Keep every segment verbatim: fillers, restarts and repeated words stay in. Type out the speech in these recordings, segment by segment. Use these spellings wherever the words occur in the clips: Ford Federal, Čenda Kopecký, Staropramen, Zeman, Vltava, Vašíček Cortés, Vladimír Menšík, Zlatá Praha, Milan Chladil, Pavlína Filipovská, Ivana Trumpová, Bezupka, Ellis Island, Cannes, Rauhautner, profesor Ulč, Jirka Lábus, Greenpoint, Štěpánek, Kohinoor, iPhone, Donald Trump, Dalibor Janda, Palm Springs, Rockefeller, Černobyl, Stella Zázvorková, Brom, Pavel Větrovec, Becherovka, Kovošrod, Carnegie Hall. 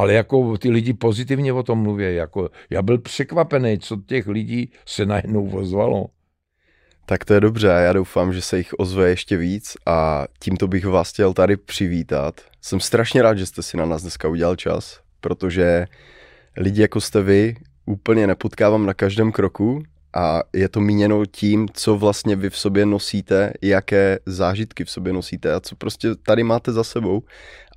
ale jako ty lidi pozitivně o tom mluví. Jako já byl překvapený, co těch lidí se najednou ozvalo. Tak to je dobře, já doufám, že se jich ozve ještě víc a tímto bych vás chtěl tady přivítat. Jsem strašně rád, že jste si na nás dneska udělal čas, protože lidi jako jste vy úplně nepotkávám na každém kroku a je to míněno tím, co vlastně vy v sobě nosíte, jaké zážitky v sobě nosíte a co prostě tady máte za sebou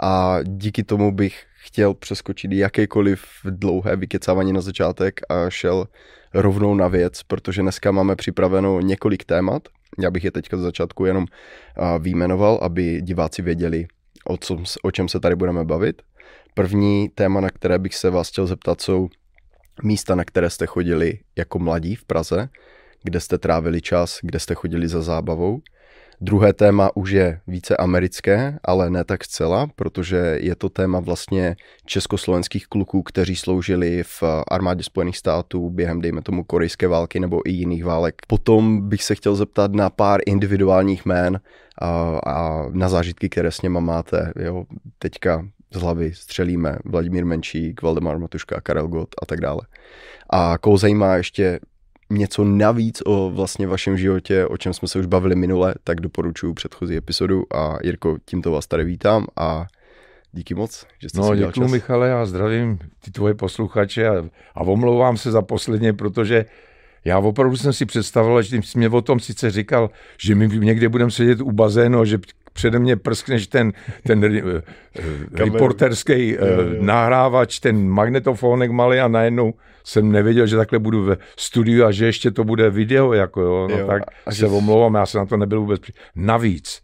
a díky tomu bych chtěl přeskočit jakékoliv dlouhé vykecávání na začátek a šel rovnou na věc, protože dneska máme připraveno několik témat. Já bych je teďka z začátku jenom vyjmenoval, aby diváci věděli, o, co, o čem se tady budeme bavit. První téma, na které bych se vás chtěl zeptat, jsou místa, na které jste chodili jako mladí v Praze, kde jste trávili čas, kde jste chodili za zábavou. Druhé téma už je více americké, ale ne tak zcela, protože je to téma vlastně československých kluků, kteří sloužili v armádě Spojených států během, dejme tomu, korejské války nebo i jiných válek. Potom bych se chtěl zeptat na pár individuálních jmén a, a na zážitky, které s něma máte. Jo, teďka z hlavy střelíme Vladimír Menšík, Waldemar Matuška, Karel Gott a tak dále. A koho zajímá ještě něco navíc o vlastně vašem životě, o čem jsme se už bavili minule, tak doporučuji předchozí epizodu a Jirko, tímto vás tady vítám a díky moc, že jste no, si udělal čas. No, děkuji Michale a zdravím ty tvoje posluchače a, a omlouvám se za posledně, protože já opravdu jsem si představil, že jsi mě o tom sice říkal, že my někde budeme sedět u bazénu, že přede mě prskneš ten, ten uh, reporterský uh, nahrávač, ten magnetofónek malý a najednou jsem nevěděl, že takhle budu ve studiu a že ještě to bude video, jako jo, no jo, tak se omlouvám, já jsem na to nebyl vůbec. Navíc,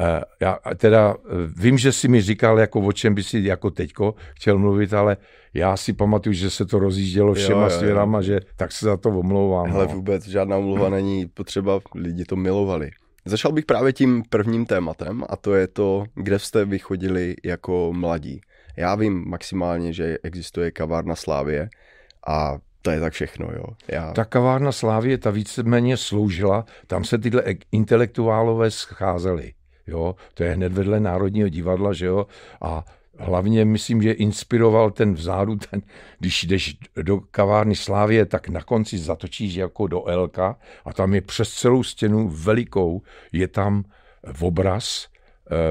uh, já teda uh, vím, že jsi mi říkal, jako o čem by si jako teďko chtěl mluvit, ale já si pamatuju, že se to rozjíždělo všema svěrama, že tak se za to omlouvám. Hele, no. Vůbec žádná omluva není potřeba, lidi to milovali. Začal bych právě tím prvním tématem a to je to, kde jste vychodili jako mladí. Já vím maximálně, že existuje kavárna Slávie a to je tak všechno. Jo. Já... Ta kavárna Slávie, ta víceméně sloužila, tam se tyhle intelektuálové scházeli. Jo. To je hned vedle Národního divadla, že jo, a hlavně myslím, že inspiroval ten vzadu, ten, když jdeš do kavárny Slávie, tak na konci zatočíš jako do Elka a tam je přes celou stěnu velikou, je tam obraz,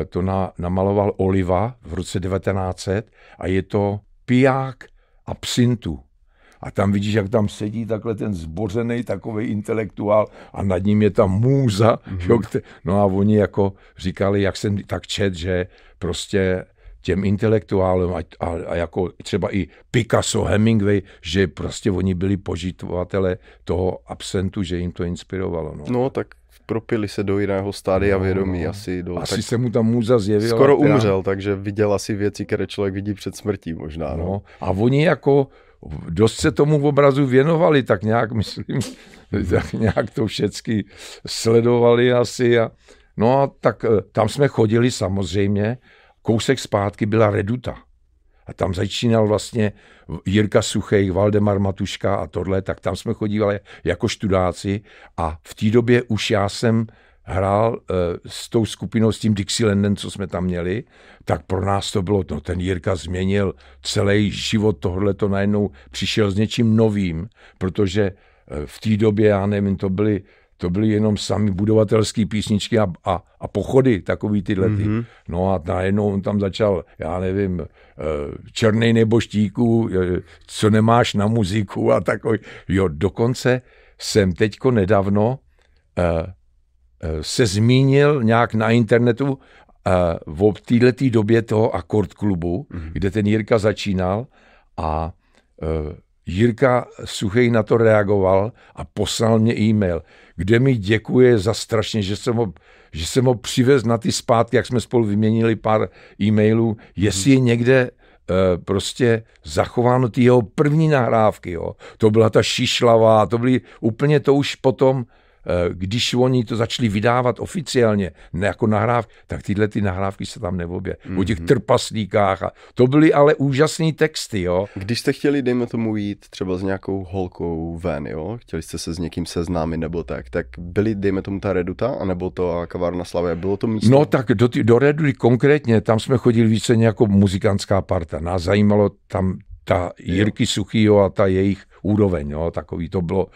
to na, namaloval Oliva v roce devatenáct set a je to piják absintu. A tam vidíš, jak tam sedí takhle ten zbořený takovej intelektuál a nad ním je tam můza. Mm-hmm. Jo, kte, no a oni jako říkali, jak jsem tak čet, že prostě těm intelektuálům a, a, a jako třeba i Picasso, Hemingway, že prostě oni byli požitovatele toho absentu, že jim to inspirovalo. No, no tak propili se do jiného stádia no, vědomí. No. Asi, do, asi tak... se mu tam můza zjevila. Skoro která... umřel, takže viděl asi věci, které člověk vidí před smrtí možná. No. No, a oni jako dost se tomu obrazu věnovali, tak nějak myslím, tak nějak to všecky sledovali asi. A... No a tak tam jsme chodili samozřejmě. Kousek zpátky byla Reduta. A tam začínal vlastně Jirka Suchý, Waldemar Matuška a tohle, tak tam jsme chodívali jako študáci a v té době už já jsem hrál e, s tou skupinou, s tím Dixielandem, co jsme tam měli, tak pro nás to bylo, no ten Jirka změnil celý život tohleto, najednou přišel s něčím novým, protože e, v té době, já nevím, to byly To byly jenom sami budovatelský písničky a, a, a pochody, takový tyhle ty. Mm-hmm. No a najednou on tam začal, já nevím, Černej neboštíku, co nemáš na muziku a takový. Jo, dokonce jsem teďko nedávno se zmínil nějak na internetu v této době toho Akord klubu, mm-hmm. kde ten Jirka začínal a Jirka Suchý na to reagoval a poslal mě e-mail, kde mi děkuje za strašně, že jsem ho, že jsem ho přivez na ty zpátky, jak jsme spolu vyměnili pár e-mailů, jestli je někde uh, prostě zachováno ty jeho první nahrávky. Jo. To byla ta Šišlavá, to byly úplně to už potom když oni to začali vydávat oficiálně jako nahrávky, tak tyhle ty nahrávky se tam neobjeví. Mm-hmm. O těch trpaslíkách. A to byly ale úžasný texty. Jo. Když jste chtěli, dejme tomu, jít třeba s nějakou holkou ven, jo? Chtěli jste se s někým seznámit nebo tak, tak byly, dejme tomu, ta Reduta, anebo to kavárna Slavie, bylo to místo? No tak do, do Reduty konkrétně, tam jsme chodili víceméně jako muzikantská parta. Nás zajímalo tam ta Jirky Suchýho a ta jejich úroveň, jo, takový to bylo,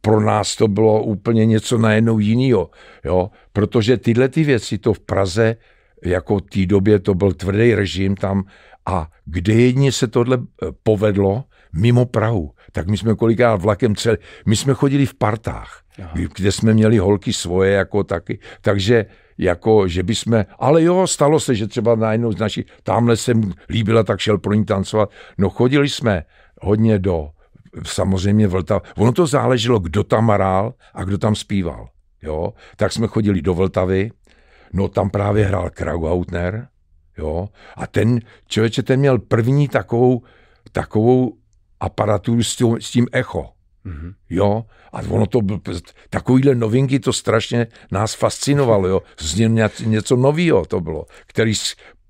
pro nás to bylo úplně něco najednou jinýho, jo, protože tyhle ty věci, to v Praze, jako v té době to byl tvrdý režim tam a kde jedině se tohle povedlo, mimo Prahu, tak my jsme kolikrát vlakem celý, my jsme chodili v partách, aha, kde jsme měli holky svoje, jako taky, takže jako, že by jsme, ale jo, stalo se, že třeba najednou z naší, tamhle se mu líbila, tak šel pro ní tancovat. No chodili jsme hodně do, samozřejmě Vltavy. Ono to záleželo, kdo tam hrál a kdo tam zpíval, jo. Tak jsme chodili do Vltavy, no tam právě hrál Rauhautner, jo. A ten, člověče, ten měl první takovou, takovou aparaturu s tím, s tím echo. Mm-hmm. Jo, a ono to, takovýhle novinky, to strašně nás fascinovalo, jo, z ně něco novýho to bylo, který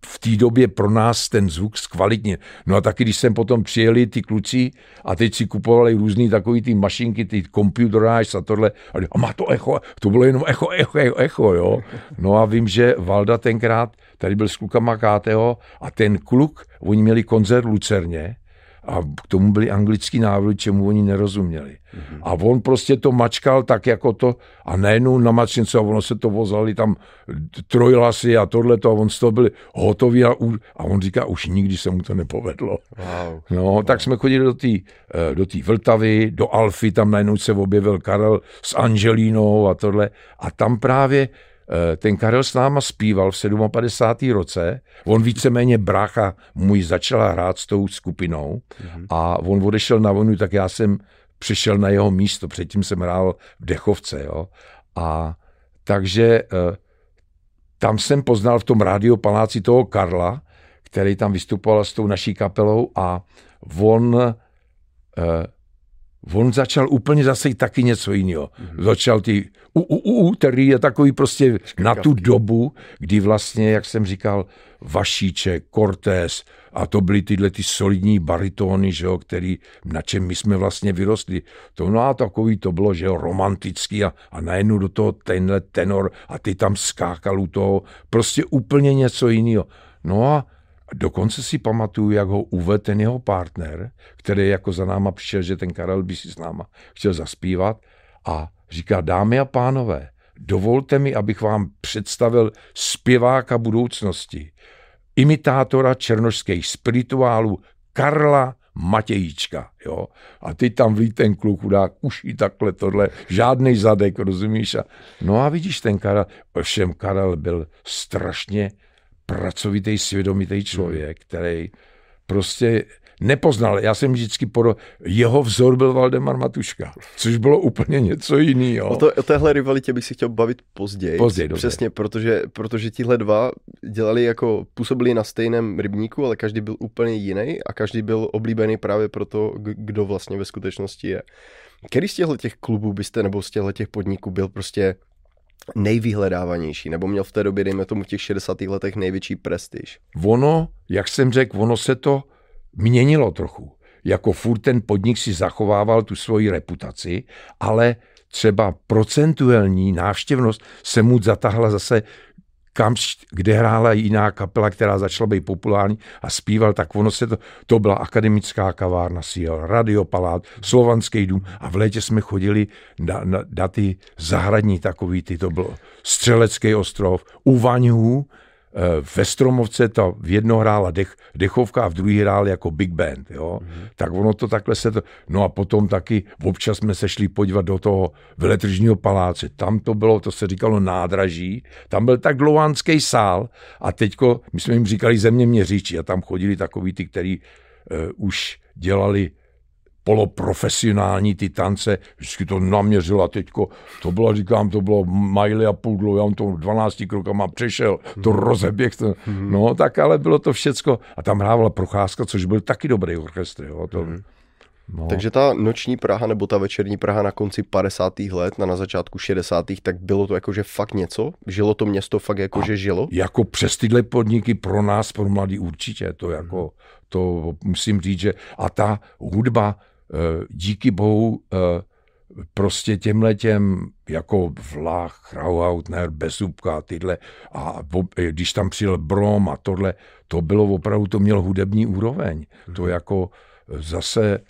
v té době pro nás ten zvuk zkvalitnil. No a taky, když jsem potom přijeli ty kluci a teď si kupovali různý takový ty mašinky, ty computerized a tohle, a má to echo, to bylo jenom echo, echo, echo, jo. No a vím, že Valda tenkrát, tady byl s klukama Kátého a ten kluk, oni měli koncert v Lucerně, a k tomu byly anglický návrhy, čemu oni nerozuměli. Mm-hmm. A on prostě to mačkal tak jako to a najednou na mačnice a ono se to vozali tam trojlasy a tohleto a on z toho byl hotový a, u... a on říká, už nikdy se mu to nepovedlo. Wow. No, wow. Tak jsme chodili do té do té Vltavy, do Alfy, tam najednou se objevil Karel s Angelínou a tohle a tam právě ten Karel s náma zpíval v padesátém sedmém roce, on víceméně brácha můj začal hrát s tou skupinou a on odešel na vojnu, tak já jsem přišel na jeho místo, předtím jsem hrál v Dechovce, jo. A takže tam jsem poznal v tom Radiopaláci toho Karla, který tam vystupoval s tou naší kapelou a on... On začal úplně zase taky něco jiného. Mm-hmm. Začal ty u, u, u, který je takový prostě škrkavky na tu dobu, kdy vlastně, jak jsem říkal, Vašíček, Cortés a to byly tyhle ty solidní baritóny, že jo, který, na čem my jsme vlastně vyrostli. To, no a takový to bylo, že jo, romantický a, a najednou do toho tenhle tenor a ty tam skákal u toho. Prostě úplně něco jiného. No a dokonce si pamatuju, jak ho uvedl ten jeho partner, který jako za náma přišel, že ten Karel by si s náma chtěl zaspívat a říká, dámy a pánové, dovolte mi, abych vám představil zpěváka budoucnosti, imitátora černošských spirituálů Karla Matějíčka, jo. A teď tam vlít ten kluk, chudák, uši takhle tohle, žádnej zadek, rozumíš? A no a vidíš ten Karel, ovšem Karel byl strašně pracovitý, svědomitý člověk, který prostě nepoznal. Já jsem vždycky poro... Jeho vzor byl Waldemar Matuška, což bylo úplně něco jiného. O, to, o téhle rivalitě bych si chtěl bavit později. Později, dobře. Přesně, protože, protože tihle dva dělali jako, působili na stejném rybníku, ale každý byl úplně jiný a každý byl oblíbený právě proto, kdo vlastně ve skutečnosti je. Který z těchto těch klubů byste, nebo z těchto těch podniků byl prostě nejvyhledávanější, nebo měl v té době, dejme tomu v těch šedesátých letech, největší prestiž? Ono, jak jsem řekl, ono se to měnilo trochu. Jako furt ten podnik si zachovával tu svoji reputaci, ale třeba procentuální návštěvnost se mu zatahla zase kam, kde hrála jiná kapela, která začala být populární a zpíval, tak ono se to, to byla Akademická kavárna Siel, Radiopalát, Slovanský dům a v létě jsme chodili na, na, na ty zahradní takový, ty to bylo Střelecký ostrov, u Vaňhů, ve Stromovce to v jedno hrála dech, dechovka a v druhý hrál jako big band, jo. Mm. Tak ono to takhle se to... No a potom taky občas jsme se šli podívat do toho Veletržního paláce. Tam to bylo, to se říkalo nádraží. Tam byl tak dlouhánský sál a teďko, my jsme jim říkali zeměměříči a tam chodili takový ty, který uh, už dělali poloprofesionální ty tance, vždycky to naměřila teďko, to bylo, říkám, to bylo majli a půl dlouho, já on to dvanácti krokama přešel, to rozeběh, to, no tak ale bylo to všecko. A tam hrávala Procházka, což byl taky dobrý orchestr, jo, to, No. Takže ta noční Praha nebo ta večerní Praha na konci padesátých let, na, na začátku šedesátých, tak bylo to jakože fakt něco? Žilo to město fakt jakože žilo? Jako přes tyhle podniky pro nás, pro mladí určitě, to jako, to musím říct, že a ta hudba, díky bohu, prostě těmhletěm jako Vlach, Rauhautner, Bezupka, tyhle, a když tam přijel Brom a tohle, to bylo opravdu, to měl hudební úroveň. To jako zase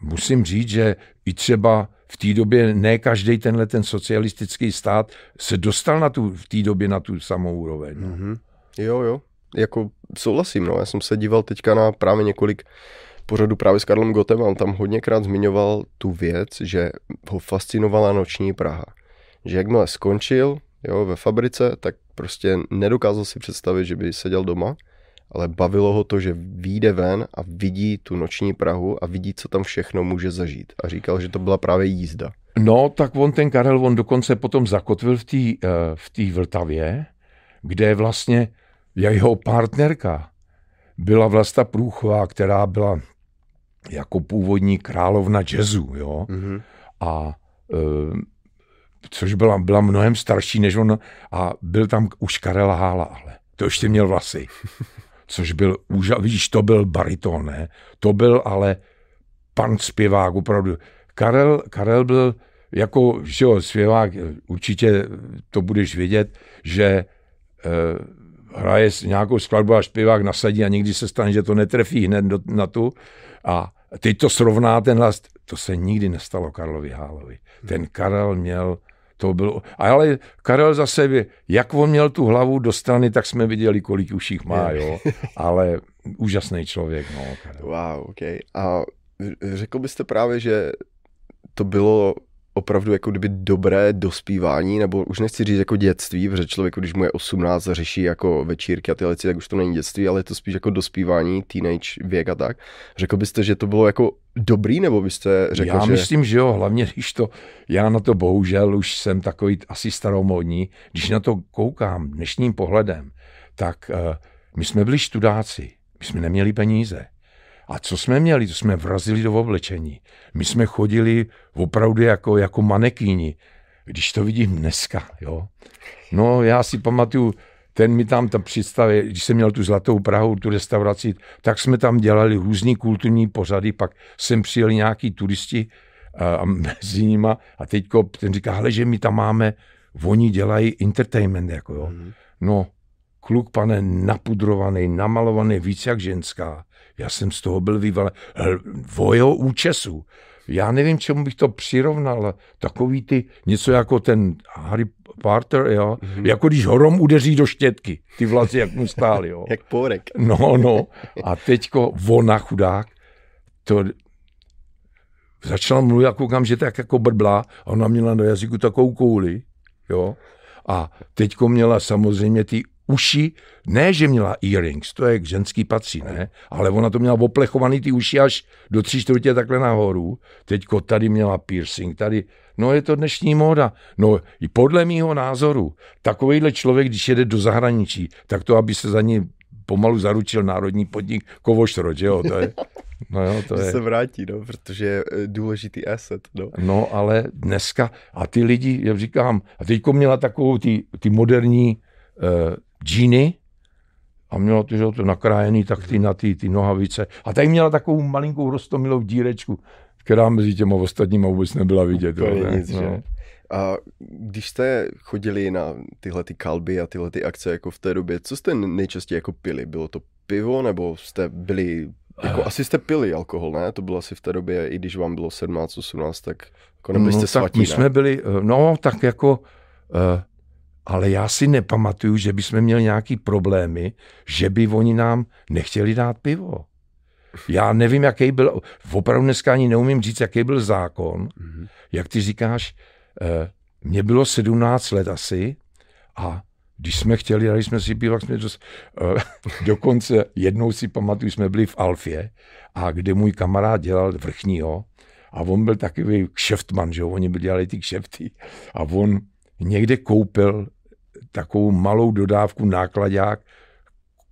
musím říct, že i třeba v té době ne každý tenhle ten socialistický stát se dostal na tu, v té době na tu samou úroveň. Mm-hmm. Jo, jo, jako souhlasím, no, já jsem se díval teďka na právě několik pořadu právě s Karlem Gottem a on tam hodněkrát zmiňoval tu věc, že ho fascinovala noční Praha. Že jakmile skončil, jo, ve fabrice, tak prostě nedokázal si představit, že by seděl doma, ale bavilo ho to, že vyjde ven a vidí tu noční Prahu a vidí, co tam všechno může zažít. A říkal, že to byla právě jízda. No, tak on ten Karel, on dokonce potom zakotvil v té v té Vltavě, kde vlastně jeho partnerka byla Vlasta Průchová, která byla jako původní královna jazzu, jo. Mm-hmm. A e, což byla, byla mnohem starší než on, a byl tam už Karel Hála, ale to ještě měl vlasy. Což byl úžasný, vidíš, to byl bariton, ne? To byl ale pan zpěvák, opravdu. Karel, Karel byl jako, že jo, zpěvák, určitě to budeš vědět, že e, hraje nějakou skladbu a zpěvák nasadí a někdy se stane, že to netrefí hned do, na tu. A teď to srovná ten hlas. To se nikdy nestalo Karlovi Hálovi. Ten Karel měl, to bylo, ale Karel zase, jak on měl tu hlavu do strany, tak jsme viděli, kolik už jich má, jo. Ale úžasný člověk, no. Karel. Wow, ok. A řekl byste právě, že to bylo opravdu jako kdyby dobré dospívání, nebo už nechci říct jako dětství, protože člověku, když mu je osmnáct, řeší jako večírky a ty leci, tak už to není dětství, ale je to spíš jako dospívání, teenage věk a tak. Řekl byste, že to bylo jako dobrý, nebo byste řekl, já že... Já myslím, že jo, hlavně když to, já na to bohužel už jsem takový asi staromodní, když na to koukám dnešním pohledem, tak uh, my jsme byli študáci, my jsme neměli peníze. A co jsme měli? To jsme vrazili do oblečení. My jsme chodili opravdu jako, jako manekýni. Když to vidím dneska, jo. No, já si pamatuju, ten mi tam ta představě, když jsem měl tu Zlatou Prahu, tu restauraci, tak jsme tam dělali různý kulturní pořady, pak sem přijeli nějaký turisti a, a mezi nima a teďko ten říká, hele, že my tam máme, oni dělají entertainment, jako jo. No, kluk, pane, napudrovaný, namalovaný, víc jak ženská. Já jsem z toho byl vyvalen. Vojo účesu. Já nevím, čemu bych to přirovnal. Takový ty, něco jako ten Harry Potter, jo. Mm-hmm. Jako když horom udeří do štětky. Ty vlasy, jak mu stály, jo. Jak pórek. No, no. A teďko ona, chudák, to... Začala mluvit, a koukám, že tak jako brbla. A ona měla na jazyku takovou kouli, jo. A teďko měla samozřejmě ty uši, ne, že měla earrings, to je k ženský patří, ne, ale ona to měla oplechovaný ty uši až do tři čtvrtě takhle nahoru, teďko tady měla piercing, tady, no je to dnešní móda, no i podle mýho názoru, takovejhle člověk, když jede do zahraničí, tak to, aby se za něj pomalu zaručil národní podnik Kovošrod, že jo, to je, no jo, to je. Se vrátí, no, protože je důležitý asset, no. No, ale dneska, a ty lidi, já říkám, a teďko měla takovou ty, ty moderní uh, džíny a měla to, že to nakrájený tak ty na ty, ty nohavice. A tady měla takovou malinkou roztomilou dírečku, která mezi těma ostatníma vůbec nebyla vidět. To je nic, no. A když jste chodili na tyhle ty kalby a tyhle ty akce jako v té době, co jste nejčastěji jako pili? Bylo to pivo nebo jste byli, jako uh. asi jste pili alkohol, ne? To bylo asi v té době, i když vám bylo sedmnáct, osmnáct, tak jako nebyli jste svatí, ne? No tak my jsme byli, no tak jako... Uh, Ale já si nepamatuju, že bychom měli nějaký problémy, že by oni nám nechtěli dát pivo. Já nevím, jaký byl, opravdu dneska ani neumím říct, jaký byl zákon. Mm-hmm. Jak ty říkáš, mě bylo sedmnáct let asi a když jsme chtěli, dali jsme si pivo, jsme dost, dokonce jednou si pamatuju, jsme byli v Alfě a kde můj kamarád dělal vrchního a on byl takový kšeftman, že jo, oni dělali ty kšefty a on někde koupil takovou malou dodávku nákladák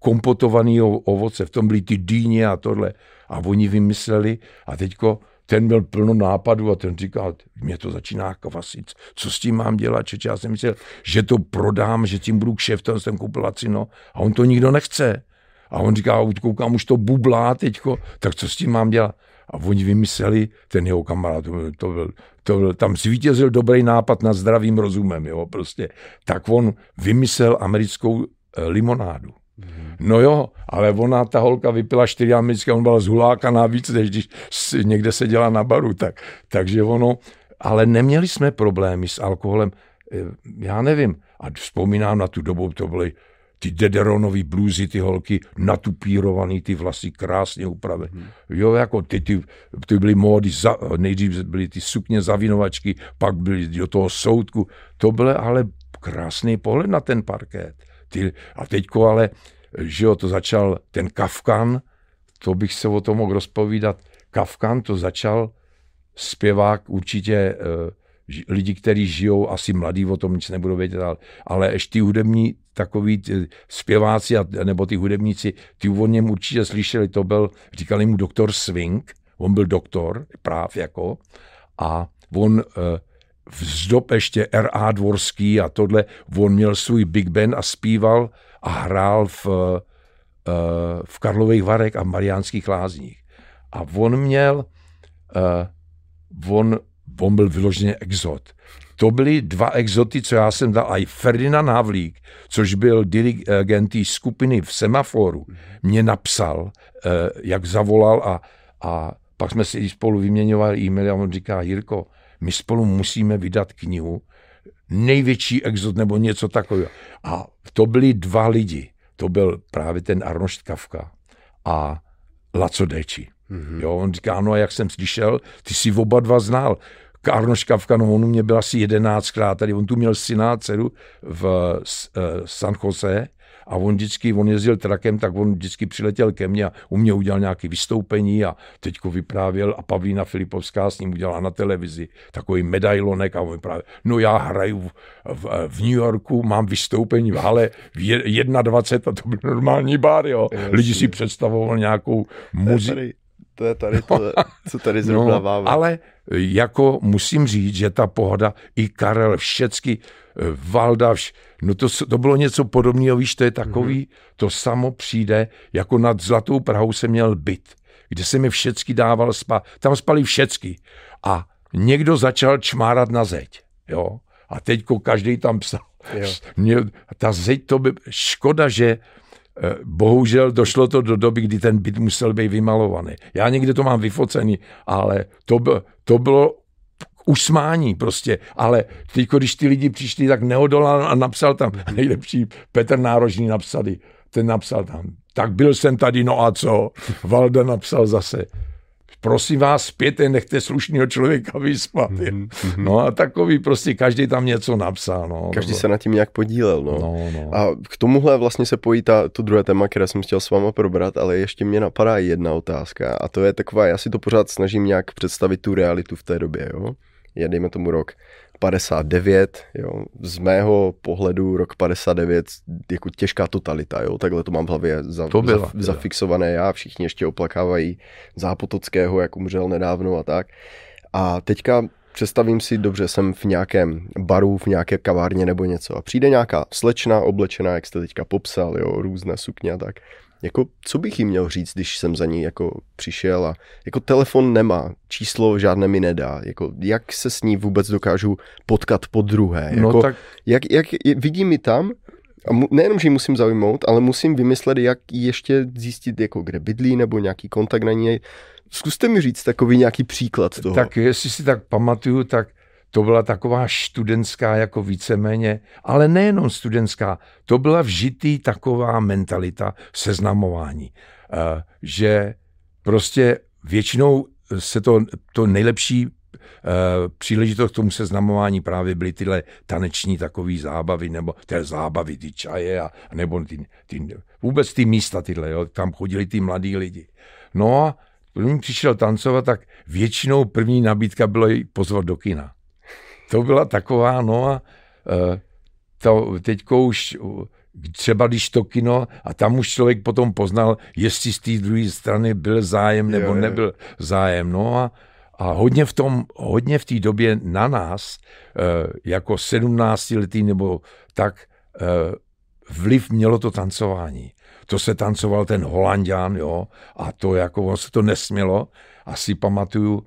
kompotovaný ovoce, v tom byly ty dýně a tohle. A oni vymysleli a teďko ten měl plno nápadů a ten říkal, mě to začíná kvasit, co s tím mám dělat, čeče, já jsem myslel, že to prodám, že tím budu kšeftem, jsem koupil lacino a on to nikdo nechce. A on říká, koukám, už to bublá teďko, tak co s tím mám dělat? A oni vymysleli, ten jeho kamarád, to, to byl, to byl, tam zvítězil dobrý nápad nad zdravým rozumem, jo, prostě. Tak on vymyslel americkou limonádu. No jo, ale ona, ta holka vypila čtyři americké, on byla zhulákaná víc, než když někde seděla na baru. Tak, takže ono, ale neměli jsme problémy s alkoholem, já nevím. A vzpomínám na tu dobu, to byly ty dederonový blůzy, ty holky, natupírovaný, ty vlasy krásně upravené. Hmm. Jo, jako ty, ty, ty byly módy, za, nejdřív byly ty sukně zavinovačky, pak byly do toho soudku. To byl ale krásný pohled na ten parkét. Ty, a teďko ale, že jo, to začal ten Kafkan, to bych se o tom mohl rozpovídat. Kafkan to začal zpěvák určitě... Lidi, kteří žijou, asi mladí o tom nic nebudou vědět, ale, ale ještě ty hudební takový ty zpěváci a, nebo ty hudebníci, ty o něm určitě slyšeli, to byl, říkali mu doktor Swing, on byl doktor, práv jako, a on vzdob ještě R A Dvorský a tohle, on měl svůj big band a zpíval a hrál v, v Karlových Varech a v Mariánských Lázních. A on měl, on On byl vyloženě exot. To byly dva exoty, co já jsem dal. A i Ferdinand Havlík, což byl dirigent té skupiny v Semaforu, mě napsal, jak zavolal a, a pak jsme si spolu vyměňovali e-maily a on říká, Jirko, my spolu musíme vydat knihu, největší exot nebo něco takového. A to byli dva lidi. To byl právě ten Arnošt Kavka a Laco Deči. Mm-hmm. Jo, on říká, no a jak jsem slyšel, ty si oba dva znal. Arnošt Kavka, no on u mě byl asi jedenáctkrát tady, on tu měl syna a dceru v uh, San Jose a on vždycky, on jezdil trakem, tak on vždycky přiletěl ke mně a u mě udělal nějaké vystoupení a teďko vyprávěl a Pavlína Filipovská s ním udělala na televizi takový medailonek a on vyprávěl, no já hraju v, v, v New Yorku, mám vystoupení v hale v dvacet jedna a to byl normální bar, jo. Lidi si představovali nějakou muziku. To je tady to, co tady zrovna no, máme. Ale jako musím říct, že ta pohoda, i Karel, všecky, Valda, vš, no to, to bylo něco podobného, víš, to je takový, mm-hmm. to samo přijde, jako nad Zlatou Prahou jsem měl byt, kde se mi všecky dával spát, tam spali všecky a někdo začal čmárat na zeď, jo, a teďko každý tam psal. Mě, ta zeď, to by, škoda, že bohužel došlo to do doby, kdy ten byt musel být vymalovaný. Já někde to mám vyfocený, ale to, to bylo usmání prostě. Ale teď, když ty lidi přišli, tak neodolal a napsal tam, a nejlepší Petr Nárožný napsal, ten napsal tam, tak byl jsem tady, no a co? Valda napsal zase, prosím vás, zpěte, nechte slušného člověka vyspat. Mm-hmm. No a takový prostě, každý tam něco napsal. No. Každý se nad tím nějak podílel. No. No, no. A k tomuhle vlastně se pojí ta, to druhé téma, které jsem chtěl s váma probrat, ale ještě mě napadá jedna otázka a to je taková, já si to pořád snažím nějak představit tu realitu v té době. Jo? Já dejme tomu rok padesát devět, jo? Z mého pohledu rok padesát devět jako těžká totalita, jo? Takhle to mám v hlavě za, to byla, za, zafixované já, všichni ještě oplakávají Zápotockého, jak umřel nedávno a tak. A teďka představím si, dobře, jsem v nějakém baru, v nějaké kavárně nebo něco a přijde nějaká slečna oblečená, jak jste teďka popsal, jo? Různé sukně a tak. Jako, co bych jí měl říct, když jsem za ní jako přišel a jako telefon nemá, číslo žádné mi nedá, jako jak se s ní vůbec dokážu potkat podruhé, jako, no tak... jak, jak vidí mi tam, a mu, nejenom, že ji musím zaujmout, ale musím vymyslet, jak ještě zjistit, jako kde bydlí nebo nějaký kontakt na ní, zkuste mi říct takový nějaký příklad toho. Tak jestli si tak pamatuju, tak to byla taková studentská, jako víceméně, ale nejenom studentská, to byla vžitý taková mentalita seznamování, že prostě většinou se to, to nejlepší příležitost k tomu seznamování právě byly tyhle taneční takové zábavy, nebo ty zábavy, ty čaje, a, nebo ty, ty, vůbec ty místa tyhle, jo, tam chodili ty mladí lidi. No a když přišel tancovat, tak většinou první nabídka bylo ji pozvat do kina. To byla taková, no a uh, to teďko už uh, třeba když to kino, a tam už člověk potom poznal, jestli z té druhé strany byl zájem nebo je, nebyl je. zájem. No a, a hodně v tom, hodně v té době na nás, jako sedmnáctiletý nebo tak, vliv mělo to tancování. To se tancoval ten Holanďan, jo, a to jako, on se to nesmělo. A si pamatuju,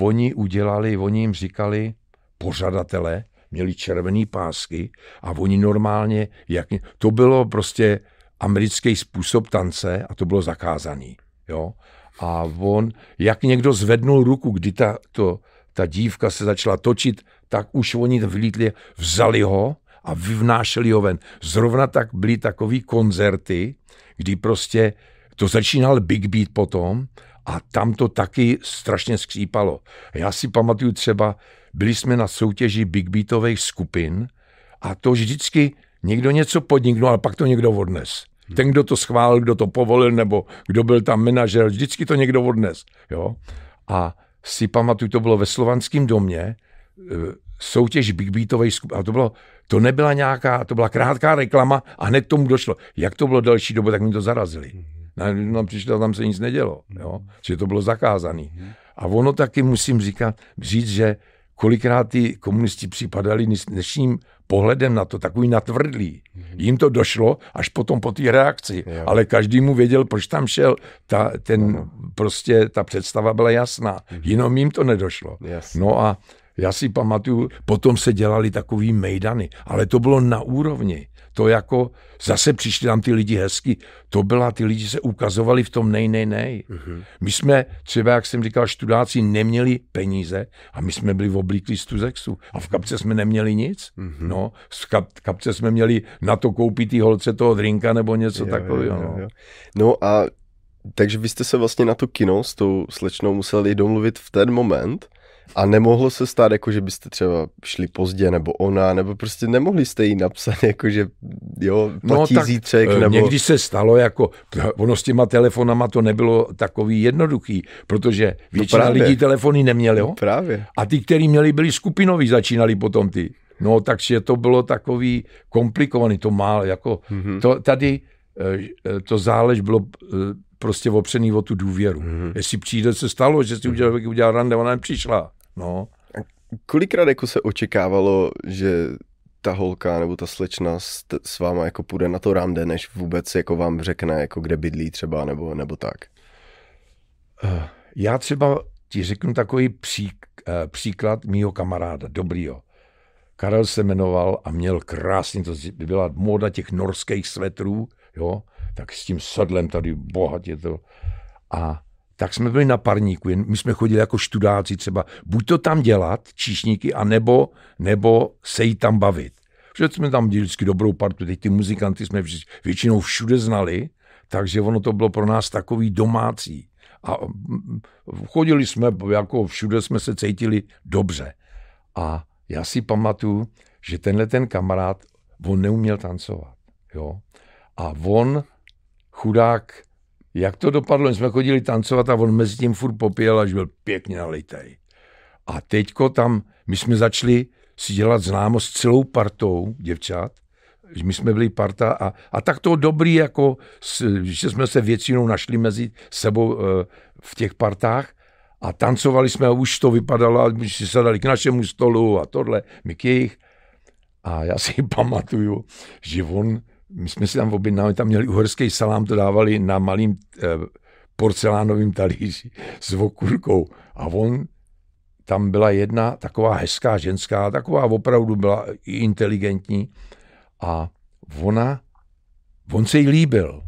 oni udělali, oni jim říkali pořadatelé, měli červený pásky a oni normálně, jak, to bylo prostě americký způsob tance a to bylo zakázaný. Jo? A on, jak někdo zvednul ruku, kdy ta, to, ta dívka se začala točit, tak už oni vlítli, vzali ho a vyvnášeli ho ven. Zrovna tak byly takový koncerty, kdy prostě to začínal Big Beat potom a tam to taky strašně skřípalo. Já si pamatuju třeba, byli jsme na soutěži Big Beatových skupin a to vždycky někdo něco podniknul, ale pak to někdo odnes. Ten, kdo to schválil, kdo to povolil, nebo kdo byl tam manažer, vždycky to někdo odnes. Jo? A si pamatuju, to bylo ve Slovanském domě, soutěž Big Beatových skupin, a to bylo, to nebyla nějaká, to byla krátká reklama a hned tomu došlo. Jak to bylo další dobu, tak mi to zarazili. Nám přišlo, tam se nic nedělo, jo? Že to bylo zakázané. A ono taky musím říkat, říct, že kolikrát ty komunisti připadali dnešním pohledem na to, takový natvrdlý. Jim to došlo až potom po té reakci, jo. Ale každý mu věděl, proč tam šel. Ta, ten, no. Prostě ta představa byla jasná, jenom jim to nedošlo. Yes. No a já si pamatuju, potom se dělali takový mejdany, ale to bylo na úrovni. To jako, zase přišli tam ty lidi hezky, to byla, ty lidi se ukazovali v tom nej, nej, nej. Uh-huh. My jsme třeba, jak jsem říkal, študáci neměli peníze a my jsme byli oblíkli z tuzexu a v kapce jsme neměli nic. Uh-huh. No, v kapce jsme měli na to koupit tý holce toho drinka nebo něco takového. No. Jo, jo. No a takže vy jste se vlastně na to kino s tou slečnou museli domluvit v ten moment. A nemohlo se stát, jako že byste třeba šli pozdě, nebo ona, nebo prostě nemohli jste jí napsat, jako že jo, platí no, tak zítřek, nebo... Někdy se stalo, jako, ono s těma telefonama to nebylo takový jednoduchý, protože většina no lidí telefony neměli, no právě. A ty, který měli, byli skupinoví, začínali potom ty. No, takže to bylo takový komplikovaný, to málo, jako, mm-hmm. to, tady to zálež bylo... prostě opřený o tu důvěru. Mm-hmm. Jestli přijde, se stalo, že si udělal, udělal rande, ona nepřišla. No. A kolikrát jako se očekávalo, že ta holka nebo ta slečna s, t- s váma jako půjde na to rande, než vůbec jako vám řekne, jako kde bydlí třeba, nebo, nebo tak? Já třeba ti řeknu takový pří, příklad mýho kamaráda, dobrýho. Karel se jmenoval a měl krásně, to byla móda těch norských svetrů, jo, tak s tím sedlem tady, bohatě to. A tak jsme byli na parníku, my jsme chodili jako študáci třeba, buď to tam dělat, číšníky, anebo nebo se jí tam bavit. Protože jsme tam dělali vždycky dobrou partu, teď ty muzikanty jsme většinou všude znali, takže ono to bylo pro nás takový domácí. A chodili jsme, jako všude jsme se cítili dobře. A já si pamatuju, že tenhle ten kamarád, on neuměl tancovat, jo. A on... chudák, jak to dopadlo, my jsme chodili tancovat a on mezi tím furt popíjel, až byl pěkně nalitej. A teďko tam, my jsme začali si dělat známost s celou partou děvčat, že my jsme byli parta a, a tak to dobrý, jako, že jsme se většinou našli mezi sebou v těch partách a tancovali jsme a už to vypadalo, když si sedali k našemu stolu a tohle, my k jejich. A já si pamatuju, že on my jsme si tam objednali, tam měli uherský salám, to dávali na malým eh, porcelánovým talíři s okurkou. A on, tam byla jedna taková hezká ženská, taková opravdu byla inteligentní. A ona, on se jí líbil,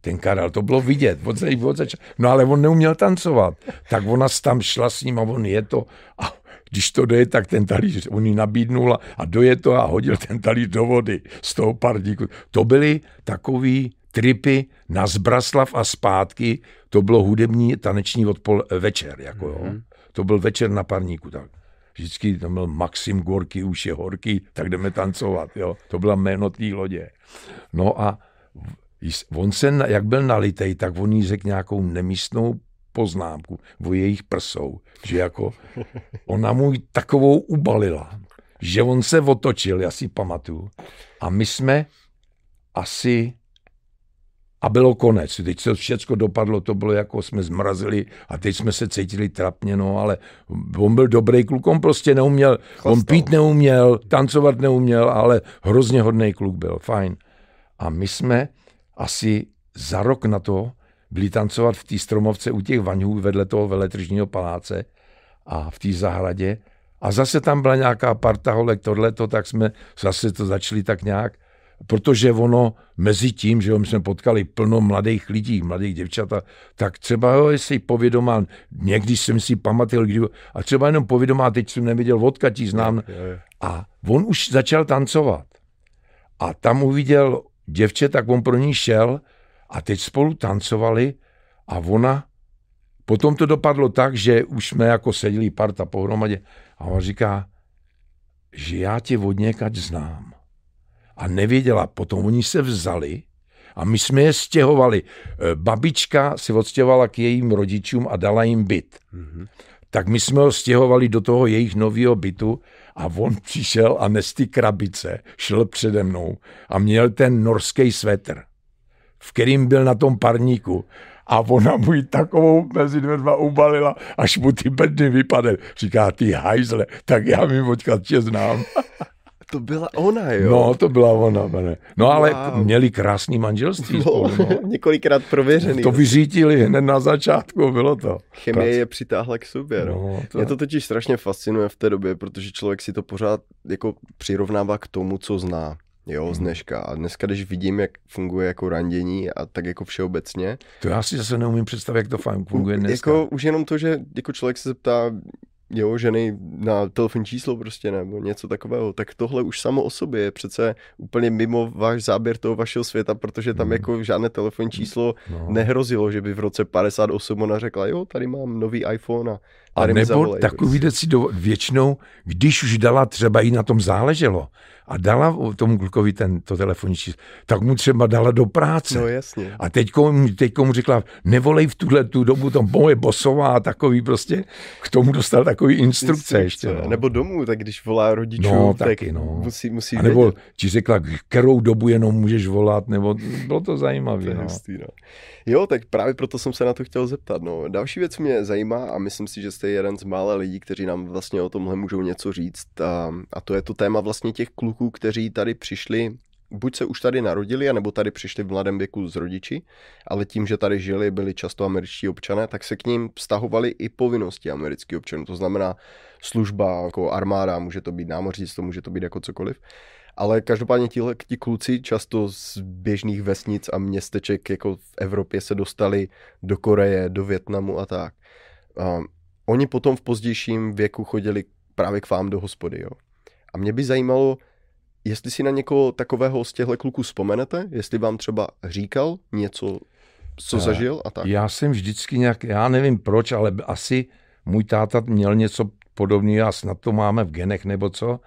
ten Karel, to bylo vidět. On se jí, on začal, no ale on neuměl tancovat. Tak ona tam šla s ním a on je to... A když to doje, tak ten talíř, on ji nabídnul a doje to a hodil ten talíř do vody z toho pardíku. To byly takový tripy na Zbraslav a zpátky, to bylo hudební taneční odpol, večer, jako jo. Mm-hmm. To byl večer na parníku, tak. Vždycky tam byl Maxim Gorky, už je horký, tak jdeme tancovat, jo. To byla jméno té lodě. No a on se, jak byl nalitej, tak on jí řekl nějakou nemístnou poznámku o jejich prsou, že jako ona mu takovou ubalila, že on se otočil, já si pamatuju, a my jsme asi a bylo konec. Teď se všecko dopadlo, to bylo jako jsme zmrazili a teď jsme se cítili trapně, no, ale on byl dobrý kluk, on prostě neuměl, Chlastal. on pít neuměl, tancovat neuměl, ale hrozně hodnej kluk byl, fajn. A my jsme asi za rok na to byli tancovat v té stromovce u těch vaňů vedle toho veletržního paláce a v té zahradě. A zase tam byla nějaká parta holek, tohleto, tak jsme zase to začali tak nějak, protože ono mezi tím, že jo, my jsme potkali plno mladých lidí, mladých děvčat, tak třeba jo, jestli povědomá, někdy jsem si pamatil, kdy, a třeba jenom povědomá, teď jsem neviděl, odkud ji znám. A on už začal tancovat. A tam uviděl děvče, tak on pro ní šel a teď spolu tancovali a ona, potom to dopadlo tak, že už jsme jako seděli parta pohromadě a on říká, že já tě od někaď znám. A nevěděla, potom oni se vzali a my jsme je stěhovali. Babička si odstěhovala k jejím rodičům a dala jim byt. Mm-hmm. Tak my jsme ho stěhovali do toho jejich nového bytu a on přišel a nes ty krabice, šel přede mnou a měl ten norský svetr, v kterým byl na tom parníku. A ona mu ji takovou mezi dveřma ubalila, až mu ty bedny vypadly. Říká, ty hajzle, tak já mi počkat tě znám. To byla ona, jo? No, to byla ona, pane. No, ale wow. Měli krásný manželství. No, spolu, no. Několikrát prověřený. To vyřítili hned na začátku, bylo to. Chemie Prac. je přitáhla k sobě. No, no. To... Mě to totiž strašně fascinuje v té době, protože člověk si to pořád jako přirovnává k tomu, co zná. Jo, z dneška. A dneska, když vidím, jak funguje jako randění a tak jako všeobecně. To já si zase neumím představit, jak to funguje dneska. Jako už jenom to, že jako člověk se zeptá, jo, ženy na telefonní číslo prostě nebo něco takového, tak tohle už samo o sobě je přece úplně mimo váš záběr toho vašeho světa, protože tam mm. jako žádné telefonní číslo no. nehrozilo, že by v roce padesát osm ona řekla, jo, tady mám nový iPhone a tady a nebo zavolej, takový prostě. Si do, většinou, když už dala, třeba jí na tom záleželo a dala tomu klukovi ten, to telefonní číslo, tak mu třeba dala do práce. No jasně. A teďko, teďko mu řekla, nevolej v tuhle tu dobu, to moje bosová a takový prostě, k tomu dostal takový instrukce ještě. No. Nebo domů, tak když volá rodičů, no, tak taky, no. musí, musí vědět. Nebo ti řekla, kterou dobu jenom můžeš volat, nebo bylo to zajímavé. No. No. Jo, tak právě proto jsem se na to chtěl zeptat. No. Další věc mě zajímá a myslím si, že jste jeden z mála lidí, kteří nám vlastně o tomhle můžou něco říct a, a to je to téma vlastně těch kluků, kteří tady přišli, buď se už tady narodili, anebo tady přišli v mladém věku s rodiči, ale tím, že tady žili, byli často američtí občané, tak se k ním vztahovaly i povinnosti amerických občanů, to znamená služba, jako armáda, může to být námořnictvo, může to být jako cokoliv. Ale každopádně tíhle, ti kluci často z běžných vesnic a městeček jako v Evropě se dostali do Koreje, do Vietnamu a tak. A oni potom v pozdějším věku chodili právě k vám do hospody. Jo. A mě by zajímalo, jestli si na někoho takového z těchto kluků vzpomenete, jestli vám třeba říkal něco, co zažil a tak. Já jsem vždycky nějak, já nevím proč, ale asi můj táta měl něco podobného a snad to máme v genech nebo co.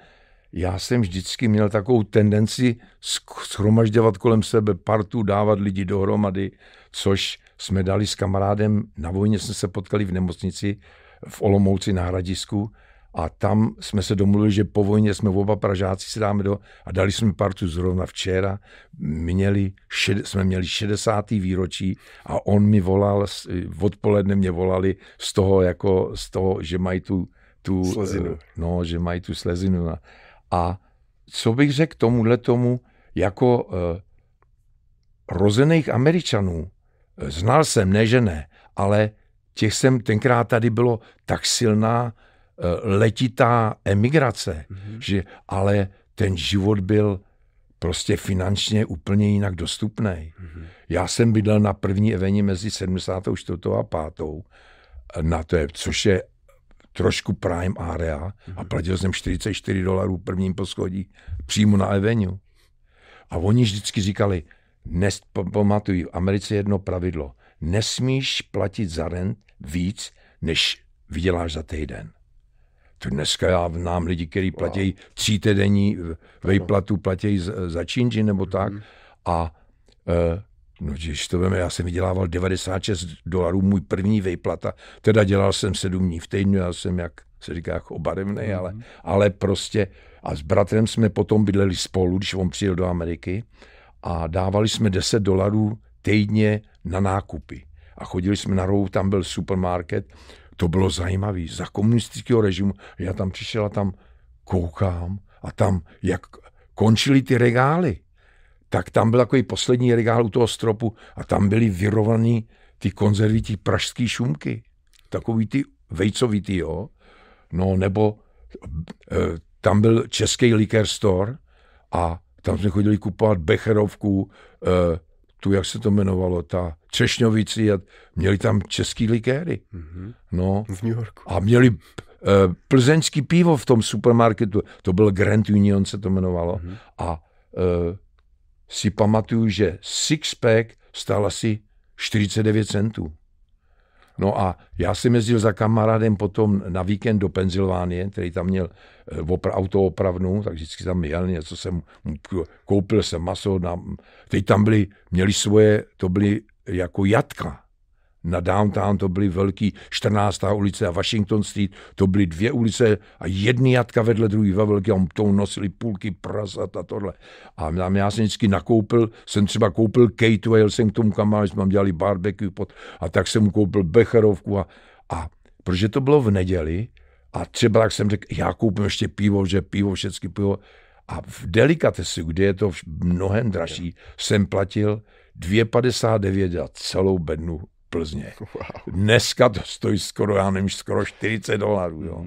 Já jsem vždycky měl takovou tendenci shromažďovat kolem sebe partu, dávat lidi dohromady, což jsme dali s kamarádem, na vojně jsme se potkali v nemocnici v Olomouci na Hradisku. A tam jsme se domluvili, že po vojně jsme oba Pražáci si dáme do a dali jsme partu zrovna včera. Měli, šed, jsme měli šedesátý výročí a on mi volal, odpoledne mě volali z toho, jako, z toho že mají tu, tu slezinu. No, že mají tu slezinu. A co bych řekl tomuhle tomu, jako uh, rozených Američanů, znal jsem, ne že ne, ale těch jsem tenkrát tady bylo tak silná, letitá emigrace, mm-hmm. že, ale ten život byl prostě finančně úplně jinak dostupný. Mm-hmm. Já jsem bydlel na první eveni mezi sedmdesát čtyři a pět na to je, což je trošku prime area mm-hmm. a platil jsem čtyřicet čtyři dolarů prvním poschodí přímo na eveniu. A oni vždycky říkali, nes, pamatuju, v Americe jedno pravidlo, nesmíš platit za rent víc, než vyděláš za týden. To dneska já znám lidi, kteří platí wow. třítedenní vejplatu, platí za činži nebo tak. Mm. A e, no, když to víme, já jsem vydělával devadesát šest dolarů, můj první vejplata. Teda dělal jsem sedm dní v týdnu, já jsem, jak se říká, obarevnej, mm. ale, ale prostě. A s bratrem jsme potom bydleli spolu, když on přijel do Ameriky. a dávali jsme deset dolarů týdně na nákupy. A chodili jsme na rohu, tam byl supermarket. To bylo zajímavé. Za komunistického režimu. Já tam přišel a tam koukám a tam, jak končily ty regály, tak tam byl takový poslední regál u toho stropu a tam byly vyrovaný ty konzervy, ty pražský šumky. Takový ty vejcovitý, jo. No nebo e, tam byl český liquor store a tam jsme chodili kupovat becherovku, e, tu, jak se to jmenovalo, ta Třešňovici, a měli tam český likéry. Mm-hmm. No, v New Yorku. A měli e, plzeňský pivo v tom supermarketu. To byl Grand Union, se to jmenovalo. Mm-hmm. A e, si pamatuju, že six-pack stál asi čtyřicet devět centů. No a já jsem jezdil za kamarádem potom na víkend do Pensylvánie, který tam měl opra- autoopravnu, tak vždycky tam jel, něco jsem, koupil jsem maso, na, teď tam byli, měli svoje, to byly jako jatka. Na downtown to byly velký, čtrnáctá ulice a Washington Street, to byly dvě ulice a jedny jatka vedle druhý ve velký, a tomu nosili půlky prasat a tohle. A tam já jsem vždycky nakoupil, jsem třeba koupil Kejtu a jel jsem k tomu kamarádu, jsme tam dělali barbecue pot, a tak jsem mu koupil becherovku a, a protože to bylo v neděli a třeba tak jsem řekl, já koupím ještě pivo, že pivo, všechny pivo. A v delikatesu, kde je to mnohem dražší, jsem platil dvě padesát devět za celou bednu Plzně. Wow. Dneska to stojí skoro, já nevím, skoro čtyřicet dolarů. Jo.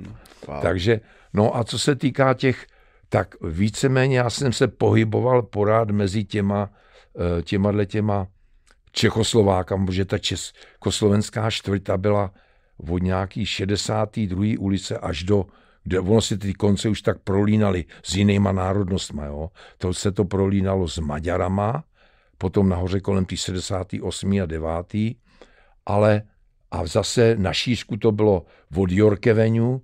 Wow. Takže, no a co se týká těch, tak víceméně já jsem se pohyboval porád mezi těma, těma, těma Čechoslovákama, protože ta československá čtvrta byla od nějaký šedesátá druhá ulice až do, kde ono si ty konce už tak prolínali s jinýma národnostma. Jo. To se to prolínalo s Maďarama, potom nahoře kolem tý sedmdesátá osmá a devátá Ale a zase na šířku to bylo od York Avenue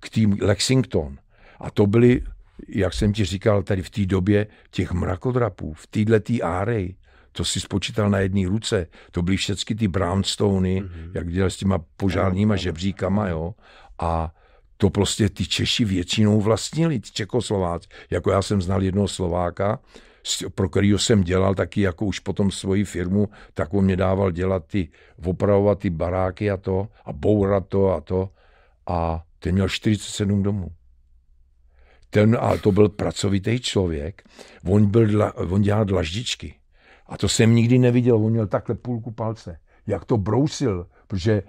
k tým Lexington. A to byly, jak jsem ti říkal, tady v té době těch mrakodrapů, v této áreji, to si spočítal na jedné ruce, to byly všechny ty brownstony, mm-hmm. jak dělali s těma požárníma žebříkama, jo. A to prostě ty Češi většinou vlastnili, ty Čekoslováci. Jako já jsem znal jednoho Slováka, pro kterýho jsem dělal taky jako už potom svoji firmu, tak on mě dával dělat ty, opravovat ty baráky a to, a bourat to a to. A ten měl čtyřicet sedm domů. Ten, ale to byl pracovitý člověk, on, byl, on dělal dlaždičky. A to jsem nikdy neviděl, on měl takhle půlku palce. Jak to brousil, protože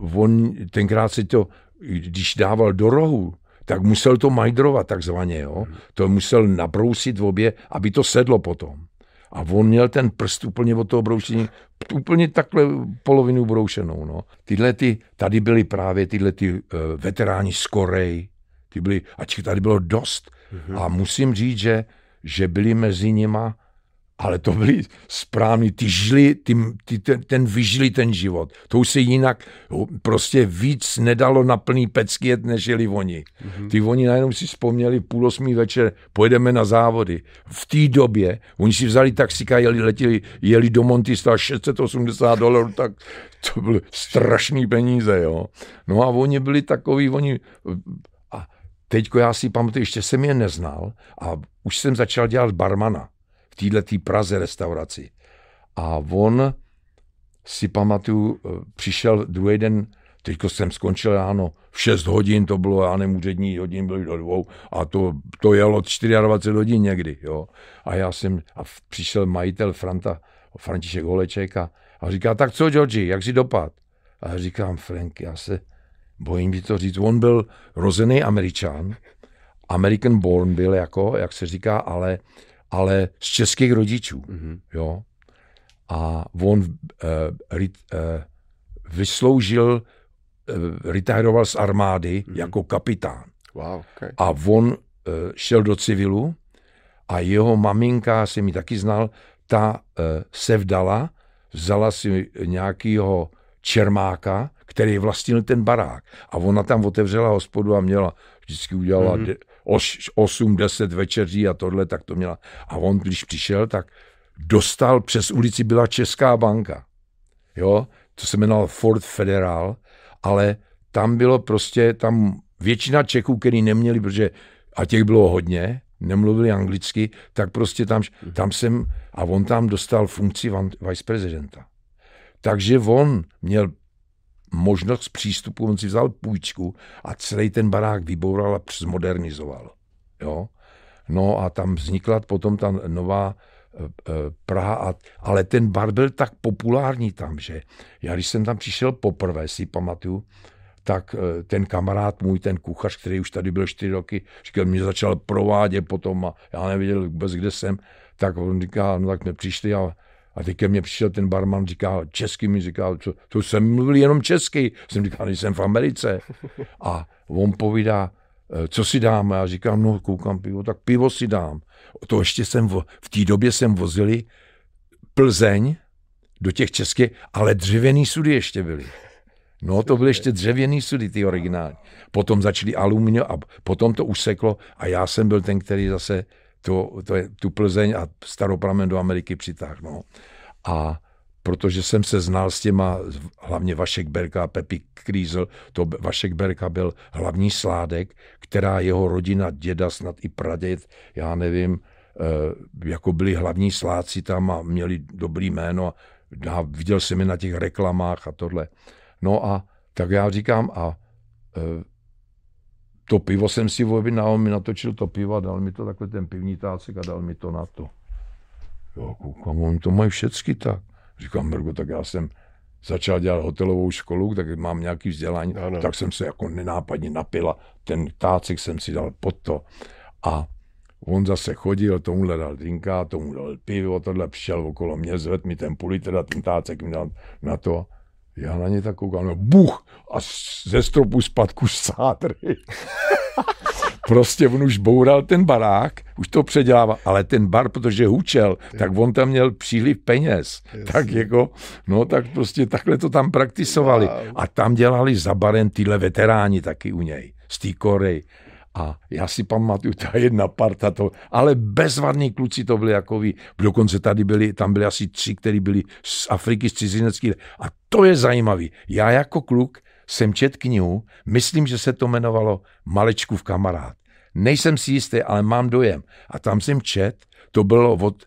uh, on tenkrát se to, když dával do rohu, tak musel to majdrovat takzvaně, jo. To musel nabrousit v obě, aby to sedlo potom. A on měl ten prst úplně od toho broušení, úplně takhle polovinu broušenou, no. Tyhle ty, tady byly právě tyhle ty uh, veteráni z Koreji, ty byly, a těch tady bylo dost. Mhm. A musím říct, že, že byli mezi nima, ale to byli správní, ty žili, ty, ty, ten, ten vyžili ten život. To už se jinak prostě víc nedalo na plný pecky jet, než jeli oni. Mm-hmm. Ty oni najednou si vzpomněli půl osmý večer, pojedeme na závody. V té době oni si vzali taxika, jeli, letili, jeli do Monty, stál šest set osmdesát dolarů, tak to byly strašný peníze, jo. No a oni byli takový, oni... A teďko já si pamatuju, ještě jsem je neznal a už jsem začal dělat barmana týhletý Praze restauraci. A on, si pamatuju, přišel druhý den, teďko jsem skončil ráno, v šest hodin to bylo, já nevím, úřední hodin byly do dvou, a to, to jelo dvacet čtyři hodin někdy, jo. A já jsem, a přišel majitel Franta, František Holeček a, a říká, tak co, Georgi, jak si dopad? A já říkám, Frank, já se bojím ti to říct. On byl rozený Američan, American born byl, jako, jak se říká, ale ale z českých rodičů, mm-hmm. jo. A on uh, rit, uh, vysloužil, uh, retiroval z armády mm-hmm. jako kapitán. Wow, okay. A on uh, šel do civilu a jeho maminka, jsem ji taky znal, ta uh, se vdala, vzala si nějakýho čermáka, který vlastnil ten barák. A ona tam otevřela hospodu a měla, vždycky udělala... Mm-hmm. De- osm deset večeří a tohle, tak to měla. A on, když přišel, tak dostal, přes ulici byla Česká banka. Jo? To se jmenovalo Ford Federal, ale tam bylo prostě, tam většina Čechů, který neměli, protože a těch bylo hodně, nemluvili anglicky, tak prostě tam, tam jsem, a on tam dostal funkci viceprezidenta. Takže on měl možnost přístupu, on si vzal půjčku a celý ten barák vyboural a zmodernizoval. Jo? No a tam vznikla potom ta nová Praha, a, ale ten bar byl tak populární tam, že já když jsem tam přišel poprvé, si pamatuju, tak ten kamarád můj, ten kuchař, který už tady byl čtyři roky, říkal, mě začal provádět potom a já nevěděl vůbec, kde jsem, tak on říká, no tak mě přišli a, a teď ke mně přišel ten barman, říká, česky mi říká, to, to jsem mluvil jenom česky, jsem říkal, nejsem v Americe. A on povídá, co si dám? A já říkám, no koukám pivo, tak pivo si dám. To ještě jsem, v, v té době jsem vozili Plzeň do těch českých, ale dřevěný sudy ještě byly. No to byly ještě dřevěný sudy, ty originální. Potom začaly aluminium a potom to useklo a já jsem byl ten, který zase to, to je, tu Plzeň a Staropramen do Ameriky přitáhl. No. A protože jsem se znal s těma, hlavně Vašek Berka a Pepi Krízel, to Vašek Berka byl hlavní sládek, která jeho rodina, děda, snad i praděd, já nevím, jako byli hlavní sládci tam a měli dobrý jméno. A viděl jsem je na těch reklamách a tohle. No a tak já říkám, a to pivo jsem si objednal, on mi natočil to pivo a dal mi to takhle ten pivní tácek a dal mi to na to. Jo, koukám, oni to mají všecky tak. Říkám, Margo, tak já jsem začal dělat hotelovou školu, tak mám nějaký vzdělání, ano. Tak jsem se jako nenápadně napila. Ten tácek jsem si dal pod to. A on zase chodil, tomuhle dal drinka, tomu dal pivo, tohle přišel okolo mě, zved mi ten půl litr, ten tácek mi dal na to. Já na ně tak koukám, no buch, a ze stropu spadku sádry. Prostě on už boural ten barák, už to předělával, ale ten bar, protože hučel, tak on tam měl příliv peněz. Yes. Tak jako, no tak prostě takhle to tam praktisovali. A tam dělali za barem tyhle veteráni taky u něj, z té Koreji. A já si pamatuju, ta jedna parta to, ale bezvadní kluci to byli jako ví. Dokonce tady byli, tam byli asi tři, kteří byli z Afriky, z cizineckých. A to je zajímavý. Já jako kluk jsem čet knihu, myslím, že se to jmenovalo Malečkův kamarád. Nejsem si jistý, ale mám dojem. A tam jsem čet, to bylo od,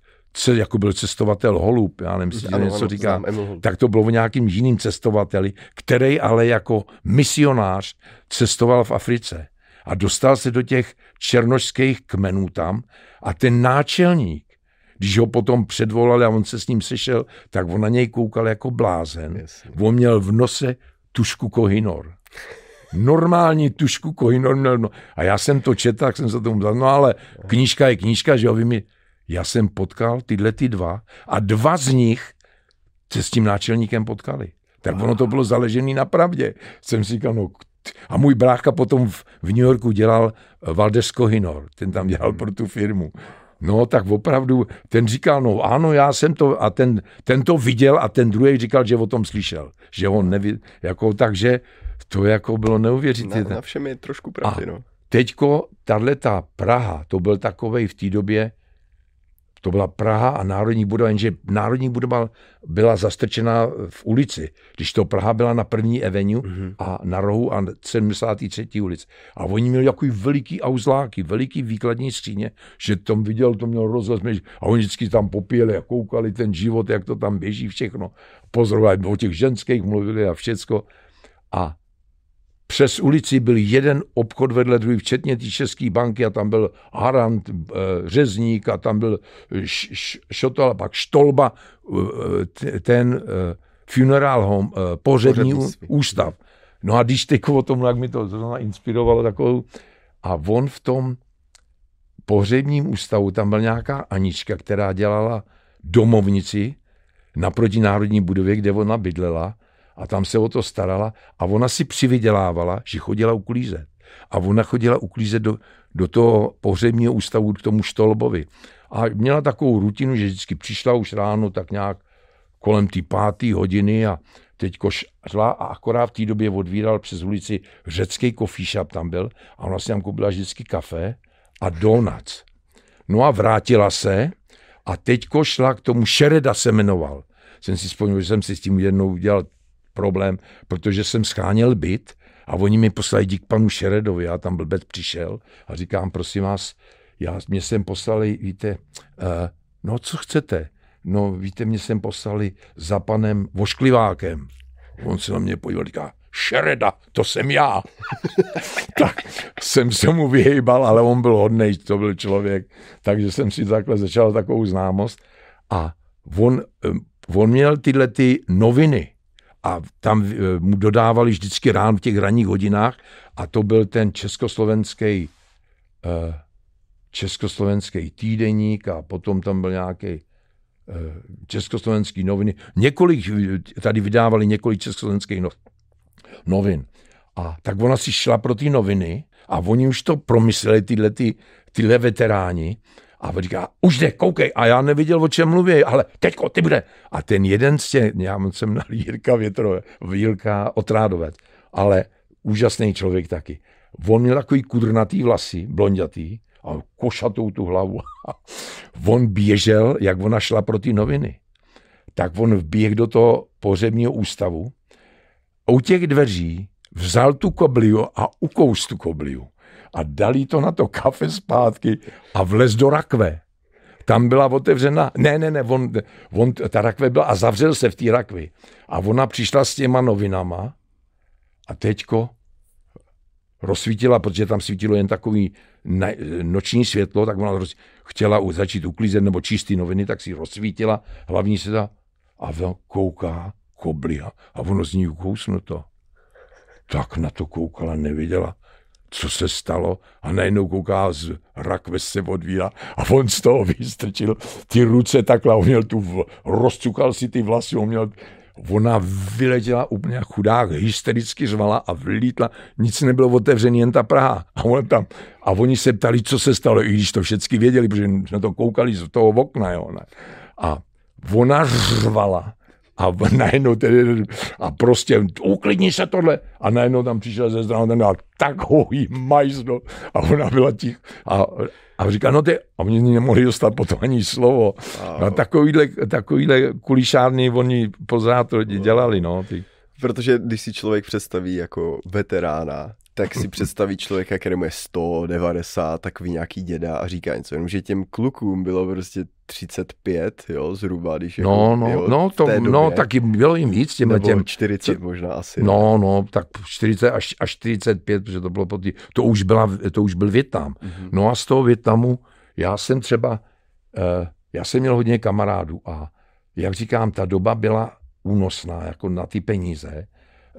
jako byl cestovatel Holub, já nevím, ano, něco ano, říká, znám, tak to bylo v nějakým jiným cestovateli, který ale jako misionář cestoval v Africe. A dostal se do těch černošských kmenů tam a ten náčelník, když ho potom předvolali a on se s ním sešel, tak on na něj koukal jako blázen. Jasně. On měl v nose tušku Kohinoor. Normální tušku Kohinoor. No. A já jsem to četl, tak jsem se tomu vzal. No ale knížka je knížka, že jo, vy mi... Já jsem potkal tyhle ty dva a dva z nich se s tím náčelníkem potkali. Tak ono to bylo založené na pravdě. Jsem si říkal, no, a můj brácha potom v, v New Yorku dělal Valdez Kohinoor, ten tam dělal pro tu firmu. No tak opravdu, ten říkal, no ano, já jsem to, a ten, ten to viděl a ten druhý říkal, že o tom slyšel, že on neví, jako takže to jako bylo neuvěřitelné. Na, na všem je trošku pravdy, no. Teďko, tato Praha, to byl takovej v té době, to byla Praha a Národní budova, jenže Národní budova byla zastrčená v ulici, když to Praha byla na první Avenue mm-hmm. a na rohu a sedmdesát třetí ulici. A oni měli takový veliký auzláky, veliký výkladní skříně, že tam viděl, to měl rozhled, a oni vždycky tam popíjeli a koukali ten život, jak to tam běží všechno. Pozorovali, o těch ženských mluvili a všecko. A přes ulici byl jeden obchod vedle druhý, včetně té České banky, a tam byl Harant, řezník, a tam byl Šotol, a pak Štolba, ten funeral home, pohřební ústav. No a když teď o tom, jak mi to zrovna inspirovalo takovou, a on v tom pohřebním ústavu, tam byl nějaká Anička, která dělala domovnici naproti Národní budově, kde ona bydlela, a tam se o to starala a ona si přivydělávala, že chodila uklízet. A ona chodila uklízet do, do toho pohřebního ústavu k tomu Štolbovi. A měla takovou rutinu, že vždycky přišla už ráno tak nějak kolem té páté hodiny a teďko šla a akorát v té době odvíral přes ulici řecký coffee shop tam byl a ona si tam koupila vždycky kafe a donuts. No a vrátila se a teďko šla k tomu Šereda se jmenoval. Jsem si vzpomněl, že jsem si s tím jednou udělal problém, protože jsem scháněl byt a oni mi poslali dík panu Šeredovi, já tam blbec přišel a říkám, prosím vás, Já, mě jsem poslali, víte, uh, no co chcete? No víte, mě jsem poslali za panem Vošklivákem. On se na mě podíval, říká, Šereda, to jsem já. Tak jsem se mu vyhejbal, ale on byl hodnej, to byl člověk. Takže jsem si takhle začal takovou známost. A on, on měl tyhle ty noviny. A tam mu dodávali vždycky ráno v těch ranních hodinách. A to byl ten československý československý týdeník a potom tam byl nějaký československý noviny. Několik, tady vydávali několik československých novin. A tak ona si šla pro ty noviny a oni už to promysleli, tyhle, ty, tyhle veteráni. A říká, už jde, koukej. A já neviděl, o čem mluví, ale teďko, ty bude. A ten jeden z těch, já jsem na Jirka Větrové, Jirka Otrádovec, ale úžasný člověk taky. On měl takový kudrnatý vlasy, blondětý, a košatou tu hlavu. On běžel, jak ona šla pro ty noviny. Tak on vběh do toho pohřebního ústavu, u těch dveří vzal tu kobliu a ukous tu kobliu. A dali to na to kafe zpátky a vlez do rakve. Tam byla otevřena, ne, ne, ne, on, on, ta rakve byla a zavřel se v té rakvi. A ona přišla s těma novinama a teďko rozsvítila, protože tam svítilo jen takový noční světlo, tak ona roz, chtěla začít uklízet nebo číst ty noviny, tak si rozsvítila hlavní světla a kouká kobliha a ono z ní ukousnuto. Tak na to koukala, neviděla, co se stalo a najednou kouká, z rakve se odvírá a on z toho vystrčil ty ruce takhle, on měl tu, rozcukal si ty vlasy, on měl, ona vyletěla úplně chudák, hystericky řvala a vlítla, nic nebylo otevřený, jen ta Praha a on tam, a oni se ptali, co se stalo, i když to všichni věděli, protože jsme to koukali z toho okna, jo, ne? A ona řvala a najednou tedy, a prostě uklidni se tohle. A najednou tam přišel ze strany ten a tak hojí majzno. A ona byla ticho. A, a říká, no ty, a oni nemohli dostat potom ani slovo. A takovýhle, takovýhle kulišárny oni pořád dělali, no. Ty. Protože když si člověk představí jako veterána, tak si představí člověka, který mu je sto devadesát, takový nějaký děda a říká něco. Jenomže těm klukům bylo prostě třicet pět, jo, zhruba, když no, jako, no, jo, no, to, no, taky bylo jim víc. Těm, nebo těm, čtyřicet tě, možná asi. No, ne? No, tak čtyřicet až čtyřicet pět, protože to bylo pod tý, to už byla, to už byl Vietnam. Mm-hmm. No a z toho Vietnamu, já jsem třeba, uh, já jsem měl hodně kamarádů a jak říkám, ta doba byla únosná, jako na ty peníze,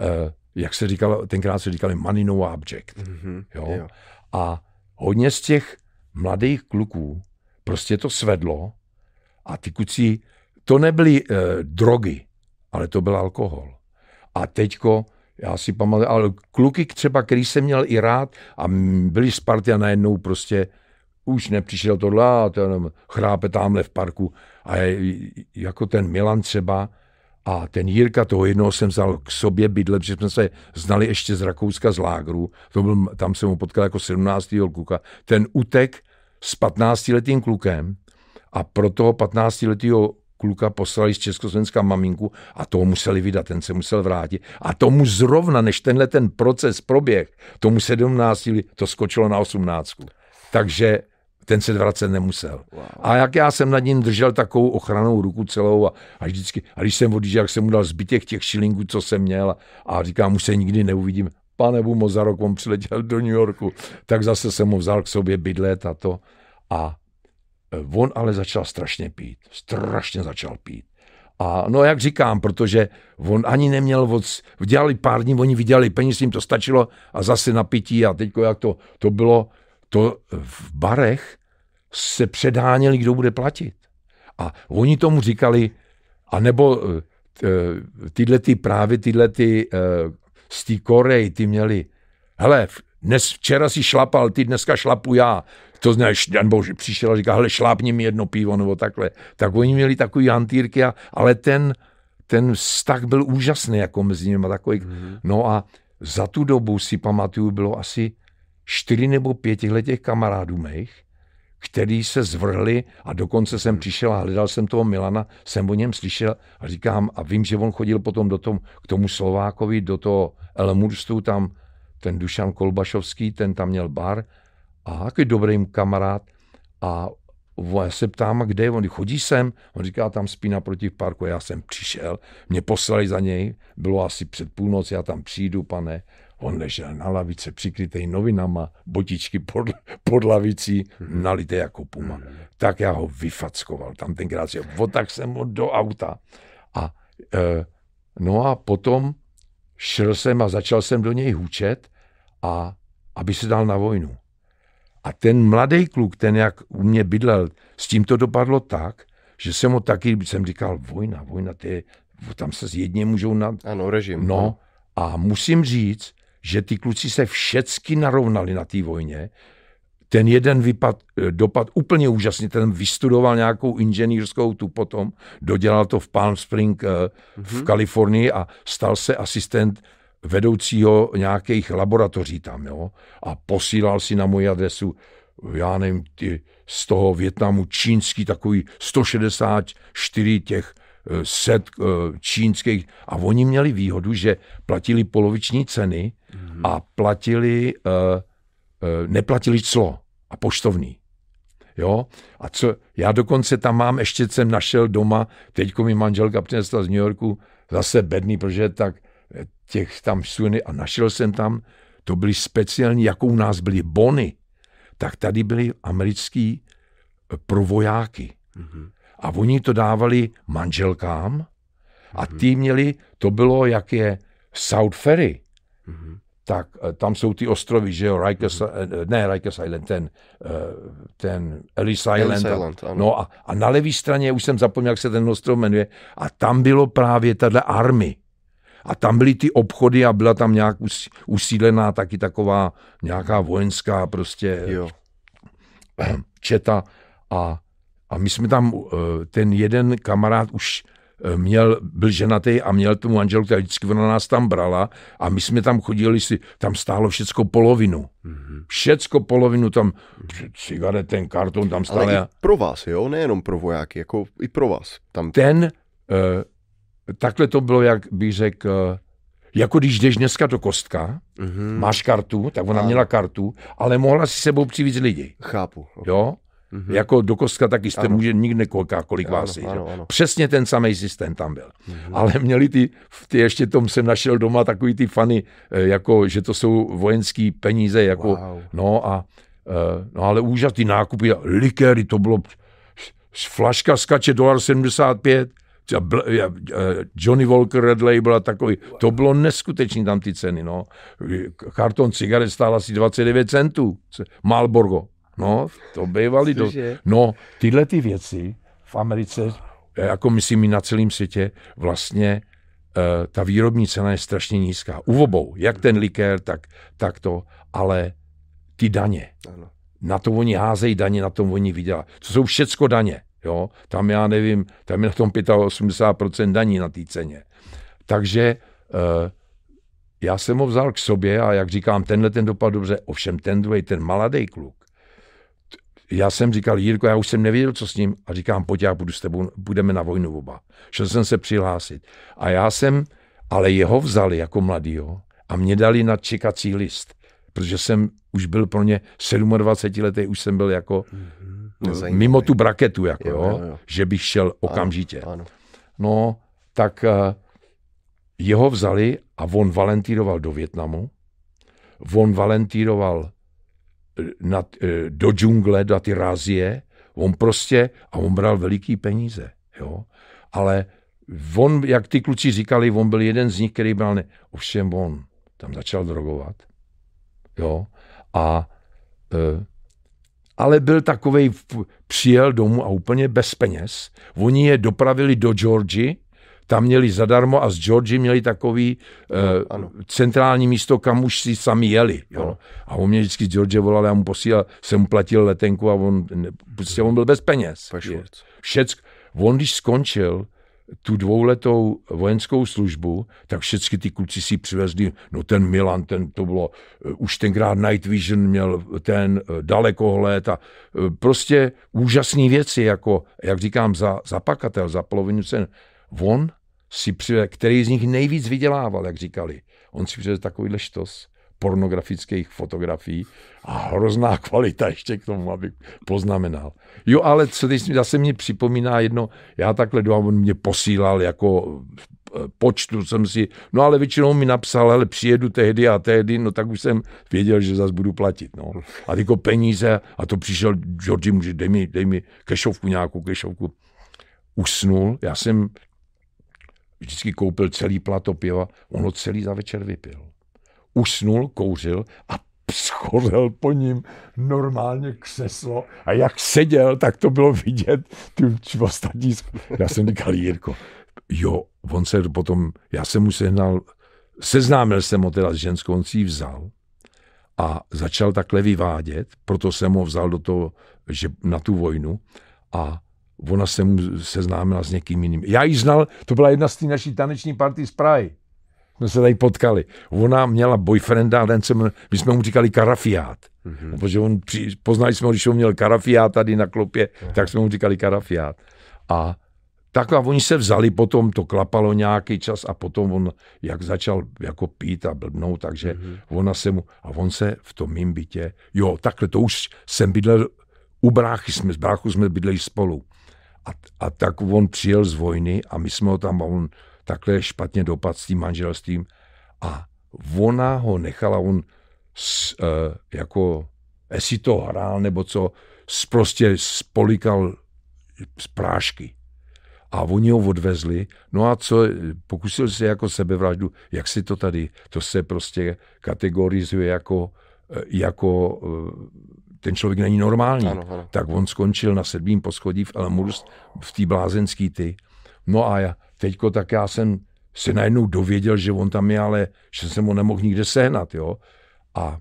uh, jak se říkalo, tenkrát se říkali money no object. Mm-hmm, jo? Jo. A hodně z těch mladých kluků prostě to svedlo a ty kuci, to nebyly eh, drogy, ale to byl alkohol. A teďko, já si pamatuju, ale kluky třeba, který jsem měl i rád a byli z party a najednou prostě už nepřišel tohle a ten chrápe tamhle v parku a je, jako ten Milan třeba. A ten Jirka, toho jednoho jsem vzal k sobě bydlet, protože jsme se znali ještě z Rakouska, z Lágru. To byl, tam jsem ho potkal jako sedmnáctiletého kluka. Ten utek s patnáctiletým klukem a pro toho patnáctiletého kluka poslali z Československa maminku a toho museli vydat, ten se musel vrátit. A tomu zrovna, než tenhle ten proces proběh, tomu sedmnácti to skočilo na osmnáctku. Takže ten se vracet nemusel. Wow. A jak já jsem nad ním držel takovou ochranou ruku celou a, a vždycky, a když jsem odjížděl, jak jsem mu dal zbytek těch šilingů, co jsem měl a říkám, už se nikdy neuvidím. Pane Bumo, za rok on přiletěl do New Yorku, tak zase jsem ho vzal k sobě bydlet a to. A on ale začal strašně pít. Strašně začal pít. A no jak říkám, protože on ani neměl moc, dělali pár dní, oni vydělali peníze, jim to stačilo a zase na pití a teďko jak to, to bylo, to v barech se předháněli, kdo bude platit. A oni tomu říkali, anebo tyhle ty právě tyhle ty z té Koreji, ty měli, hele, dnes, včera si šlapal, ty dneska šlapu já. To znáš, nebo přišel a říká, hele, šlápni mi jedno pivo, nebo takhle. Tak oni měli takový hantýrky, ale ten, ten vztah byl úžasný, jako mezi nimi takový. Mm-hmm. No a za tu dobu si pamatuju, bylo asi čtyři nebo pět těch kamarádů mých, který se zvrhli a dokonce jsem přišel a hledal jsem toho Milana, jsem o něm slyšel a říkám, a vím, že on chodil potom do tom, k tomu Slovákovi, do toho Elmurstu, tam ten Dušan Kolbašovský, ten tam měl bar a takový dobrý kamarád a já se ptám, kde je on, chodí sem? On říká, tam spí naproti v parku. Já jsem přišel, mě poslali za něj, bylo asi před půlnoc, já tam přijdu, pane. On ležel na lavice, přikrytej novinama, botičky pod, pod lavicí, nalité jako puma. Tak já ho vyfackoval tam tenkrát, že otak jsem ho do auta. A, e, no a potom šel jsem a začal jsem do něj hučet, a, aby se dal na vojnu. A ten mladý kluk, ten jak u mě bydlel, s tím to dopadlo tak, že jsem ho taky, jsem říkal, vojna, vojna, ty, tam se z jedně můžou... Na... Ano, režim. No a musím říct, že ty kluci se všecky narovnali na té vojně. Ten jeden vypad, dopad úplně úžasně, ten vystudoval nějakou inženýrskou tu potom, dodělal to v Palm Spring v Kalifornii a stal se asistent vedoucího nějakých laboratoří tam, jo, a posílal si na moji adresu, já nevím, ty, z toho Vietnamu čínský takový sto šedesát čtyři těch set čínských, a oni měli výhodu, že platili poloviční ceny a platili, neplatili clo a poštovní. Jo? A co, já dokonce tam mám, ještě jsem našel doma, teďko mi manželka přinesla z New Yorku, zase bedný, protože tak těch tam suny, a našel jsem tam, to byly speciální, jako u nás byly bony, tak tady byly americký provojáky. Mm-hmm. A oni to dávali manželkám, mm-hmm. a ty měli, to bylo, jak je South Ferry, mm-hmm. tak tam jsou ty ostrovy, že jo, Rikers, mm-hmm. ne Rikers Island, ten, ten Ellis Island. Ellis Island, a, no a, a na levý straně, už jsem zapomněl, jak se ten ostrov jmenuje, a tam bylo právě tato army. A tam byly ty obchody a byla tam nějak usídlená taky taková nějaká vojenská prostě jo. četa. A, a my jsme tam, ten jeden kamarád už měl, byl ženatý a měl tomu manželku, která vždycky ona nás tam brala, a my jsme tam chodili, si, tam stálo všecko polovinu. Mm-hmm. Všecko polovinu, tam cigaret, ten karton tam stále. Ale i pro vás, jo? Nejenom pro vojáky, jako i pro vás. Tam... Ten... Uh, Takhle to bylo, jak bych řekl, jako když jdeš dneska do kostka, mm-hmm. máš kartu, tak ona a. měla kartu, ale mohla si sebou přivíc lidi. Chápu. Jo? Mm-hmm. Jako do kostka taky jste ano. může nikdy nekoliká, kolik ano, vás je. Ano, ano. Přesně ten samý systém tam byl. Mm-hmm. Ale měli ty, ty ještě tom jsem našel doma takový ty fany, jako, že to jsou vojenský peníze, jako, wow. no a, no ale úžas, ty nákupy, likéry, to bylo, flaška skače dolar sedmdesát pět, Johnny Walker Red Label a takový. To bylo neskutečný tam ty ceny. No. Karton cigaret stál asi dvacet devět centů. Marlboro. No, to bývaly. Do... No, tyhle ty věci v Americe, jako myslím i na celém světě, vlastně eh, ta výrobní cena je strašně nízká. U obou. Jak ten likér, tak, tak to. Ale ty daně. Na to oni házejí daně, na tom oni vydělají. To jsou všecko daně. Jo, tam já nevím, tam je na tom osmdesát pět procent daní na té ceně. Takže e, já jsem ho vzal k sobě a jak říkám, tenhle ten dopad dobře, ovšem ten druhý, ten maladej kluk. Já jsem říkal, Jirko, já už jsem nevěděl, co s ním, a říkám, pojď, já půjdu s tebou, budeme na vojnu oba. Šel jsem se přihlásit. A já jsem, ale jeho vzali jako mladýho a mě dali na čekací list, protože jsem už byl pro ně dvacet sedm letý, už jsem byl jako... Mm-hmm. Nezajímavé. Mimo tu braketu, jako, jo, jo, jo. že bych šel okamžitě. Ano, ano. No, tak uh, jeho vzali a on valentíroval do Vietnamu, on valentíroval nad, uh, do džungle, do ty razie, on prostě, a on bral veliký peníze, jo. Ale on, jak ty kluci říkali, on byl jeden z nich, který bral ne. Ovšem on tam začal drogovat, jo, a uh, ale byl takovej, přijel domů a úplně bez peněz. Oni je dopravili do Georgie, tam měli zadarmo a z Georgie měli takový no, uh, centrální místo, kam už si sami jeli. Jo. A on mě vždycky z Georgie volal, já mu posílal, jsem mu platil letenku a on, ne, prostě on byl bez peněz. Všeck, on když skončil tu dvouletou vojenskou službu, tak všechny ty kluci si přivezli, no ten Milan, ten to bylo, už tenkrát Night Vision měl, ten dalekohled a prostě úžasné věci, jako, jak říkám, za, za pakatel, za polovinu cen. On si přivezl, který z nich nejvíc vydělával, jak říkali, on si přivezl takovýhle štos, pornografických fotografií a hrozná kvalita ještě k tomu, abych poznamenal. Jo, ale co teď zase mě připomíná jedno, já takhle jdu a on mě posílal jako počtu jsem si, no ale většinou mi napsal, hele, přijedu tehdy a tehdy, no tak už jsem věděl, že zase budu platit, no. A tyko peníze a to přišel, Georgi, může, dej mi, dej mi kešovku nějakou, kešovku. Usnul, já jsem vždycky koupil celý plato piva, ono celý za večer vypil. Usnul, kouřil a schořel po ním normálně křeslo a jak seděl, tak to bylo vidět ty ostatní. Já jsem říkal, Jirko, jo, on se potom, já jsem mu sehnal, seznámil jsem ho teda s ženskou, on si ji vzal a začal takhle vyvádět, proto jsem ho vzal do toho, že na tu vojnu a ona se mu seznámila s někým jiným. Já ji znal, to byla jedna z té naší taneční party z Prahy. Jsme se tady potkali. Ona měla boyfrienda, ten jsem, my jsme mu říkali karafiát. Mm-hmm. Protože on, poznali jsme ho, když on měl karafiát tady na klopě, mm-hmm. tak jsme mu říkali karafiát. A tak a oni se vzali, potom to klapalo nějaký čas a potom on, jak začal jako pít a blbnout, takže mm-hmm. ona se mu, a on se v tom mým bytě, jo, takhle to už jsem bydlel, u bráchy jsme, s bráchou jsme bydleli spolu. A, a tak on přijel z vojny a my jsme ho tam, a on takhle špatně dopadl s tím manželstvím a ona ho nechala, on s, uh, jako, jestli to hrál nebo co, prostě spolikal z prášky. A oni ho odvezli, no a co, pokusil se jako sebevraždu, jak si to tady, to se prostě kategorizuje jako, jako ten člověk není normální. Ano, ano. Tak on skončil na sedmém poschodí v Elmhurst, v té blázenský ty. No a já, teďko tak já jsem se najednou dověděl, že on tam je, ale že jsem ho nemohl nikde sehnat, jo. A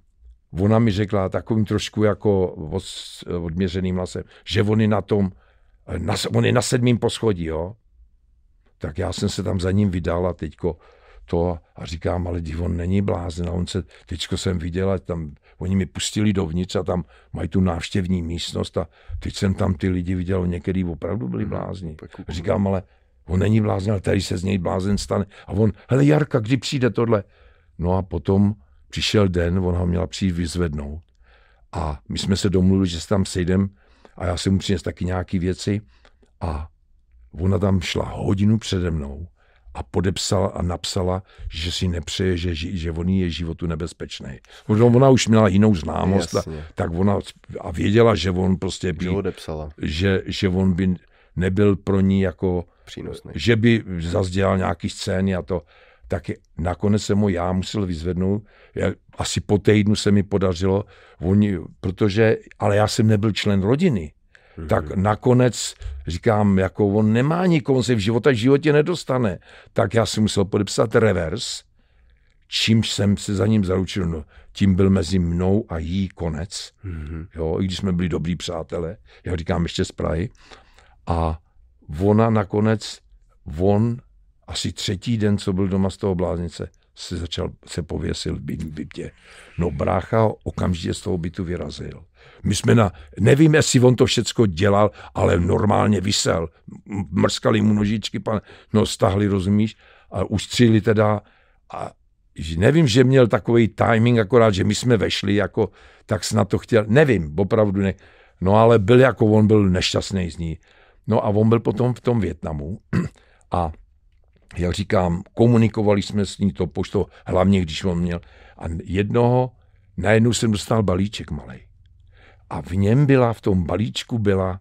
ona mi řekla takovým trošku jako odměřeným hlasem, že on je na tom, na, on je na sedmém poschodí, jo. Tak já jsem se tam za ním vydal a teďko to a říkám, ale div, on není blázen. A on se, teďko jsem viděl, tam, oni mi pustili dovnitř a tam mají tu návštěvní místnost a teď jsem tam ty lidi viděl, některý opravdu byli blázni. Hmm, říkám, ale on není blázen, ale tady se z něj blázen stane. A on, hele Jarka, kdy přijde tohle? No a potom přišel den, ona ho měla přijít vyzvednout. A my jsme se domluvili, že se tam sejdem a já jsem mu přinesl taky nějaký věci a ona tam šla hodinu přede mnou a podepsala a napsala, že si nepřeje, že, že on je životu nebezpečný. Ona už měla jinou známost, a, tak ona a věděla, že on prostě by, že, že on by nebyl pro ní jako přínosný. Že by zazdělal nějaký scény a to. Tak je, nakonec jsem ho já musel vyzvednout. Já, asi po týdnu se mi podařilo, oni, protože, ale já jsem nebyl člen rodiny. Mm-hmm. Tak nakonec říkám, jako on nemá nikomu, on se v života v životě nedostane. Tak já jsem musel podepsat revers, čímž jsem se za ním zaručil. No, tím byl mezi mnou a jí konec. Mm-hmm. Jo, i když jsme byli dobrý přátelé, já říkám ještě z Prahy. A ona nakonec, on asi třetí den, co byl doma z toho bláznice, se začal, se pověsil v bytě. No brácha okamžitě z toho bytu vyrazil. My jsme na, nevím, jestli on to všecko dělal, ale normálně visel. Mrskali mu nožičky, pan, no stahli, rozumíš, a ustříli teda. A nevím, že měl takový timing, akorát, že my jsme vešli, jako, tak snad to chtěl, nevím, opravdu ne. No ale byl jako, on byl nešťastný z ní. No a on byl potom v tom Vietnamu a jak říkám, komunikovali jsme s ní to poštou, hlavně když on měl. A jednoho, najednou jsem dostal balíček malej. A v něm byla, v tom balíčku byla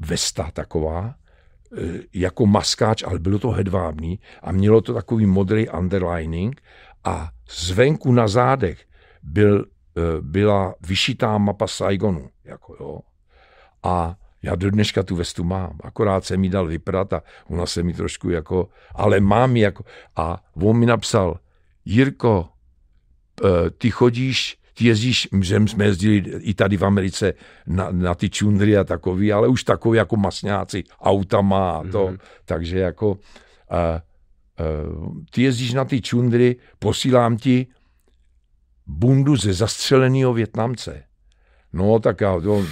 vesta taková, jako maskáč, ale bylo to hedvábný a mělo to takový modrý underlining a zvenku na zádech byl, byla vyšitá mapa Saigonu. Jako jo. A já do dneška tu vestu mám, akorát jsem jí dal vyprat a ona se mi trošku jako, ale mám ji jako. A on mi napsal, Jirko, ty chodíš, ty jezdíš, že jsme jezdili i tady v Americe na, na ty čundry a takový, ale už takový jako masňáci, auta má to, mm-hmm. takže jako uh, uh, ty jezdíš na ty čundry, posílám ti bundu ze zastřeleného Vietnamce. No tak já, to,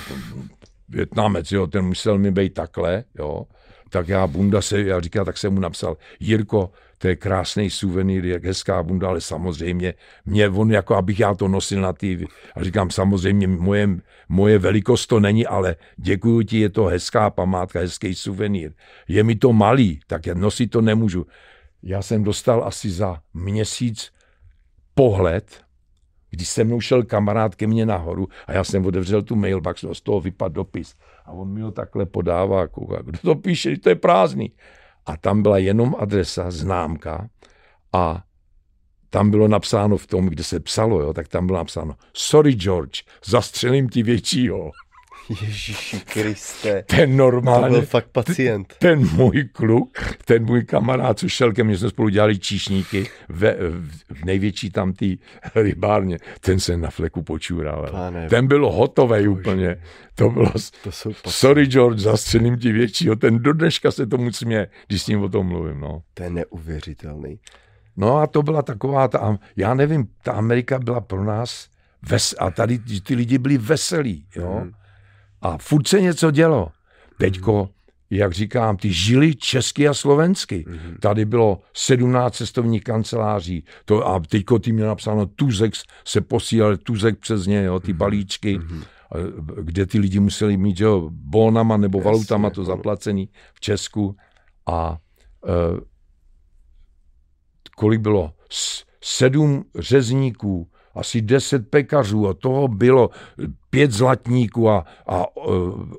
Vietnamec, jo, ten musel mi být takhle, jo. Tak já bunda se, já říkám, tak jsem mu napsal, Jirko, to je krásný suvenýr, jak hezká bunda, ale samozřejmě, mě on jako, abych já to nosil na tý, a říkám, samozřejmě moje, moje velikost to není, ale děkuju ti, je to hezká památka, hezký suvenýr. Je mi to malý, tak já nosit to nemůžu. Já jsem dostal asi za měsíc pohled, když se mnou šel kamarád ke mně nahoru a já jsem otevřel tu mailbox, z toho vypadl dopis. A on mi ho takhle podává, kouká, kdo to píše, to je prázdný. A tam byla jenom adresa, známka a tam bylo napsáno v tom, kde se psalo, jo, tak tam bylo napsáno, sorry George, zastřelím ti většího. Ježíši Kriste. Ten normálně. To byl fakt pacient. Ten můj kluk, ten můj kamarád, co šel ke mně, jsme spolu dělali číšníky ve, v největší tam tý rybárně. Ten se na fleku počůral. Páne, ten byl hotovej úplně. To bylo, to jsou sorry George, zastřelím ti většího. Ten do dneška se tomu směje, když s ním o tom mluvím. No. To je neuvěřitelný. No a to byla taková, ta, já nevím, ta Amerika byla pro nás ves, a tady ty lidi byli veselí, jo. Hmm. A furt se něco dělo. Teďko, jak říkám, ty žili česky a slovensky. Tady bylo sedmnáct cestovních kanceláří. To, a teďko ty měl napsáno Tuzek, se posílal Tuzek přes ně, jo, ty balíčky, kde ty lidi museli mít, jo, bónama nebo valutama to zaplacený v Česku. A e, kolik bylo? Sedm řezníků, asi deset pekařů a toho bylo pět zlatníků a, a, a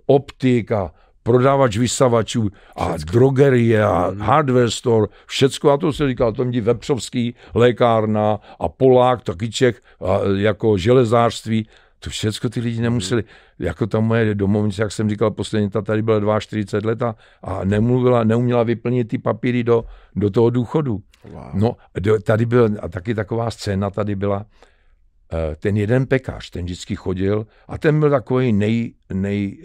optik a prodávač vysavačů a všecko. Drogerie a mm. hardware store, všecko a to se říkalo, to měli Vepřovský lékárna a Polák, taky Čech a, jako železářství, to všecko ty lidi nemuseli, mm. jako ta moje domovnice, jak jsem říkal, poslední ta tady byla čtyřicet dva let a nemluvila, neuměla vyplnit ty papíry do, do toho důchodu. Wow. No tady byla, a taky taková scéna tady byla, ten jeden pekař, ten vždycky chodil a ten byl takový nej, nej,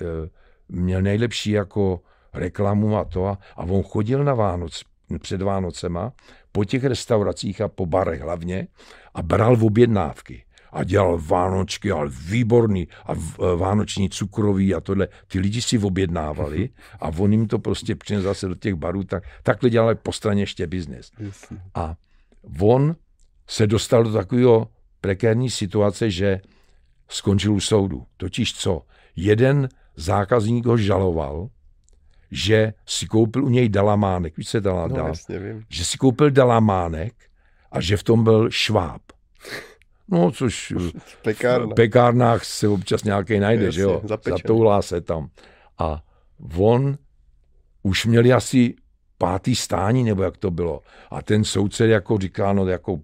měl nejlepší jako reklamu a to a, a on chodil na Vánoc, před Vánocema po těch restauracích a po barech hlavně a bral v objednávky a dělal vánočky, ale výborný a vánoční cukroví a tohle. Ty lidi si objednávali a on jim to prostě přinesl zase do těch barů, tak, takhle dělal po straně ještě biznes. A on se dostal do takového prekérní situace, že skončil u soudu. Totiž co? Jeden zákazník ho žaloval, že si koupil u něj dalamánek. Víš, se dala, no, dala, že si koupil dalamánek a že v tom byl šváb. No, což Pekárna. v pekárnách se občas nějaký najde, jasně, že jo? Zapečený. Zatoulá se tam. A on už měl asi pátý stání, nebo jak to bylo. A ten soudce jako říká, no jako,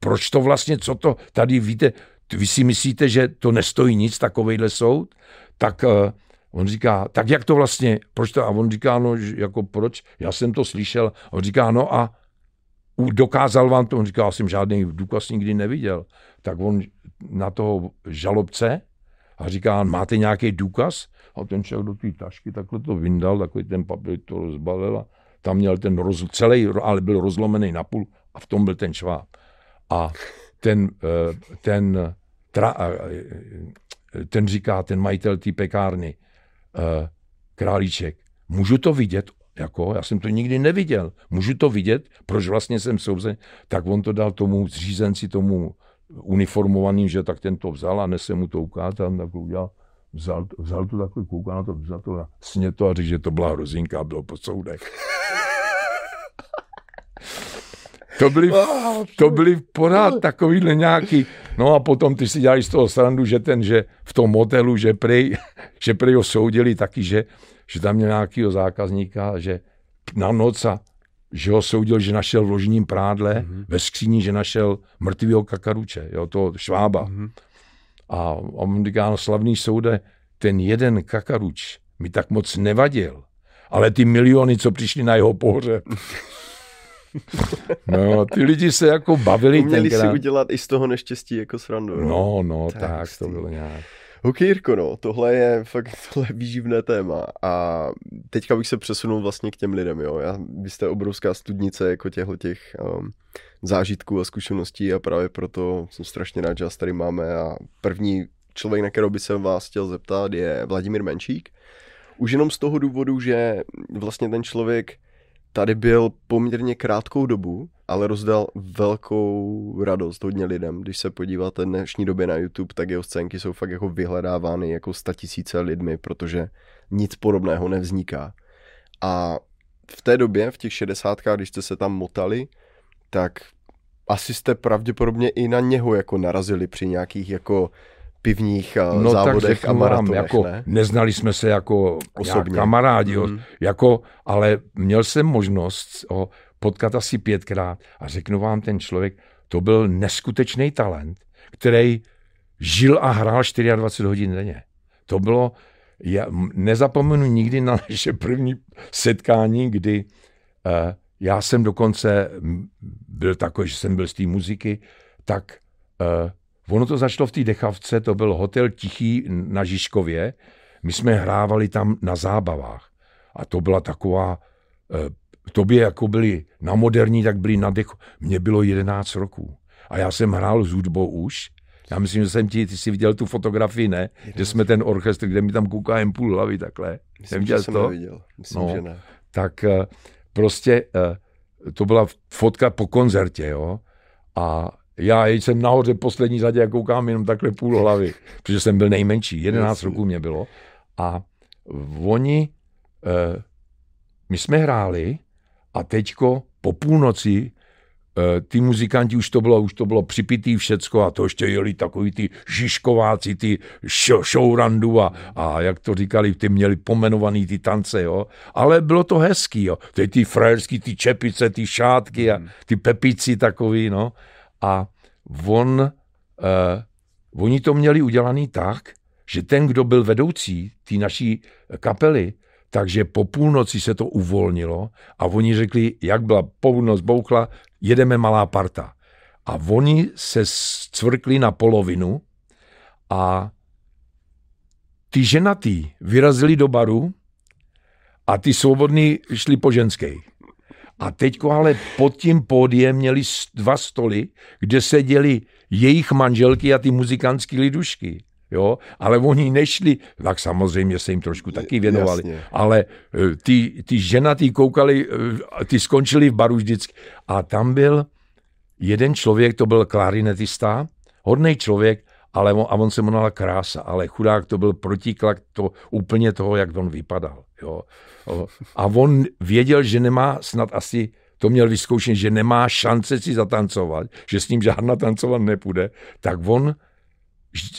proč to vlastně, co to tady, víte, vy si myslíte, že to nestojí nic, takovejhle soud? Tak uh, on říká, tak jak to vlastně, proč to, a on říká, no jako proč, já jsem to slyšel, a on říká, no a dokázal vám to, on říká, já jsem žádný důkaz nikdy neviděl. Tak on na toho žalobce a říká, máte nějaký důkaz? A ten člověk do té tašky takhle to vyndal, takový ten papír to rozbalil a tam měl ten roz, celý, ale byl rozlomený na půl a v tom byl ten šváb. A ten, ten, tra, ten říká, ten majitel té pekárny, Králíček, můžu to vidět? Jako, já jsem to nikdy neviděl. Můžu to vidět? Proč vlastně jsem souzen? Tak on to dal tomu zřízenci, tomu uniformovaným, že tak ten to vzal a nese mu to ukázal, tak to udělal. Vzal, vzal to takhle, kouká na to, vzal to na sněto a řekl, že to byla hrozinka a bylo po soudech. To byly, to byly pořád takovýhle nějaký, no a potom ty si dělali z toho srandu, že ten, že v tom hotelu, že prej, že prej ho soudili taky, že, že tam měl nějakýho zákazníka, že na noc a že ho soudil, že našel v ložním prádle, mm-hmm. ve skříni, že našel mrtvýho kakaruče, jo, toho švába. Mm-hmm. A on říká, no, slavný soude, ten jeden kakaruč mi tak moc nevadil, ale ty miliony, co přišly na jeho pohřeb. No, ty lidi se jako bavili. Uměli tenkrát si udělat i z toho neštěstí jako srandu. No, no, no tak, tak to bylo nějak. Ok, Jirko, no, tohle je fakt tohle výživné téma a teďka bych se přesunul vlastně k těm lidem, jo. Já, vy jste obrovská studnice jako těchto těch um, zážitků a zkušeností a právě proto jsem strašně rád, že vás tady máme a první člověk, na kterého by se vás chtěl zeptat, je Vladimír Menšík. Už jenom z toho důvodu, že vlastně ten člověk tady byl poměrně krátkou dobu, ale rozdal velkou radost hodně lidem. Když se podíváte dnešní době na YouTube, tak jeho scénky jsou fakt jako vyhledávány jako statisíce lidmi, protože nic podobného nevzniká. A v té době, v těch šedesátkách, když jste se tam motali, tak asi jste pravděpodobně i na něho jako narazili při nějakých jako pivních no, závodech a maratonech, jako, ne? Neznali jsme se jako osobně kamarádi, mm. jako, ale měl jsem možnost ho potkat asi pětkrát a řeknu vám, ten člověk, to byl neskutečný talent, který žil a hrál dvacet čtyři hodin denně. To bylo, já nezapomenu nikdy na naše první setkání, kdy eh, já jsem dokonce byl takový, že jsem byl z té muziky, tak eh, ono to začalo v té dechavce, to byl hotel Tichý na Žižkově. My jsme hrávali tam na zábavách. A to byla taková, tobě jako byli na moderní, tak byli na dechu. Mně bylo jedenáct roků. A já jsem hrál s hudbou už. Já myslím, že jsem ti, ty jsi viděl tu fotografii, ne? Že jsme ten orchestr, kde mi tam kouká jen půl hlavy takhle. Myslím, Neměl že jsem to? neviděl. Myslím, no, že ne. Tak prostě to byla fotka po koncertě, jo? A já jsem nahoře poslední zadě a koukám jenom takhle půl hlavy, protože jsem byl nejmenší, jedenáct roků mě bylo. A oni, e, my jsme hráli a teďko po půlnoci e, ty muzikanti, už to bylo, už to bylo připitý všecko a to ještě jeli takový ty žižkováci, ty showrandu a, a jak to říkali, ty měli pomenovaný ty tance, jo. Ale bylo to hezký, jo. Teď ty frajerský, ty čepice, ty šátky a ty pepici takový, no. A on, eh, oni to měli udělaný tak, že ten, kdo byl vedoucí té naší kapely, takže po půlnoci se to uvolnilo a oni řekli, jak byla půlnoc bouchla, jedeme malá parta. A oni se cvrkli na polovinu a ty ženatý vyrazili do baru a ty svobodní šli po ženských. A teďko ale pod tím pódiem měli dva stoly, kde seděli jejich manželky a ty muzikantský lidušky. Jo? Ale oni nešli, tak samozřejmě se jim trošku taky věnovali. Jasně. Ale ty, ty ženatý koukali, ty skončili v baru vždycky. A tam byl jeden člověk, to byl klarinetista, hodnej člověk, ale on, a on se jmenoval Krása, ale chudák to byl protiklad to, úplně toho, jak on vypadal. Jo. A on věděl, že nemá, snad asi to měl vyzkoušen, že nemá šance si zatancovat, že s ním žádná tancovat nepůjde, tak on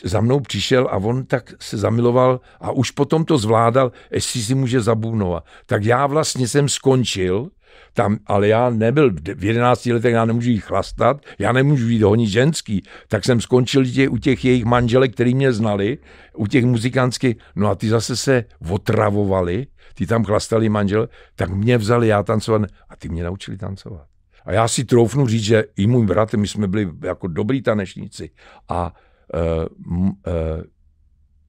za mnou přišel a on tak se zamiloval a už potom to zvládal, jestli si může zabůnovat. Tak já vlastně jsem skončil tam, ale já nebyl v jedenácti letech, já nemůžu jich chlastat, já nemůžu jít honit ženský, tak jsem skončil tě, u těch jejich manželek, který mě znali, u těch muzikantských, no a ty zase se otravovali, ty tam chlastali manžel, tak mě vzali, já tancovat, a ty mě naučili tancovat. A já si troufnu říct, že i můj brat, my jsme byli jako dobrý tanečníci a uh, uh,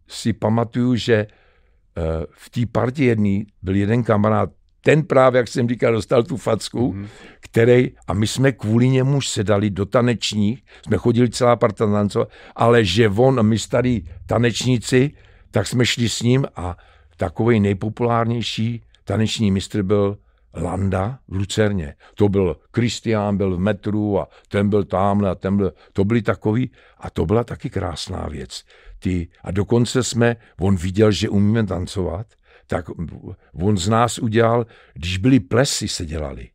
si pamatuju, že uh, v té partii jedný byl jeden kamarád, ten právě, jak jsem říkal, dostal tu facku, mm-hmm. který, a my jsme kvůli němu sedali do tanečních, jsme chodili celá parta tancov, ale že on, my starý tanečníci, tak jsme šli s ním a takovej nejpopulárnější taneční mistr byl Landa v Lucerně. To byl Kristián, byl v metru a ten byl tamhle a ten byl, to byli takový a to byla taky krásná věc. Ty, a dokonce jsme, on viděl, že umíme tancovat, tak on z nás udělal, když byly plesy se dělali,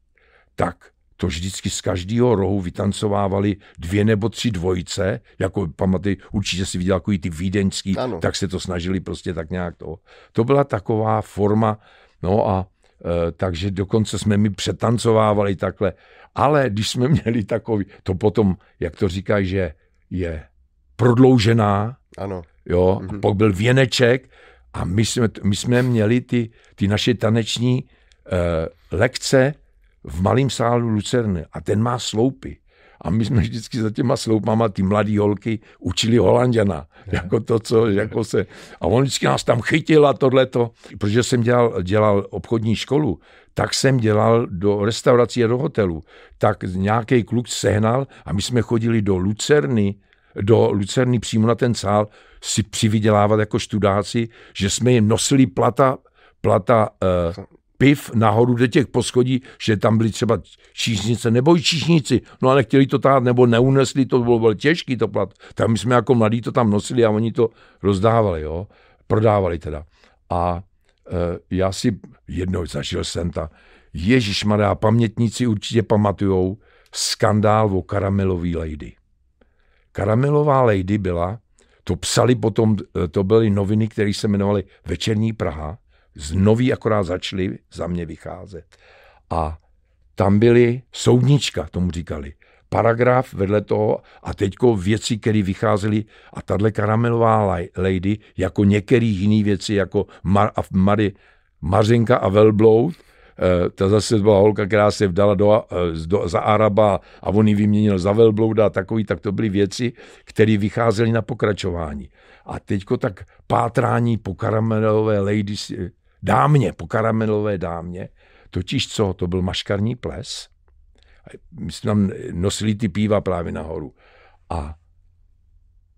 tak to vždycky z každého rohu vytancovávali dvě nebo tři dvojice, jako pamatuj, určitě si viděl takový ty vídeňský, ano. Tak se to snažili prostě tak nějak to. To byla taková forma, no a e, takže dokonce jsme mi přetancovávali takhle, ale když jsme měli takový, to potom, jak to říkají, že je prodloužená, ano. Jo, mhm. Pak byl věneček, a my jsme, my jsme měli ty, ty naše taneční uh, lekce v malém sálu Lucerny a ten má sloupy. A my jsme vždycky za těma sloupama ty mladý holky učili Holanďana. Jako to, co, jako se, a on vždycky nás tam chytil a tohleto. Protože jsem dělal, dělal obchodní školu, tak jsem dělal do restaurací a do hotelu. Tak nějaký kluk sehnal a my jsme chodili do Lucerny, do Lucerny přímo na ten sál si přivydělávat jako študáci, že jsme jim nosili plata plata eh, piv nahoru do těch poschodí, že tam byly třeba číšnice nebo i číšníci, no a nechtěli to tát nebo neunesli, to bylo, bylo těžký to plat. Tak my jsme jako mladí to tam nosili a oni to rozdávali, jo, prodávali teda. A eh, já si jednou zažil jsem ta, ježišmarja, pamětníci určitě pamatujou skandál o karamelové lady. Karamelová lady byla, to psali potom, to byly noviny, které se jmenovaly Večerní Praha, z nový akorát začaly za mě vycházet. A tam byly soudnička, tomu říkali, paragraf vedle toho a teďko věci, které vycházely a tato Karamelová lady, jako některé jiné věci, jako Mar a Mary, Mařenka a velbloud, ta zase byla holka, která se vdala do, do, za Araba a on ji vyměnil za velblouda a takový, tak to byly věci, které vycházely na pokračování. A teďko tak pátrání po karamelové lady, dámě, po karamelové dámě, totiž co, to byl maškarní ples. My jsme tam nosili ty píva právě nahoru. A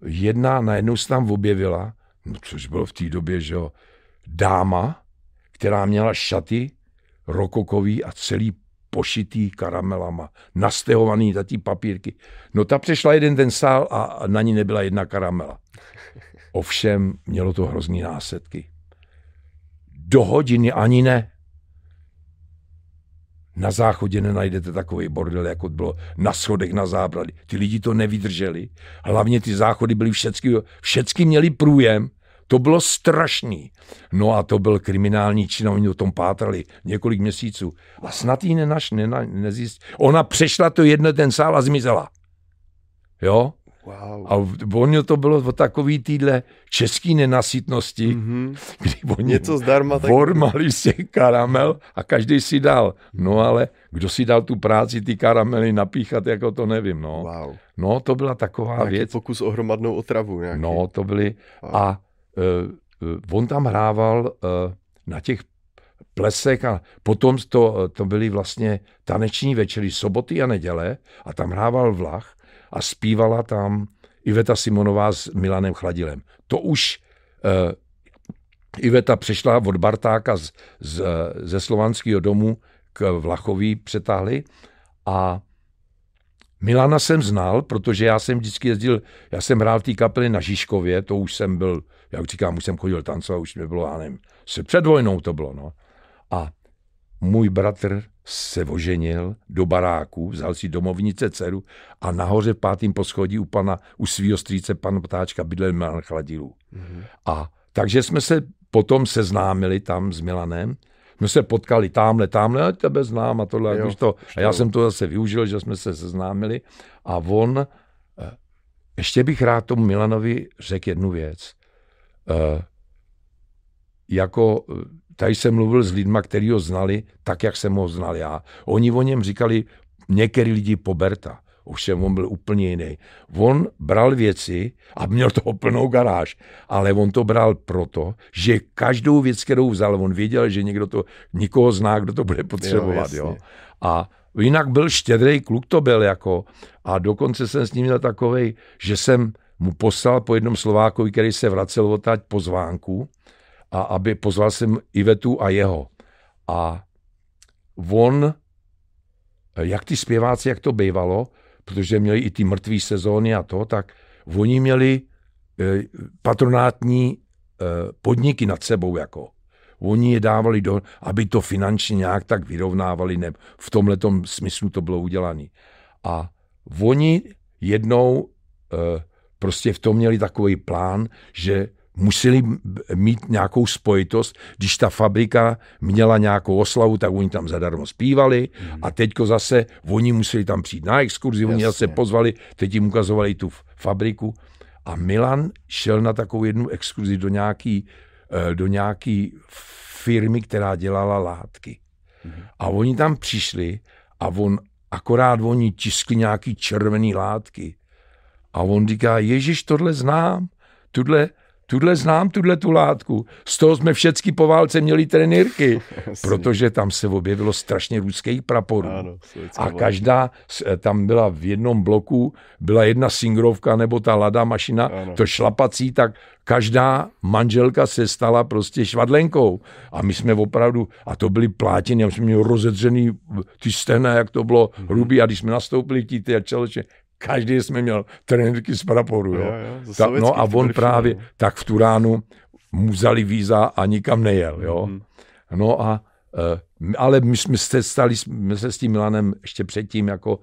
jedna najednou se tam objevila, no což bylo v té době, že jo, dáma, která měla šaty rokokový a celý pošitý karamelama, nastehovaný na ty papírky. No ta přešla jeden ten sál a na ní nebyla jedna karamela. Ovšem mělo to hrozný následky. Do hodiny ani ne. Na záchodě nenajdete takový bordel, jako bylo na schodech na Zábradlí. Ty lidi to nevydrželi. Hlavně ty záchody byly všecky, všecky měli průjem. To bylo strašný. No a to byl kriminální čin, oni o tom pátrali několik měsíců. A snad jí nenaš, nena, nezjistili. Ona přešla to jedno ten sál a zmizela. Jo? Wow. A ono to bylo o takový týhle český nenasytnosti, mm-hmm. kdy oni něco zdarma tak vormali si karamel a každý si dal. No ale kdo si dal tu práci ty karamely napíchat, jako to nevím. No, wow. No to byla taková nějaký věc. Pokus o hromadnou otravu. Nějaký. No to byly. Wow. A on tam hrával na těch plesech a potom to, to byly vlastně taneční večery, soboty a neděle a tam hrával Vlach a zpívala tam Iveta Simonová s Milanem Chladilem. To už uh, Iveta přešla od Bartáka z, z, ze Slovanského domu k Vlachovi, přetáhli a Milana jsem znal, protože já jsem vždycky jezdil, já jsem hrál v té kapely na Žižkově, to už jsem byl, jak říkám, už jsem chodil tancovat, už mi bylo, já nevím, se před vojnou to bylo, no. A můj bratr se oženil do baráku, vzal si domovnice dceru a nahoře v pátém poschodí u pana, u svýho strýce, pana Ptáčka, bydlel Milan Chladilů. Mm-hmm. A takže jsme se potom seznámili tam s Milanem, my se potkali tamhle, tamhle, tebe znám a tohle. Jo, to, a já jsem to zase využil, že jsme se seznámili. A on, ještě bych rád tomu Milanovi řekl jednu věc. E, jako, tady jsem mluvil s lidma, který ho znali, tak, jak jsem ho znal já. Oni o něm říkali, některý lidi poberta. Ovšem, on byl úplně jiný. On bral věci a měl toho plnou garáž, ale on to bral proto, že každou věc, kterou vzal, on věděl, že někdo to, nikoho zná, kdo to bude potřebovat. Jo, jo. A jinak byl štědrý kluk, to byl jako. A dokonce jsem s ním měl takovej, že jsem mu poslal po jednom Slovákovi, který se vracel odtať, pozvánku, a aby pozval jsem Ivetu a jeho. A on, jak ty zpěváci, jak to bývalo, protože měli i ty mrtvý sezóny a to, tak oni měli patronátní podniky nad sebou, jako. Oni je dávali, do, aby to finančně nějak tak vyrovnávali, ne, v tomhletom smyslu to bylo udělané. A oni jednou prostě v tom měli takový plán, že museli mít nějakou spojitost, když ta fabrika měla nějakou oslavu, tak oni tam zadarmo zpívali mm. a teďko zase oni museli tam přijít na exkurzi, jasně. Oni zase pozvali, teď jim ukazovali tu fabriku a Milan šel na takovou jednu exkurzi do nějaký, do nějaký firmy, která dělala látky. Mm. A oni tam přišli a on, akorát oni tiskli nějaký červený látky a on říká, Ježiš, tohle znám, tohle Tudle znám, tudle tu látku. Z toho jsme všechny po válce měli trenýrky, protože tam se objevilo strašně ruských praporů. Ano, a každá, tam byla v jednom bloku, byla jedna singrovka nebo ta Lada mašina, ano. To šlapací, tak každá manželka se stala prostě švadlenkou. A my jsme opravdu, a to byly plátiny, my jsme měli rozedřený ty stehna, jak to bylo hmm. hrubý, a když jsme nastoupili tí ty a čeleče, každý jsme měl trenýrky z praporu. Jo? Jo, jo, Ta, no a on právě všem, tak v tu ránu muzali víza a nikam nejel. Jo? Mm. No a, ale my jsme se stali jsme se s tím Milanem ještě předtím jako,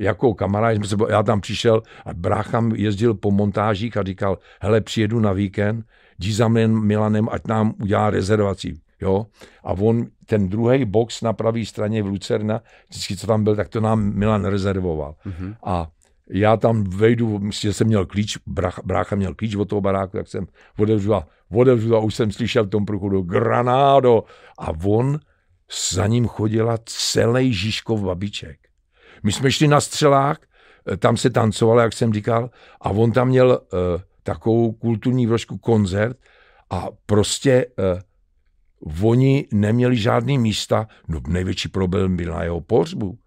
jako kamarád. Já tam přišel a brácha jezdil po montážích a říkal, hele, přijedu na víkend, jdi za Milanem, ať nám udělá rezervaci. Jo? A on, ten druhý box na pravé straně v Lucerna, vždycky, co tam byl, tak to nám Milan rezervoval. Mm-hmm. A já tam vejdu, myslím, že jsem měl klíč, brácha, brácha měl klíč od toho baráku, tak jsem odevřu, odevřu a už jsem slyšel v tom průchodu granádo. A on, za ním chodila celý Žižkov babiček. My jsme šli na střelák, tam se tancovalo, jak jsem říkal, a on tam měl uh, takovou kulturní vložku koncert a prostě... Uh, Oni neměli žádný místa, no největší problém byl na jeho pohřbu.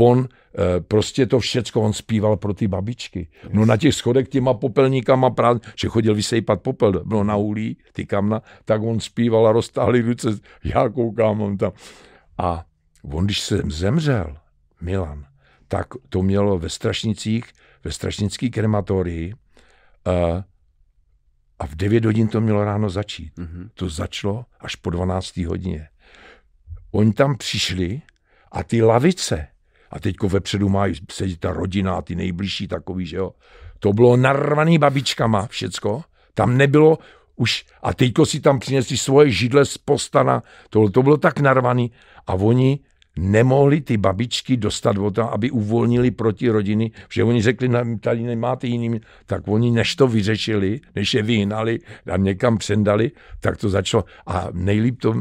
On e, prostě to všecko, on zpíval pro ty babičky. No na těch schodech těma popelníkama, právě, že chodil vysejpat popel, bylo na uhlí, ty kamna, tak on zpíval a roztáhli ruce, já koukám, on tam. A on, když jsem zemřel, Milan, tak to mělo ve Strašnicích, ve strašnické krematorii, e, a v devět hodin to mělo ráno začít. Mm-hmm. To začalo až po dvanácté hodině. Oni tam přišli a ty lavice, a teďko vepředu má sedět ta rodina a ty nejbližší takový, že jo. To bylo narvaný babičkama všecko. Tam nebylo už, a teďko si tam přinesli svoje židle z postana. To, to bylo tak narvaný. A oni nemohli ty babičky dostat od toho, aby uvolnili proti rodiny, že oni řekli, tady nemáte jiný, tak oni než to vyřešili, než je vyhnali a někam přendali, tak to začalo. A nejlíp to,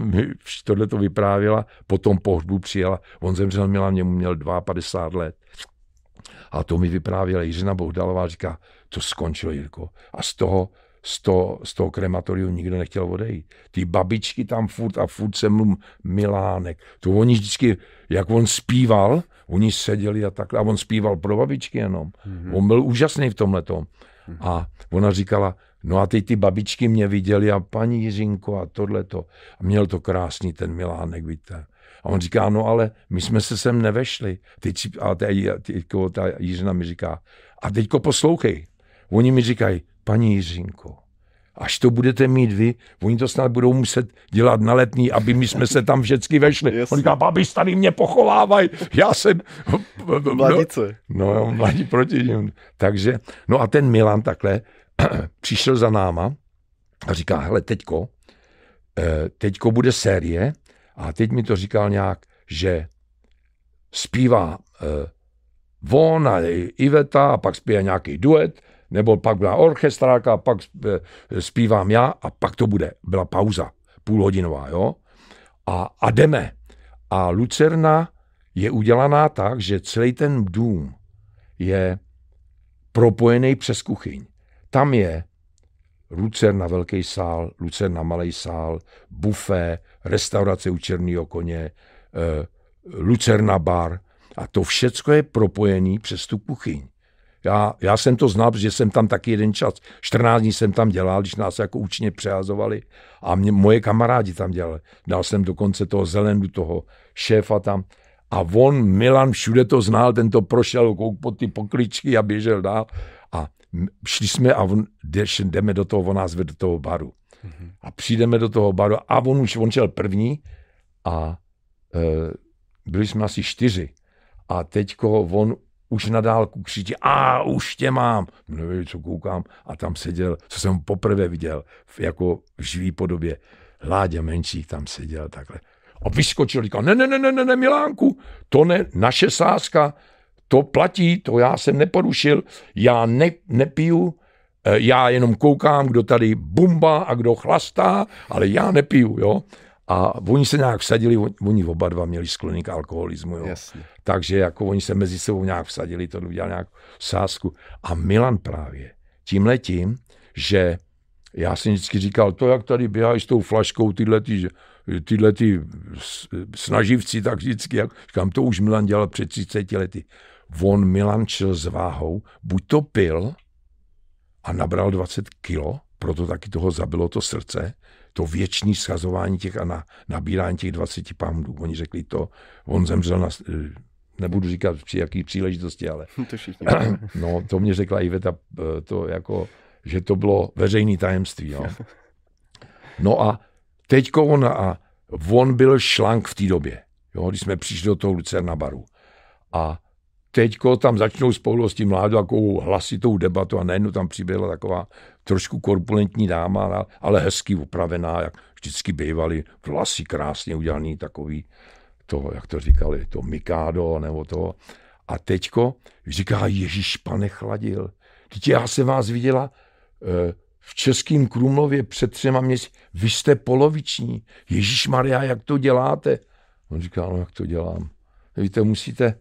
tohle to vyprávěla, potom pohřbu přijela, on zemřel Milan, mě měl padesát dva let. A to mi vyprávěla Jiřina Bohdalová, říká, to skončilo, Jirko. A z toho Z toho, z toho krematoriu nikdo nechtěl odejít. Ty babičky tam furt a furt se mluvím, Milánek. To oni vždycky, jak on zpíval, oni seděli a takhle, a on zpíval pro babičky jenom. Mm-hmm. On byl úžasný v tomhletom. Mm-hmm. A ona říkala, no a teď ty babičky mě viděli a paní Jiřinko a tohleto. A měl to krásný ten Milánek, víte. A on říká, no ale my jsme se sem nevešli. Teď, a teďko ta Jiřina mi říká, a teďko poslouchej. Oni mi říkají, paní Jiřinko, až to budete mít vy, oni to snad budou muset dělat na Letný, aby my jsme se tam vždycky vešli. Jasně. On říká, babiš, tady mě pochovávají, já jsem... Mladice. No, no mladí proti ním. Takže, no a ten Milan takhle přišel za náma a říká, hele, teďko, teďko bude série a teď mi to říkal nějak, že zpívá on a Iveta a pak zpívá nějaký duet, nebo pak byla orchestráka, pak zpívám já a pak to bude. Byla pauza, půlhodinová, jo? A, a jdeme. A Lucerna je udělaná tak, že celý ten dům je propojený přes kuchyň. Tam je Lucerna velký sál, Lucerna malý sál, bufé, restaurace u Černého koně, Lucerna bar a to všecko je propojený přes tu kuchyň. Já, já jsem to znal, protože jsem tam taky jeden čas, čtrnáct dní jsem tam dělal, když nás jako učně přehazovali a mě, moje kamarádi tam dělali. Dal jsem dokonce toho Zelendu, toho šéfa tam a on, Milan, všude to znal, ten to prošel pod ty pokličky a běžel dál a šli jsme a on, jdeme do toho, on nás vedl do toho baru. Mm-hmm. A přijdeme do toho baru a on už, on šel první a e, byli jsme asi čtyři a teďko on už na dálku křičí, a už tě mám. Nevím, co koukám. A tam seděl, co jsem poprvé viděl, jako v živý podobě. Láďa Menšík tam seděl takhle. A vyskočil, říkal, ne, ne, ne, ne, ne, Milánku, to ne, naše sázka, to platí, to já jsem neporušil, já ne, nepiju, já jenom koukám, kdo tady bumba a kdo chlastá, ale já nepiju, jo. A oni se nějak vsadili, oni oba dva měli sklonění k alkoholismu, jo. Jasně. Takže jako oni se mezi sebou nějak vsadili, to udělali nějakou sázku. A Milan právě tímhletím, že já jsem vždycky říkal, to, jak tady běhají s tou flaškou tyhle, ty, tyhle ty snaživci, tak vždycky, jak, říkám, to už Milan dělal před třiceti lety. On Milan šel s váhou, buď to pil a nabral dvacet kilo, proto taky toho zabilo to srdce, to věčné schazování těch a na, nabírání těch dvaceti poundů. Oni řekli to, on zemřel na... Nebudu říkat při jaký příležitosti, ale... To všichni. No, to mě řekla Iveta, to jako, že to bylo veřejné tajemství. Jo. No a teďko on, a on byl šlank v té době, jo, když jsme přišli do toho Lucerna baru. A teďko tam začnou spolu s tím mládou takovou hlasitou debatu a najednou tam přiběhla taková trošku korpulentní dáma, ale hezky upravená, jak vždycky bývali, vlasy krásně udělaný, takový to, jak to říkali, to Mikado nebo to. A teďko říká, Ježíš, pane Chladil, teď já jsem vás viděla v Českém Krumlově před třema měsíci, vy jste poloviční, Ježíš Maria, jak to děláte? On říká, no jak to dělám? Víte, musíte,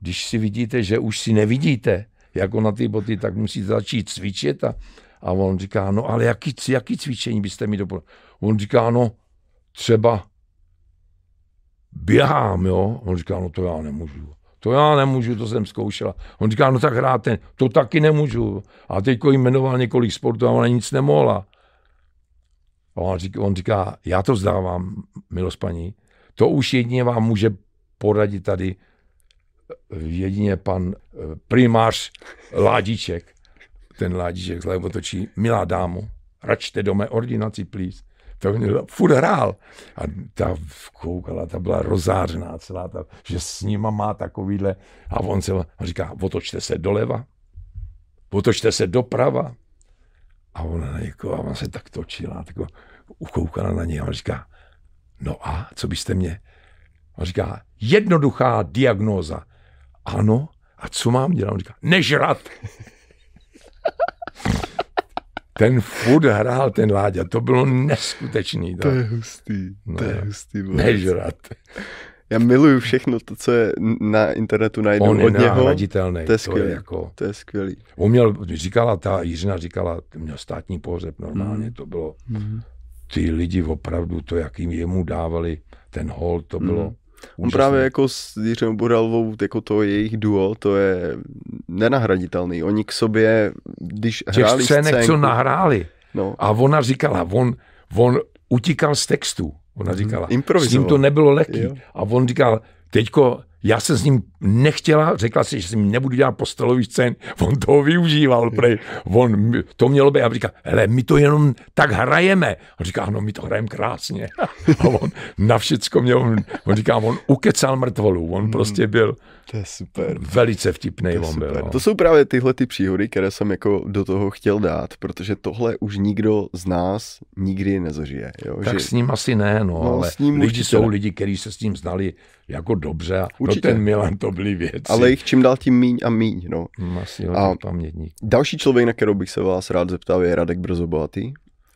když si vidíte, že už si nevidíte, jako na ty boty, tak musíte začít cvičit. A, a on říká, no ale jaký, jaký cvičení byste mi doporučil? On říká, no třeba běhám, jo? On říká, no to já nemůžu. To já nemůžu, to jsem zkoušela. On říká, no tak hrát ten, to taky nemůžu. A teďko jim jmenoval několik sportů a ona nic nemohla. A on říká, on říká, já to vzdávám, milost paní. To už jedině vám může poradit tady jedině pan primář Ládiček. Ten Ládiček zle otočí, milá dámu, račte do mé ordinaci, please. To furt hrál. A ta koukala, ta byla rozářená celá, ta, že s nima má takovýhle. A on se on říká, otočte se doleva, otočte se doprava. A ona na někoho, a ona se tak točila, tako, ukoukala na něj a říká, no a co byste mě? A říká, jednoduchá diagnóza. Ano, a co mám dělat? On říká, nežrat. Ten furt hrál ten Láďa, to bylo neskutečný. To, to je hustý, no, to je hustý. Nežrat. Já miluju všechno to, co je na internetu najdu od něho. On je náhraditelný, to je skvělý. To je, jako, to je skvělý. On měl, říkala ta Jiřina, říkala, měl státní pohřeb normálně, mm. to bylo, mm. ty lidi opravdu to, jakým jemu dávali ten hol, to bylo mm. úžasný. On právě jako s Jiřinou Bohdalovou, jako to jejich duo, to je nenahraditelný. Oni k sobě, když těch hráli scének, scénku, co nahráli. No. A ona říkala, on, on utíkal z textu. Ona říkala, s ním to nebylo lehký. Jo. A on říkal, teďko, já jsem s ním nechtěla, řekla si, že s ním nebudu dělat postelový scén. On toho využíval, prej. On to mělo být. A říká, hele, my to jenom tak hrajeme. A říká, no, my to hrajeme krásně. A on na všecko měl, on říká, on ukecal mrtvolu. On prostě byl to je super. Velice vtipný. To, je on super. Byl, no. To jsou právě tyhle ty příhody, které jsem jako do toho chtěl dát, protože tohle už nikdo z nás nikdy nezažije. Jo? Tak že... s ním asi ne, no, no ale lidi jsou ne. Lidi, kteří se s ním znali jako dobře a no ten Milan to byly věci. Ale jich čím dál tím míň a míň, no. Asi a pamětník. Další člověk, na kterou bych se vás rád zeptal, je Radek Brzobohatý.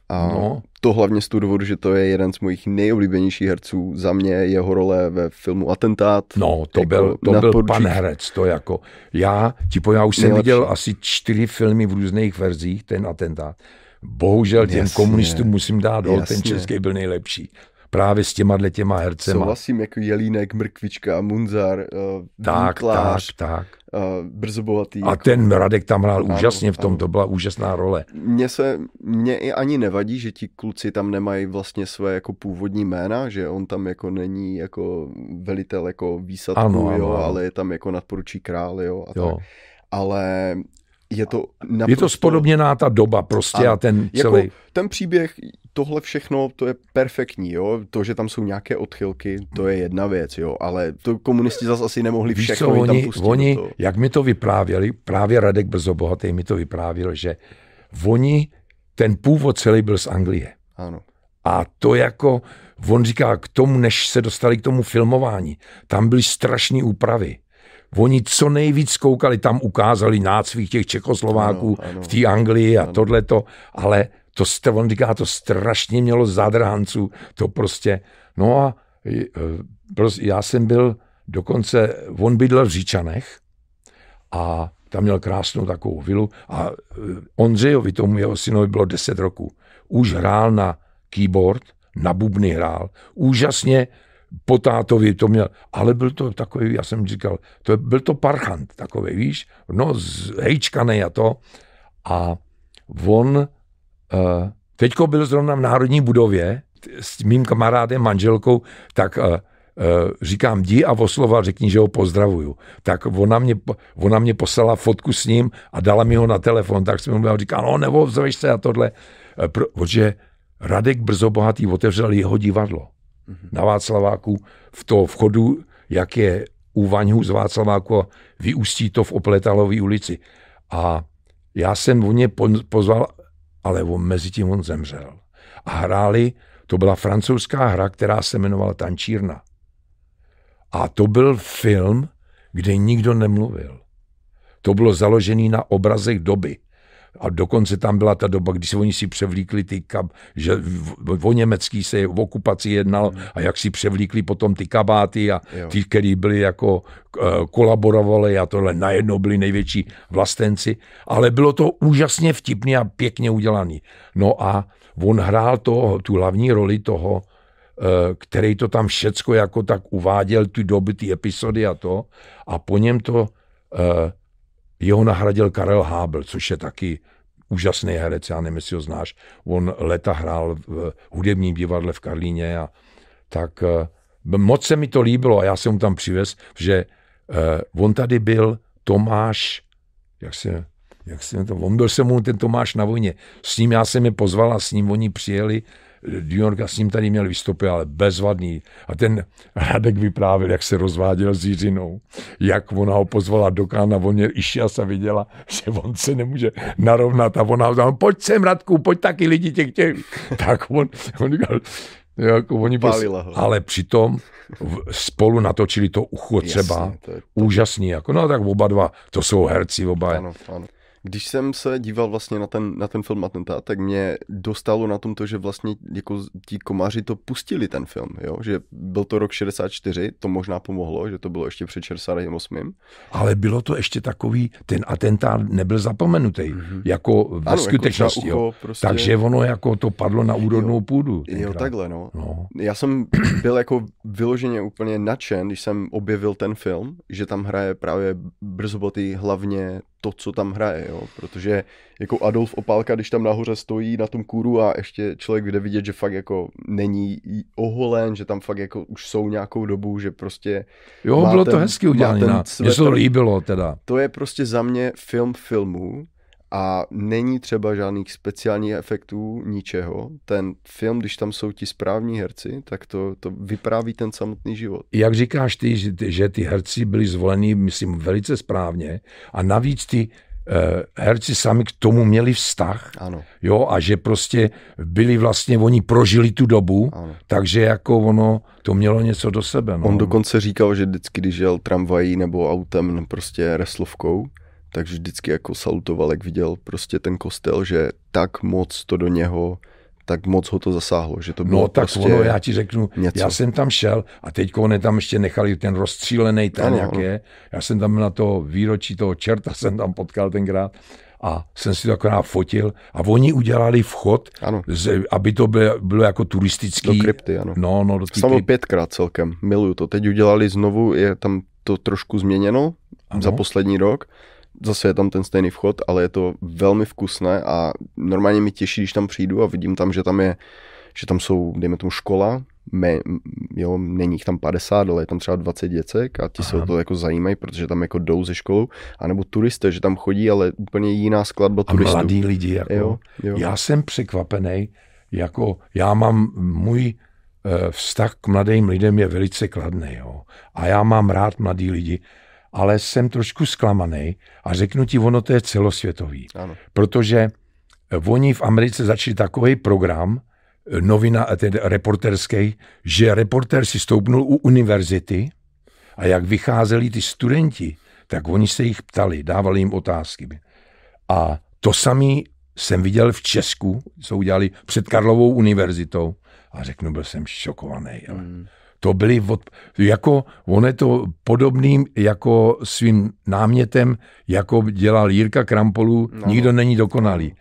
A no. To hlavně z toho důvodu, že to je jeden z mojich nejoblíbenějších herců. Za mě jeho role ve filmu Atentát. No, to jako byl, to byl pan herec. To jako, já, tipo, já už jsem nejlepší. Viděl asi čtyři filmy v různých verzích, ten Atentát. Bohužel těm jasně, komunistům musím dát, jasně. Ho, ten český byl nejlepší. Právě s těma dle těma hercema. Souhlasím, jako Jelínek, Mrkvička, Munzar, tak, Výklář, tak, tak. Brzobohatý. A jako... ten Radek tam hrál ano, úžasně v tom, ano. To byla úžasná role. Mně se, mně i ani nevadí, že ti kluci tam nemají vlastně své jako původní jména, že on tam jako není jako velitel jako výsadku, ano, ano, jo, ano. Ale je tam jako nadporučík král, jo, a jo. Tak. Ale... Je to, naprosto... je to spodobněná ta doba prostě a, a ten celý... Jako ten příběh, tohle všechno, to je perfektní, jo. To, že tam jsou nějaké odchylky, to je jedna věc, jo. Ale to komunisti zase asi nemohli všechno co, oni, tam pustit. Oni, jak mi to vyprávěli, právě Radek Brzobohatý mi to vyprávěl, že oni, ten původ celý byl z Anglie. Ano. A to jako, on říká, k tomu, než se dostali k tomu filmování, tam byly strašné úpravy. Oni co nejvíc koukali, tam ukázali nácvik těch Čechoslováků ano, ano, v té Anglii a tohleto, ale to, on říká, to strašně mělo zadrhanců, to prostě, no a já jsem byl dokonce, on bydlel v Říčanech a Tam měl krásnou takovou vilu a Ondřejovi, tomu jeho synovi, bylo deset roků. Už hrál na keyboard, na bubny hrál, úžasně po tátovi to měl, ale byl to takový, já jsem říkal, to byl to parchant takový, víš, no hejčkanej a to. A on teďko byl zrovna v Národní budově s mým kamarádem, manželkou, tak říkám, jdi a oslova řekni, že ho pozdravuju. Tak ona mě, ona mě poslala fotku s ním a dala mi ho na telefon, tak jsem mu říkal, no nebo vzveš se a tohle, protože Radek Brzobohatý otevřel jeho divadlo na Václaváku v toho vchodu, jak je u Vaňhu z Václaváku, vyústí to v Opletalový ulici. A já jsem o ně pozval, ale on, mezi tím on zemřel. A hráli, to byla francouzská hra, která se jmenovala Tančírna. A to byl film, kde nikdo nemluvil. To bylo založené na obrazech doby. A dokonce tam byla ta doba, když oni si převlíkli ty kab, že o německý se v okupaci jednalo a jak si převlíkli potom ty kabáty a ty, který byli jako kolaborovali a tohle, najednou byli největší vlastenci, ale bylo to úžasně vtipný a pěkně udělaný. No a on hrál to, tu hlavní roli toho, který to tam všecko jako tak uváděl, ty doby, ty epizody a to, a po něm to jeho nahradil Karel Hábl, což je taky úžasný herec, já nevím, jestli ho znáš. On leta hrál v hudebním divadle v Karlíně a tak moc se mi to líbilo a já jsem mu tam přivez, že on tady byl Tomáš, jak se, jak se to, on byl se mu ten Tomáš na vojně. S ním já jsem je pozval a s ním oni přijeli New York a s ním tady měl vystoupit, ale bezvadný. A ten Radek vyprávěl, jak se rozváděl s Jiřinou, jak ona ho pozvala do Cannes a on je išel a viděla, že on se nemůže narovnat a ona ho znala, pojď sem, Radku, pojď taky, lidi tě chtějí. Tak on, on říkal, jako oni pos... ale přitom spolu natočili to ucho třeba. Jasně, to je... úžasný, jako, no tak oba dva, to jsou herci oba. Ano, ano. Když jsem se díval vlastně na ten, na ten film Atentát, tak mě dostalo na tom to, že vlastně jako ti komáři to pustili ten film, jo? Že byl to rok šedesát čtyři, to možná pomohlo, že to bylo ještě před šedesát osm. Ale bylo to ještě takový, ten atentát nebyl zapomenutý, mm-hmm. jako ve skutečnosti, jako ucho, prostě... takže ono jako to padlo na úrodnou jo, půdu. Tenkrát. Jo, takhle, no. no. Já jsem byl jako vyloženě úplně nadšen, když jsem objevil ten film, že tam hraje právě Brzobohatý hlavně to, co tam hraje, jo? Protože jako Adolf Opálka, když tam nahoře stojí na tom kůru a ještě člověk jde vidět, že fakt jako není oholen, že tam fakt jako už jsou nějakou dobu, že prostě... Jo, bylo ten, to hezky udělané, mě to líbilo teda. To je prostě za mě film filmu a není třeba žádných speciálních efektů, ničeho. Ten film, když tam jsou ti správní herci, tak to, to vypráví ten samotný život. Jak říkáš ty, že ty herci byli zvoleni, myslím, velice správně a navíc ty uh, herci sami k tomu měli vztah. Ano. Jo, a že prostě byli vlastně, oni prožili tu dobu, ano. Takže jako ono to mělo něco do sebe. No. On dokonce říkal, že vždycky, když jel tramvají nebo autem, prostě reslovkou, takže vždycky jako salutoval, jak viděl prostě ten kostel, že tak moc to do něho, tak moc ho to zasáhlo, že to bylo no, tak prostě ono, já ti řeknu, něco. Já jsem tam šel a teďko oni tam ještě nechali ten rozstřílený ten, ano, jak ano. je. Já jsem tam na to výročí toho čerta jsem tam potkal tenkrát a jsem si to akorát fotil a oni udělali vchod, z, aby to bylo, bylo jako turistický. Do krypty, ano. No, no, do Samo pětkrát celkem, miluju to. Teď udělali znovu, je tam to trošku změněno ano. za poslední rok. Zase je tam ten stejný vchod, ale je to velmi vkusné a normálně mi těší, když tam přijdu a vidím tam, že tam je, že tam jsou, dejme tomu, škola, me, jo, není jich tam padesát, ale je tam třeba dvacet děcek a ti se o to jako zajímají, protože tam jako jdou ze školou, anebo turisté, že tam chodí, ale úplně jiná skladba turistů. A mladí lidi, jako, jo, jo. Já jsem překvapený, jako já mám můj vztah k mladým lidem je velice kladný, jo. A já mám rád mladý lidi, ale jsem trošku zklamaný a řeknu ti, ono to je celosvětový. Ano. Protože oni v Americe začali takový program, novina, tedy reporterský, že reporter si stoupnul u univerzity a jak vycházeli ty studenti, tak oni se jich ptali, dávali jim otázky. A to samý jsem viděl v Česku, co udělali před Karlovou univerzitou a řeknu, byl jsem šokovaný. Hmm. To byly, od, jako, on je to podobným jako svým námětem, jako dělal Jirka Krampolů, no. Nikdo není dokonalý.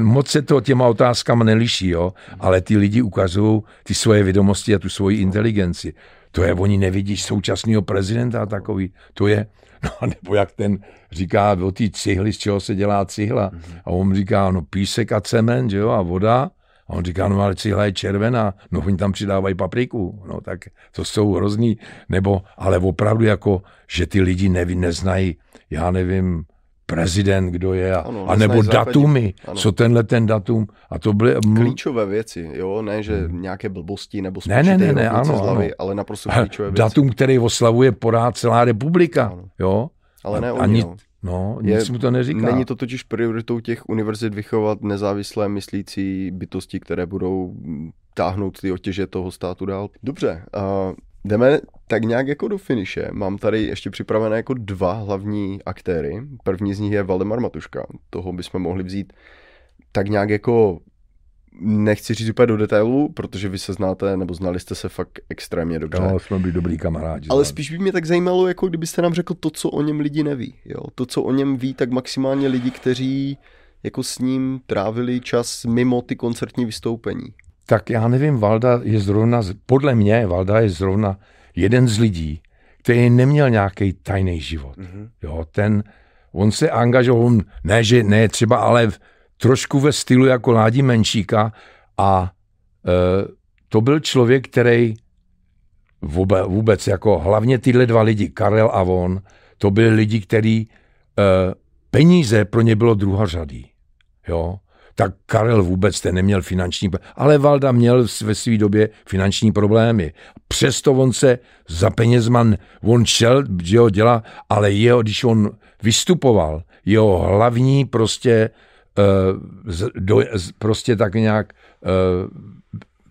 Moc se to těma otázkama neliší, jo? Ale ty lidi ukazují ty svoje vědomosti a tu svoji inteligenci. To je, oni nevidí současného prezidenta takový, to je, no nebo jak ten říká o té cihly, z čeho se dělá cihla. A on říká, no písek a cement, že jo, a voda. A on říká, no ale cihla je červená, no oni tam přidávají papriku, no tak to jsou hrozný, nebo, ale opravdu jako, že ty lidi neví, neznají, já nevím, prezident, kdo je, a, ano, a nebo datumy, co tenhle ten datum, a to byly... Mluv... Klíčové věci, jo, ne, že nějaké blbosti, nebo spočítají ne, ne, ne, rovnice hlavy, ale naprosto klíčové věci. Datum, který oslavuje porád celá republika, ano. Jo. Ale ne oni, no. No, nic je, mu to neříká. Není to totiž prioritou těch univerzit vychovat nezávislé myslící bytosti, které budou táhnout ty otěže toho státu dál. Dobře, uh, jdeme tak nějak jako do finiše. Mám tady ještě připravené jako dva hlavní aktéry. První z nich je Waldemar Matuška. Toho bychom mohli vzít tak nějak jako, nechci říct úplně do detailu, protože vy se znáte, nebo znali jste se fakt extrémně dobře. No, jsme byli dobrý kamarádi. Ale spíš by mě tak zajímalo, jako kdybyste nám řekl to, co o něm lidi neví. Jo? To, co o něm ví, tak maximálně lidi, kteří jako s ním trávili čas mimo ty koncertní vystoupení. Tak já nevím, Valda je zrovna, podle mě, Valda je zrovna jeden z lidí, který neměl nějaký tajný život. Mm-hmm. Jo, ten, on se angažoval, on, ne, že ne třeba, ale v, trošku ve stylu jako Ládi Menšíka a e, to byl člověk, který vůbec, vůbec jako hlavně tyhle dva lidi, Karel a on, to byli lidi, který e, peníze pro ně bylo druhořadý. Jo? Tak Karel vůbec ten neměl finanční problémy, ale Valda měl ve své době finanční problémy. Přesto on se za penězman, on šel, že ho dělá, ale jeho, když on vystupoval, jeho hlavní prostě Uh, do, prostě tak nějak uh,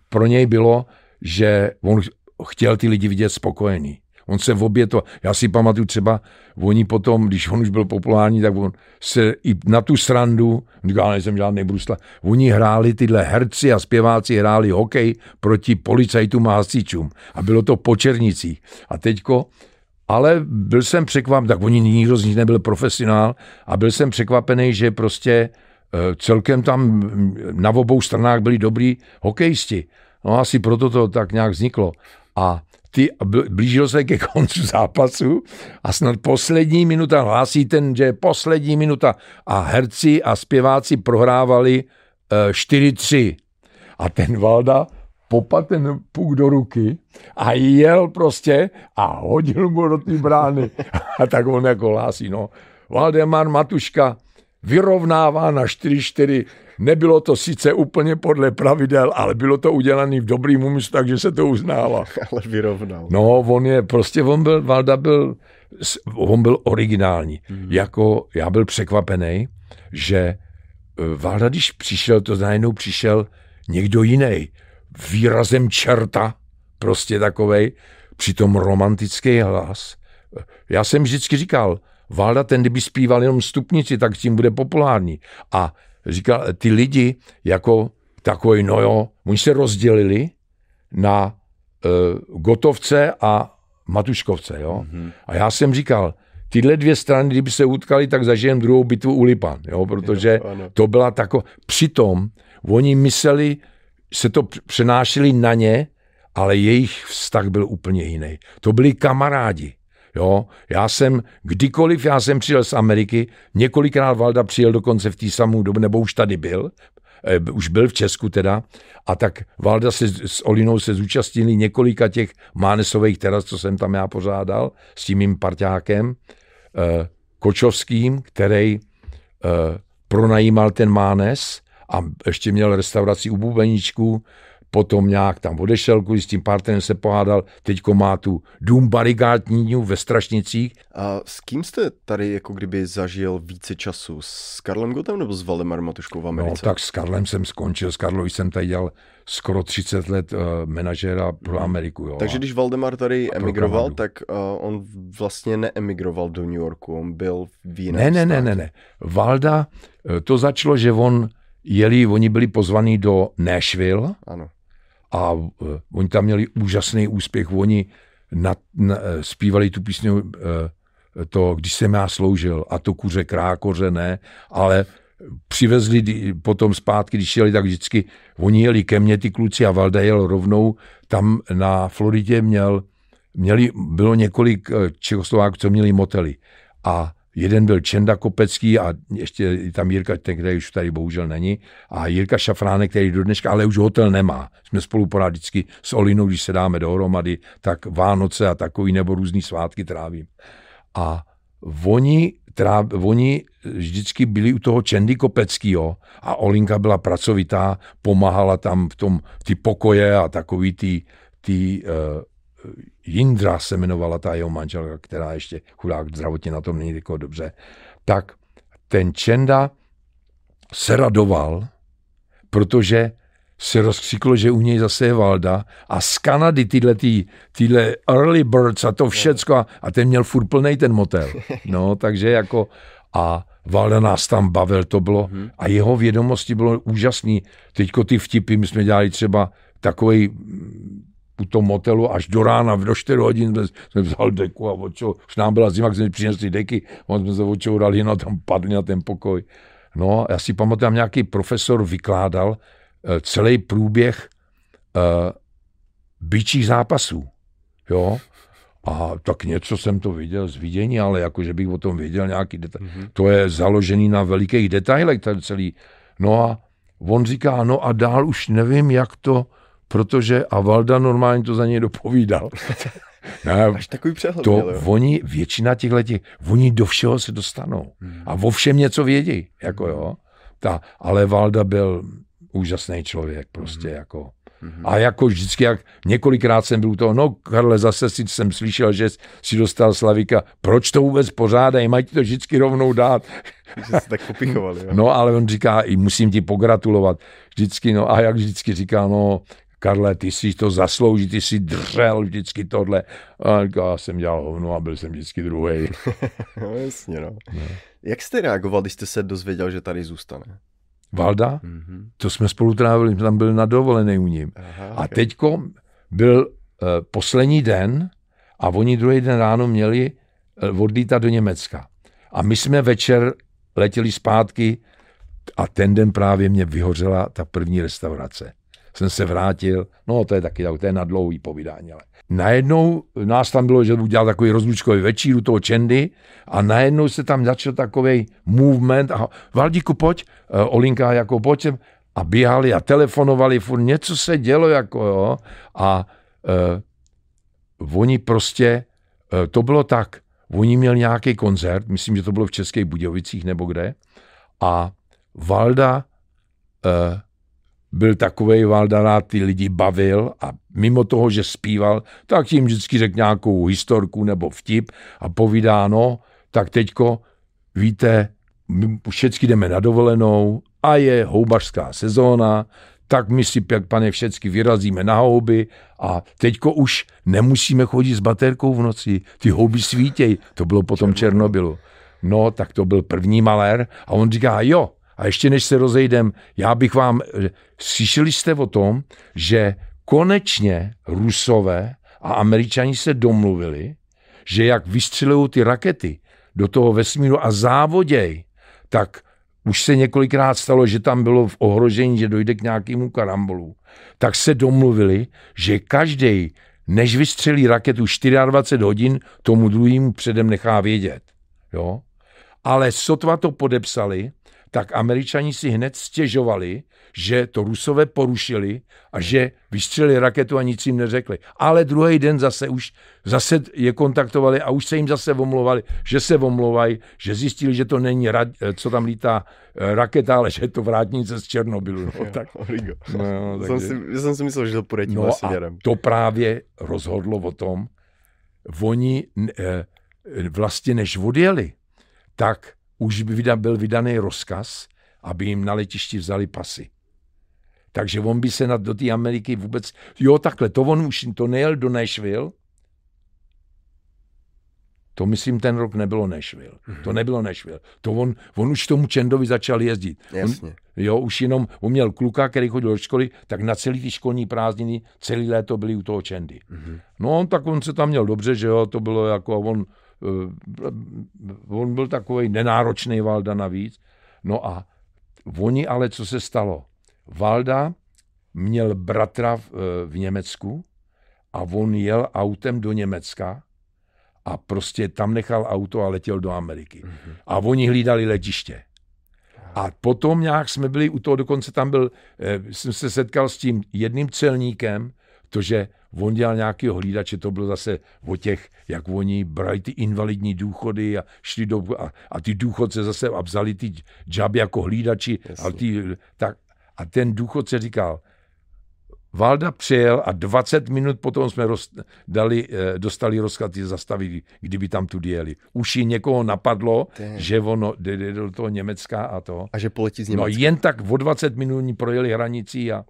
pro něj bylo, že on chtěl ty lidi vidět spokojený. On se obětoval. Já si pamatuju třeba, oni potom, když on už byl populární, tak on se i na tu srandu, říkal, nejsem žádný brusla, oni hráli, tyhle herci a zpěváci hráli hokej proti policajtům a hasičům. A bylo to po Černicích. A teďko ale byl jsem překvapen, tak oni nikdo z nich nebyl profesionál a byl jsem překvapený, že prostě celkem tam na obou stranách byli dobrý hokejisti. No asi proto to tak nějak vzniklo. A ty blížil se ke koncu zápasu a snad poslední minuta, hlásí ten, že poslední minuta a herci a zpěváci prohrávali čtyři tři. A ten Valda popat ten puk do ruky a jel prostě a hodil mu do té brány. A tak on jako hlásí, no, Waldemar Matuška vyrovnává na čtyři čtyři. Nebylo to sice úplně podle pravidel, ale bylo to udělané v dobrým úmyslu, takže se to uznává. Ale vyrovnal. No, on je, prostě on byl, Valda byl, on byl originální. Hmm. Jako, já byl překvapený, že Valda, když přišel, to najednou přišel někdo jiný. Výrazem čerta, prostě takovej, přitom romantický hlas. Já jsem vždycky říkal, Valda, ten kdyby zpíval jenom stupnici, tak tím bude populární. A říkal, ty lidi jako takový, no jo, oni se rozdělili na uh, Gotovce a Matuškovce, jo. Mm-hmm. A já jsem říkal, tyhle dvě strany, kdyby se utkali, tak zažijeme druhou bitvu u Lipan, jo, protože jo, to byla taková, přitom oni mysleli, se to přenášeli na ně, ale jejich vztah byl úplně jiný. To byli kamarádi. Jo? Já jsem, kdykoliv já jsem přijel z Ameriky, několikrát Valda přijel dokonce v té samou době, nebo už tady byl, eh, už byl v Česku teda, a tak Valda se s Olinou se zúčastnili několika těch mánesových teras, co jsem tam já pořádal, s tím mým parťákem, eh, Kočovským, který eh, pronajímal ten mánes, a ještě měl restauraci u Bubeničku, potom nějak tam odešel, když s tím partnerem se pohádal, teďko má tu dům barikátní ve Strašnicích. A s kým jste tady jako kdyby zažil více času? S Karlem Gottem nebo s Valdemarem Matuškou v Americe? No tak s Karlem jsem skončil, s Karlou jsem tady dělal skoro třicet let uh, manažera pro Ameriku. Jo. Takže když Valdemar tady emigroval, tak uh, on vlastně neemigroval do New Yorku, on byl v jiném státě. Ne, ne, ne, ne. Valda, to začalo, že on jeli, oni byli pozvaní do Nashville, ano. a oni tam měli úžasný úspěch. Oni na, na, zpívali tu písňu to, když jsem já sloužil, a to kuře krákoře ne, ale přivezli potom zpátky, když jeli, tak vždycky oni jeli ke mně, ty kluci, a Valda jel rovnou. Tam na Floridě měl, měli, bylo několik Čechoslováků, co měli motely. A jeden byl Čenda Kopecký a ještě tam Jirka, ten, který už tady bohužel není, a Jirka Šafránek, který do dneška, ale už hotel nemá. Jsme spolu poradícky s Olinou, když se dáme dohromady, tak Vánoce a takový nebo různý svátky trávím. A oni, trá, oni vždycky byli u toho Čendy Kopeckýho a Olinka byla pracovitá, pomáhala tam v tom ty pokoje a takový ty... ty uh, Jindra se jmenovala ta jeho manželka, která ještě chudák zdravotně na tom není jako dobře. Tak ten Čenda se radoval, protože se rozkřiklo, že u něj zase je Valda, a z Kanady tyhle, ty, tyhle early birds a to všecko, a, a ten měl furt plnej ten motel. No, takže jako a Valda nás tam bavil, to bylo a jeho vědomosti bylo úžasný. Teďko ty vtipy, my jsme dělali třeba takovej u tom motelu až do rána, do čtyři hodin jsem vzal deku a očo, už nám byla zima, když jsme přinesli deky, a jsme se očo dali jen a tam padli na ten pokoj. No, já si pamatuju, tam nějaký profesor vykládal celý průběh uh, bičích zápasů, jo, a tak něco jsem to viděl z vidění, ale jako, že bych o tom věděl nějaký detail. Mm-hmm. To je založený na velikých detailech, ten celý. No a on říká, no a dál už nevím, jak to, protože a Valda normálně to za něj dopovídal. No, až takový přehled. To měl, oni, většina těchto těch, oni do všeho se dostanou. Hmm. A o všem něco vědí. Jako jo. Ta, ale Valda byl úžasný člověk prostě hmm. jako. Hmm. A jako vždycky, jak několikrát jsem byl u toho, no Karle, zase si jsem slyšel, že si dostal Slavika, proč to vůbec pořádají, mají ti to vždycky rovnou dát. Že se tak popichovali. Jo. No ale on říká, i musím ti pogratulovat. Vždycky, no a jak vždycky říká, no Karle, ty si to zaslouží, ty si dřel vždycky tohle. A já jsem dělal hovno a byl jsem vždycky druhej. No jasně, no. no. Jak jste reagoval, když jste se dozvěděl, že tady zůstane? Valda? Mm-hmm. To jsme spolu trávili, tam byl na dovolené u ním. Aha, a okay. Teďko byl uh, poslední den a oni druhý den ráno měli uh, odlítat do Německa. A my jsme večer letěli zpátky a ten den právě mě vyhořela ta první restaurace. Jsem se vrátil, no to je taky, to je na dlouhý povídání, ale. Najednou nás tam bylo, že udělal takový rozlučkový večír u toho Čendy a najednou se tam začal takovej movement a Valdíku pojď, Olinka jako pojď a běhali a telefonovali, furt něco se dělo jako jo a uh, oni prostě, uh, to bylo tak, oni měli nějaký koncert, myslím, že to bylo v Českých Budějovicích nebo kde a Valda uh, byl takovej, Valda rád ty lidi bavil a mimo toho, že zpíval, tak jim vždycky řekl nějakou historku nebo vtip a povídá, no, tak teďko, víte, my všecky jdeme na dovolenou a je houbařská sezóna, tak my si, jak pane, všecky vyrazíme na houby a teďko už nemusíme chodit s baterkou v noci, ty houby svítěj, to bylo potom Černobylu. No, tak to byl první malér a on říká, jo, a ještě než se rozejdem, já bych vám... Slyšeli jste o tom, že konečně Rusové a Američani se domluvili, že jak vystřelují ty rakety do toho vesmíru a závoděj, tak už se několikrát stalo, že tam bylo v ohrožení, že dojde k nějakému karambolu. Tak se domluvili, že každý, než vystřelí raketu dvacet čtyři hodin, tomu druhému předem nechá vědět. Jo? Ale sotva to podepsali, tak Američani si hned stěžovali, že to Rusové porušili a že vystřelili raketu a nic jim neřekli. Ale druhý den zase už zase je kontaktovali a už se jim zase omlouvali, že se omlouvají, že zjistili, že to není, rad, co tam lítá raketa, ale že je to vrátnice z Černobylu. No, tak. No, takže... jsem si, já jsem si myslel, že to půjde tím no směrem. To právě rozhodlo o tom, oni vlastně než odjeli, tak už byl vydaný rozkaz, aby jim na letišti vzali pasy. Takže on by se do té Ameriky vůbec... Jo, takhle, to on už to nejel do Nashville, To myslím, ten rok nebylo Nashville. Mm-hmm. To nebylo Nashville. To on, on už tomu Čendovi začal jezdit. Jasně. On, jo, už jenom uměl kluka, který chodil do školy, tak na celý ty školní prázdniny celý léto byli u toho Čendy. Mm-hmm. No on tak on se tam měl dobře, že jo, to bylo jako on, uh, on byl takovej nenáročný Valda navíc. No a oni ale, co se stalo? Valda měl bratra v, v Německu a on jel autem do Německa a prostě tam nechal auto a letěl do Ameriky. Mm-hmm. A oni hlídali letiště. A potom nějak jsme byli u toho, dokonce tam byl, eh, jsem se setkal s tím jedným celníkem, protože on dělal nějakého hlídače, to bylo zase o těch, jak oni brali ty invalidní důchody a šli do, a, a ty důchodce zase a vzali ty džaby jako hlídači. A, ty, tak, a ten důchodce říkal, Valda přijel a dvacet minut potom jsme roz, dali, dostali rozkaz zastavit, kdyby tam tu jeli. Už ji někoho napadlo, Ten. že ono jde do toho Německa a to. A že poletí z Německa. No jen tak o dvacet minut projeli hranici a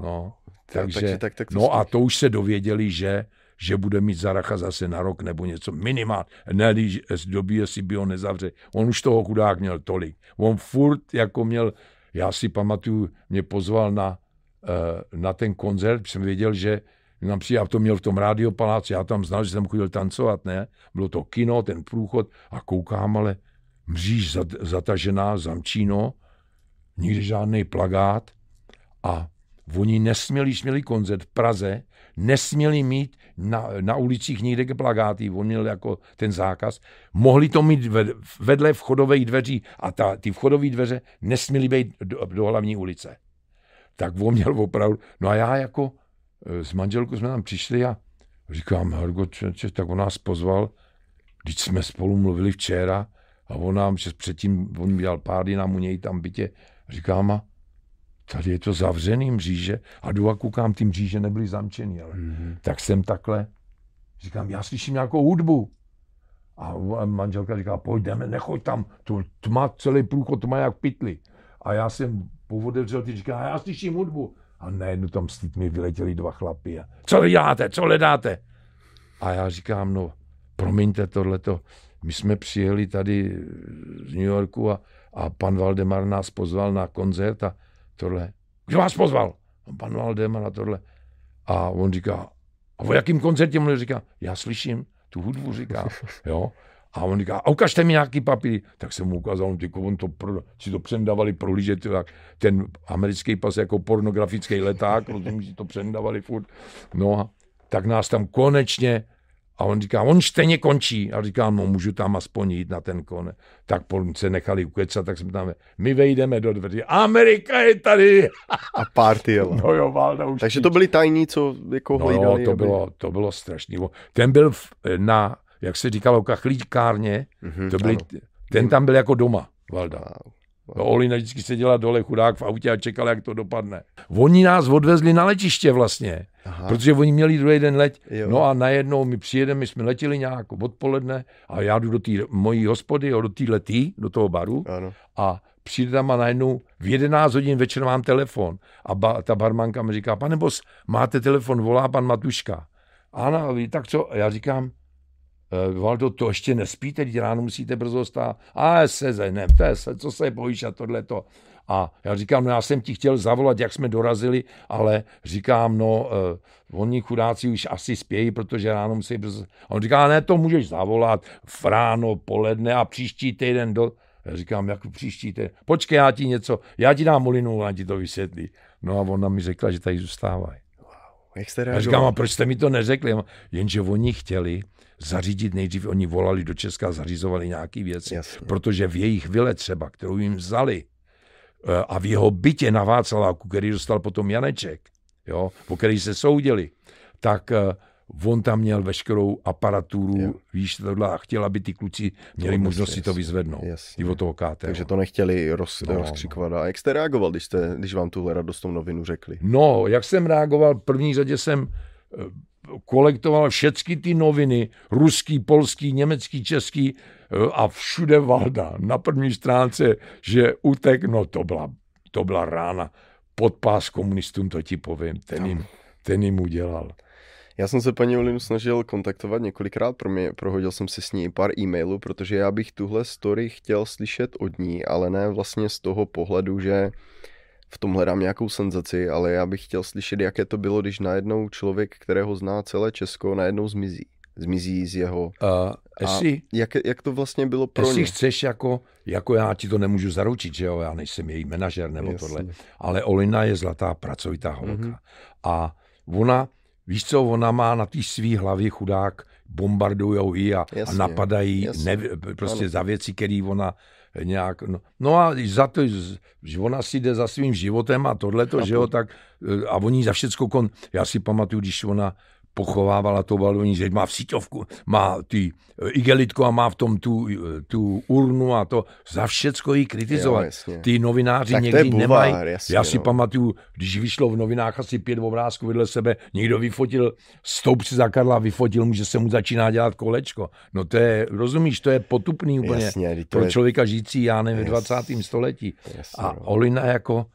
no. Takže, takže, tak, tak to no a to už se dověděli, že, že bude mít Zaracha zase na rok nebo něco minimálně. Ne, z doby, jestli by ho nezavře. On už toho chudák měl tolik. On furt jako měl, já si pamatuju, mě pozval na na ten koncert, jsem věděl, že nám přijde, a to měl v tom Rádiopaláci, já tam znal, že jsem chodil tancovat, ne? Bylo to kino, ten průchod a koukám, ale mříž zatažená, zamčíno, nikdy žádný plakát a oni nesměli, měli koncert v Praze, nesměli mít na, na ulicích nikde plakáty, on měl jako ten zákaz, mohli to mít vedle vchodových dveří a ta, ty vchodové dveře nesměly být do, do hlavní ulice. Tak on měl opravdu, no a já jako s manželkou jsme tam přišli a říkám, Hergo, tak on nás pozval, když jsme spolu mluvili včera a on nám, že předtím, on dělal párty nám u něj tam bytě, říkám, a tady je to zavřený mříže a jdu a koukám, ty mříže nebyly zamčený, ale mm-hmm. tak jsem takhle, říkám, já slyším nějakou hudbu. A manželka říká, pojďme, nechoď tam, to tma, celý průchod tma jak pytli. A já jsem povodevřel, ty říká, já slyším hudbu. A najednou tam s lidmi vyletěli dva chlapy. A, co děláte, co hledáte? A já říkám, no promiňte tohleto, my jsme přijeli tady z New Yorku a, a pan Waldemar nás pozval na koncert a tohle. Kdo vás pozval? Pan Waldemar a tohle. A on říká, a o jakým koncertě mluví? Říká, já slyším tu hudbu, říká, jo. A on říká, a ukažte mi nějaký papíry. Tak jsem mu ukázal, tyko, on to pro, si to přendávali prohlížet, ten americký pas jako pornografický leták, rozumím, si to přendávali furt. No a tak nás tam konečně, a on říká, on stejně končí. A říkám, no můžu tam aspoň jít na ten kone. Tak se nechali ukecat, tak jsme tam, my vejdeme do dveří. Amerika je tady! A party jela. No jo, válda už. Takže to byli tajní, co jako hlídali. No jo, to aby... bylo, to bylo strašný. Ten byl na... jak se říkalo, kachlíčkárně, mm-hmm, to byli, ten tam byl jako doma, Valda. Wow, wow. Olina vždycky seděla dole, chudák v autě a čekala, jak to dopadne. Oni nás odvezli na letiště vlastně, aha, protože oni měli druhý den leť. Jo. No a najednou my přijedeme, my jsme letěli nějak odpoledne a já jdu do té mojí hospody, do té letý, do toho baru, ano, a přijde tam a najednou v jedenáct hodin večer mám telefon a ba, ta barmanka mi říká, pane bos, máte telefon, volá pan Matuška. Ano, tak co? A já říkám, Valdo, to ještě nespíte, teď ráno musíte brzo stát. A se ne, se, co se bojíš a tohleto. A já říkám, no já jsem ti chtěl zavolat, jak jsme dorazili, ale říkám, no, eh, oni chudáci už asi spějí, protože ráno musí brzo. A on říká, ne, to můžeš zavolat v ráno, poledne a příští týden do... Já říkám, jak příští týden? Počkej, já ti něco, já ti dám Molinu, ona ti to vysvětlí. No a ona mi řekla, že tady zůstávají. Já říkám, a proč jste mi to neřekli? Jenže oni chtěli zařídit nejdřív, oni volali do Česka, zařizovali nějaké věci, jasně, protože v jejich vile třeba, kterou jim vzali, a v jeho bytě na Václaváku, který dostal potom Janeček, jo, po který se soudili, tak on tam měl veškerou aparaturu, jo, víš, tohle, a chtěl, aby ty kluci měli možnost si to vyzvednout. Jasně. I od toho ká té. Takže to nechtěli roz, no, rozkřikovat. A jak jste reagoval, když, jste, když vám tuhle radostnou novinu řekli? No, jak jsem reagoval, v první řadě jsem kolektoval všechny ty noviny, ruský, polský, německý, český a všude Valda. Na první stránce, že utek, no to byla, to byla rána. Pod pás komunistům, to ti povím, ten jim, ten jim udělal. Já jsem se paní Olinu snažil kontaktovat několikrát, pro mě, prohodil jsem si s ní pár e-mailů, protože já bych tuhle story chtěl slyšet od ní, ale ne vlastně z toho pohledu, že v tom hledám nějakou senzaci, ale já bych chtěl slyšet, jaké to bylo, když najednou člověk, kterého zná celé Česko, najednou zmizí. Zmizí z jeho... Uh, jestli, a jak, jak to vlastně bylo pro ně? Chceš, jako, jako já ti to nemůžu zaručit, že jo, já nejsem její manažer nebo Jasně. tohle, ale Olina je zlatá, pracovitá holka. Mm-hmm. A ona, víš co, ona má na té svý hlavě chudák, bombardujou ji a, a napadají ne, prostě ano. za věci, které ona nějak... No, no a za to, že ona si jde za svým životem a tohleto, že jo, tak... A oni za všecko... Kon, já si pamatuju, když ona... pochovávala to baldoní, že má v síťovku, má ty igelitku a má v tom tu, tu urnu a to za všecko jí kritizovat. Jo, ty novináři tak někdy bulvár, nemají. Jasně, Já si no. pamatuju, když vyšlo v novinách asi pět obrázků vedle sebe, někdo vyfotil, stoup si za Karla, vyfotil mu, že se mu začíná dělat kolečko. No to je, rozumíš, to je potupný úplně jasně, pro je... člověka žijící, já nevím, v dvacátém století. Jasně, a Olina jako...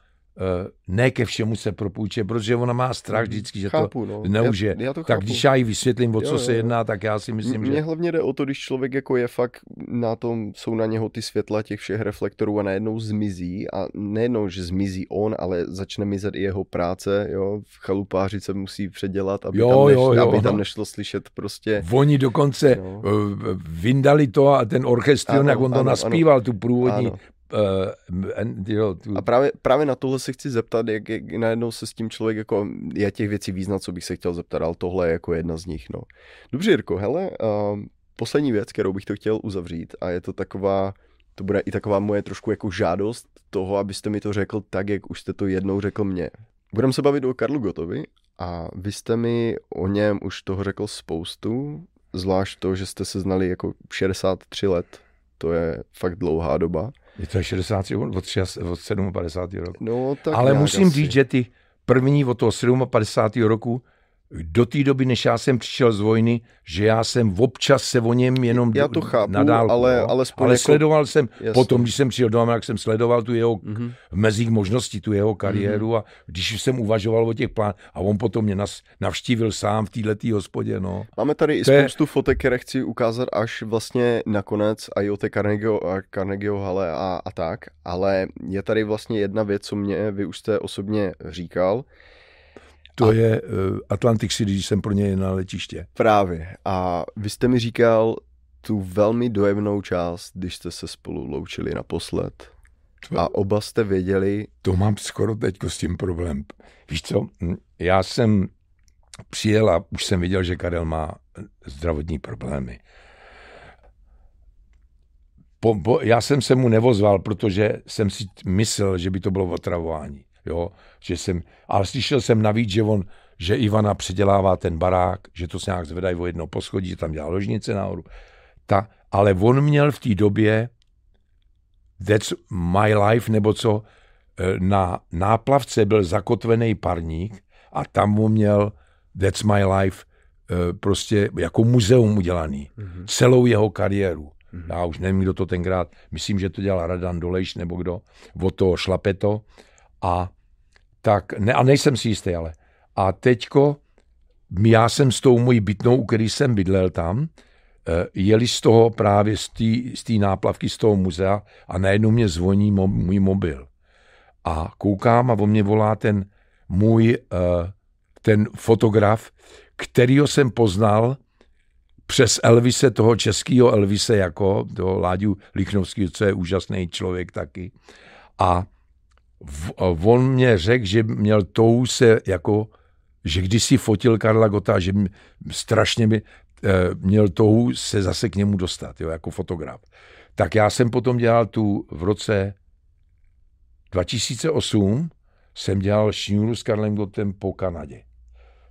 ne ke všemu se propůjče, protože ona má strach vždycky, že chápu, to no. neužije. Já, já to tak chápu. Když já jí vysvětlím, o co jo, se jedná, jo. tak já si myslím, M- že... Mně hlavně jde o to, když člověk jako je fakt na tom, jsou na něho ty světla těch všech reflektorů a najednou zmizí a nejenom, že zmizí on, ale začne mizet i jeho práce, jo, v chalupáři se musí předělat, aby, jo, tam, nešlo, jo, jo, aby tam nešlo slyšet prostě... Oni dokonce jo. vyndali to a ten orchestrion, jak on to ano, naspíval, ano. tu průvodní... Ano. A právě, právě na tohle se chci zeptat, jak, jak najednou se s tím člověk, jako já těch věcí význam, co bych se chtěl zeptat, ale tohle je jako jedna z nich, no. Dobře, Jirko, hele, uh, poslední věc, kterou bych to chtěl uzavřít a je to taková, to bude i taková moje trošku jako žádost toho, abyste mi to řekl tak, jak už jste to jednou řekl mně. Budeme se bavit o Karlu Gottovi a vy jste mi o něm už toho řekl spoustu, zvlášť to, že jste se znali jako šedesát tři let, to je fakt dlouhá doba. Je to šedesát tři od, od padesátého sedmého roku. No, ale musím asi. říct, že ty první od toho padesátého sedmého roku do té doby, než já jsem přišel z vojny, že já jsem občas se o něm jenom já to chápu, nadálku, ale, ale, ale sledoval jsem, jasný. potom, když jsem přišel do Ameriky, jsem sledoval tu jeho, mm-hmm. v mezích možností, tu jeho kariéru mm-hmm. a když jsem uvažoval o těch plánech a on potom mě nas, navštívil sám v této hospodě. No. Máme tady i spoustu je... fotek, které chci ukázat až vlastně nakonec a i o té Carnegie hale a, a tak, ale je tady vlastně jedna věc, co mě vy už jste osobně říkal. To a... je uh, Atlantic City, když jsem pro něj na letiště. Právě. A vy jste mi říkal tu velmi dojemnou část, když jste se spolu loučili naposled. To... A oba jste věděli... To mám skoro teďko s tím problém. Víš co? Já jsem přijel a už jsem viděl, že Karel má zdravotní problémy. Po, po, já jsem se mu nevozval, protože jsem si myslel, že by to bylo otravování. Jo, že jsem, ale slyšel jsem navíc, že on, že Ivana předělává ten barák, že to se nějak zvedají o jedno poschodí, že tam dělá ložnice nahoru. Ta, ale on měl v té době That's My Life, nebo co, na náplavce byl zakotvený parník a tam mu měl That's My Life prostě jako muzeum udělaný. Mm-hmm. Celou jeho kariéru. Mm-hmm. Já už nevím, kdo to tenkrát, myslím, že to dělal Radan Dolejš nebo kdo, od toho Šlapeto. A tak, ne, a nejsem si jistý, ale. A teďko, já jsem s tou mojí bytnou, u který jsem bydlel tam, jeli z toho právě z té náplavky, z toho muzea a najednou mě zvoní mo, můj mobil. A koukám a on mě volá ten můj, ten fotograf, kterýho jsem poznal přes Elvise, toho českého Elvise, jako toho Láďu Lichnovského, co je úžasný člověk taky. A V, on mě řekl, že měl tou se jako, že když si fotil Karla Gotta, že mě, strašně mě, měl tou se zase k němu dostat, jo, jako fotograf. Tak já jsem potom dělal tu v roce dva tisíce osm, jsem dělal šňůru s Karlem Gottem po Kanadě.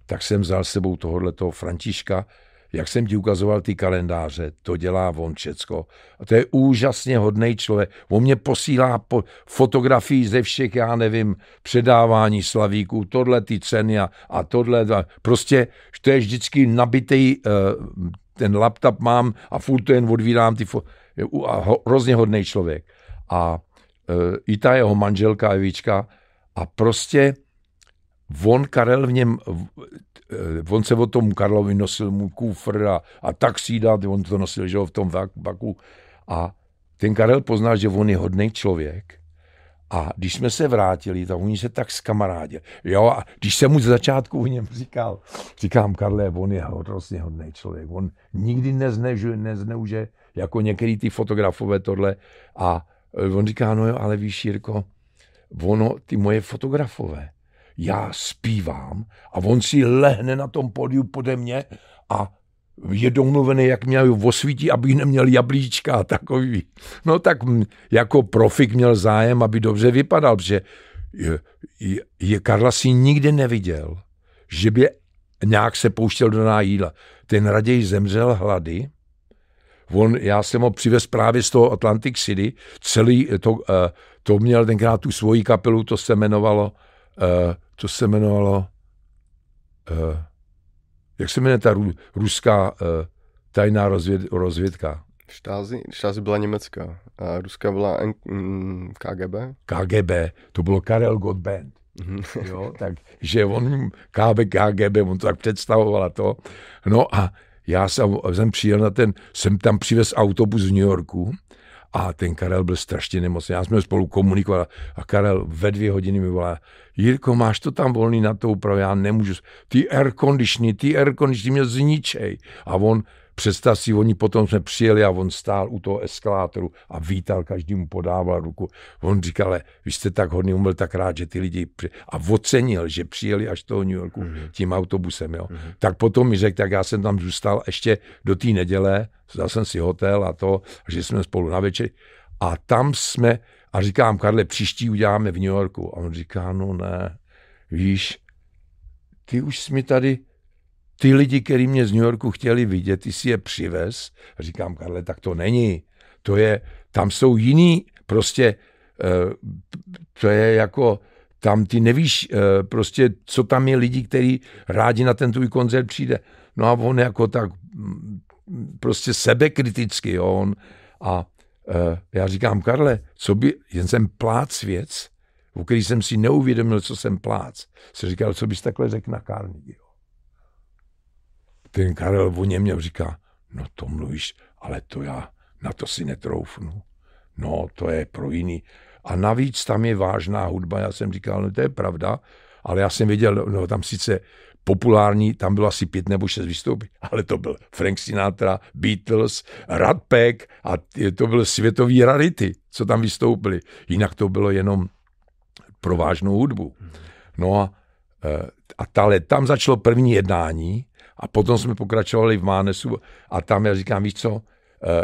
Tak jsem vzal s sebou tohohletoho Františka, jak jsem ti ukazoval ty kalendáře, to dělá on všecko. A to je úžasně hodnej člověk. On mě posílá po fotografii ze všech, já nevím, předávání slavíků, tohle ty ceny a, a tohle. A prostě, to je vždycky nabitej, ten laptop mám a furt to jen odvírám. Ty fo- a hrozně hodnej člověk. A i ta jeho manželka Evička a prostě on, Karel, v něm, on se o tom Karlovi nosil mu kufr a, a taxída, on to nosil, že ho, v tom baku. A ten Karel pozná, že on je hodnej člověk. A když jsme se vrátili, tak oni se tak zkamarádili. Jo, a když jsem mu z začátku v něm říkal, říkám, Karle, on je hrozně hodnej člověk. On nikdy nezneužije, nezneužije jako některý ty fotografové tohle. A on říká, no jo, ale víš, Jirko, ono, ty moje fotografové, já zpívám a on si lehne na tom pódiu pode mě a je domluvený, jak mě osvítí, abych neměl jablíčka a takový. No tak jako profik měl zájem, aby dobře vypadal, protože je, je, je Karla si nikdy neviděl, že by nějak se pouštěl do nájídla. Ten raději zemřel hlady. On, já jsem ho přivez právě z toho Atlantic City. Celý to, to měl tenkrát tu svoji kapelu, to se jmenovalo, to se jmenovalo jak se jmenuje ta ruská tajná rozvěd, rozvědka? Štázi, štázi byla německá a ruská byla K G B. K G B, to bylo Karel Gott Band. Jo, tak, že on K G B, on to tak představovala to. No a já jsem, jsem přijel na ten, jsem tam přivez autobus v New Yorku a ten Karel byl strašně nemocný. Já jsme spolu komunikovali a Karel ve dvě hodiny mi volá, Jirko, máš to tam volný na to úpravě? Já nemůžu. Ty air conditioning, ty air conditioning mě zničej. A on, představ si, oni potom jsme přijeli a on stál u toho eskalátoru a vítal, každému podával ruku. On říkal, ale vy jste tak hodný, on byl tak rád, že ty lidi při... a ocenil, že přijeli až toho New Yorku mm-hmm. tím autobusem. Jo. Mm-hmm. Tak potom mi řekl, tak já jsem tam zůstal ještě do té neděle, zdal jsem si hotel a to, že jsme spolu na večer. A tam jsme, a říkám, Karle, příští uděláme v New Yorku. A on říká, no ne, víš, ty už jsi mi tady ty lidi, kteří mě z New Yorku chtěli vidět, ty si je přivez. A říkám, Karle, tak to není. To je, tam jsou jiný, prostě, to je jako, tam ty nevíš, prostě, co tam je lidi, kteří rádi na ten tvůj koncert přijde. No a on jako tak, prostě sebekriticky, jo, on. A já říkám, Karle, co by, jen jsem plác věc, o který jsem si neuvědomil, co jsem plác. Se říkal, co bys takhle řekl na Carnegie, jo. Ten Karel o něm mě říká, no to mluvíš, ale to já na to si netroufnu. No to je pro jiný. A navíc tam je vážná hudba. Já jsem říkal, no to je pravda, ale já jsem věděl, no tam sice populární, tam bylo asi pět nebo šest vystoupení, ale to byl Frank Sinatra, Beatles, Rat Pack a to byly světový rarity, co tam vystoupili. Jinak to bylo jenom pro vážnou hudbu. No a, a tale, tam začalo první jednání. A potom jsme pokračovali v Mánesu a tam já říkám, víš co,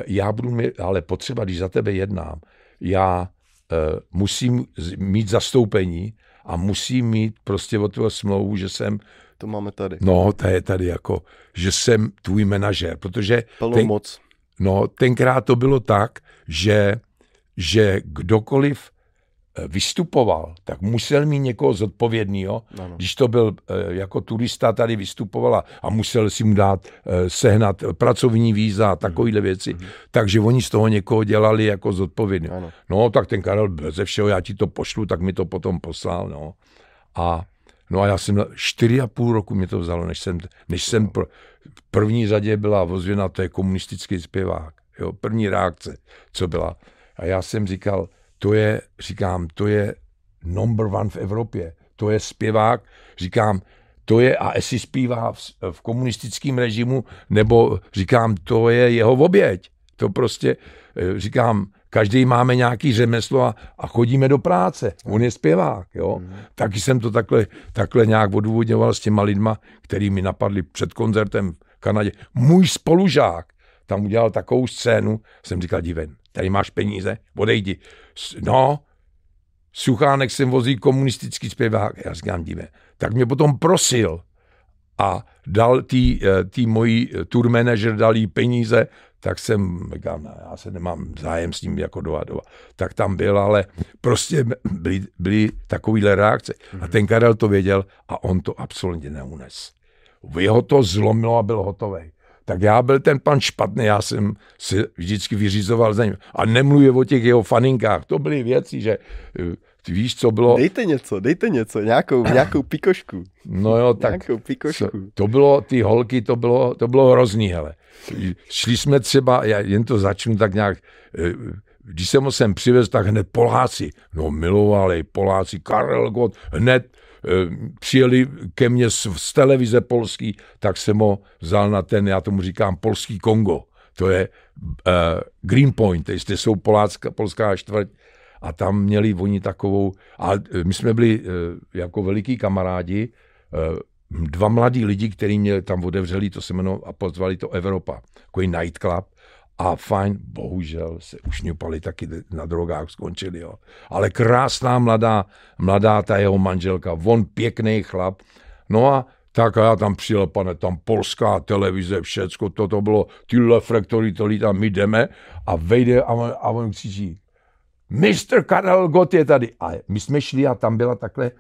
já budu mít, ale potřeba, když za tebe jednám, já musím mít zastoupení a musím mít prostě od tvého smlouvu, že jsem... To máme tady. No, to je tady jako, že jsem tvůj manažer, protože... Plnou ten, moc. No, tenkrát to bylo tak, že, že kdokoliv vystupoval, tak musel mít někoho zodpovědného. Když to byl jako turista, tady vystupovala a musel si mu dát sehnat pracovní víza a takovýhle věci. Mm. Takže oni z toho někoho dělali jako zodpovědný. Ano. No tak ten Karel beze všeho, já ti to pošlu, tak mi to potom poslal. No a, no a já jsem čtyři a půl roku mě to vzalo, než jsem, než jsem pr, v první řadě byla ozvěna, to je komunistický zpěvák. Jo, první reakce, co byla. A já jsem říkal, to je, říkám, to je number one v Evropě. To je zpěvák, říkám, to je, a jestli zpívá v, v komunistickém režimu, nebo říkám, to je jeho oběť. To prostě, říkám, každý máme nějaký řemeslo a, a chodíme do práce. On je zpěvák, jo. Mm. Taky jsem to takhle, takhle nějak odůvodňoval s těma lidma, který mi napadli před koncertem v Kanadě. Můj spolužák tam udělal takovou scénu, jsem říkal, dívej, tady máš peníze, odejdi. No, Suchánek sem vozí komunistický zpěvák. Já říkám, díme. Tak mě potom prosil a dal tý, tý mojí tour manager, dal jí peníze, tak jsem, říkám, já se nemám zájem s ním jako dohadovat. Tak tam byl, ale prostě byly, byly takovýhle reakce. A ten Karel to věděl a on to absolutně neunes. Jeho to zlomilo a byl hotovej. Tak já byl ten pan špatný, já jsem si vždycky vyřizoval za ním. A nemluvím o těch jeho faninkách. To byly věci, že Ty víš, co bylo? Dejte něco, dejte něco, nějakou, nějakou pikošku. No jo, tak nějakou pikošku. To bylo, ty holky, to bylo, to bylo hrozný, hele. Šli jsme třeba, já jen to začnu tak nějak, když jsem ho sem přivez, tak hned Poláci, no milovali Poláci, Karel Gott, hned přijeli ke mně z, z televize polský, tak jsem ho vzal na ten, já tomu říkám, polský Kongo. To je uh, Greenpoint, jestli jsou Polácka, polská čtvrť. A tam měli oni takovou, a my jsme byli uh, jako veliký kamarádi, uh, dva mladí lidi, který mě tam otevřeli to semeno a pozvali to Evropa, takový nightclub. A fajn, bohužel se už ušňupali, taky na drogách skončili. Jo. Ale krásná mladá, mladá ta jeho manželka, on pěkný chlap. No a tak a já tam přijel, pane, tam polská televize, všecko, toto bylo, ty reflektory, to lítá, my jdeme a vejde a on, a on křičí, mister Karel Gott je tady. A my jsme šli a tam byla takhle,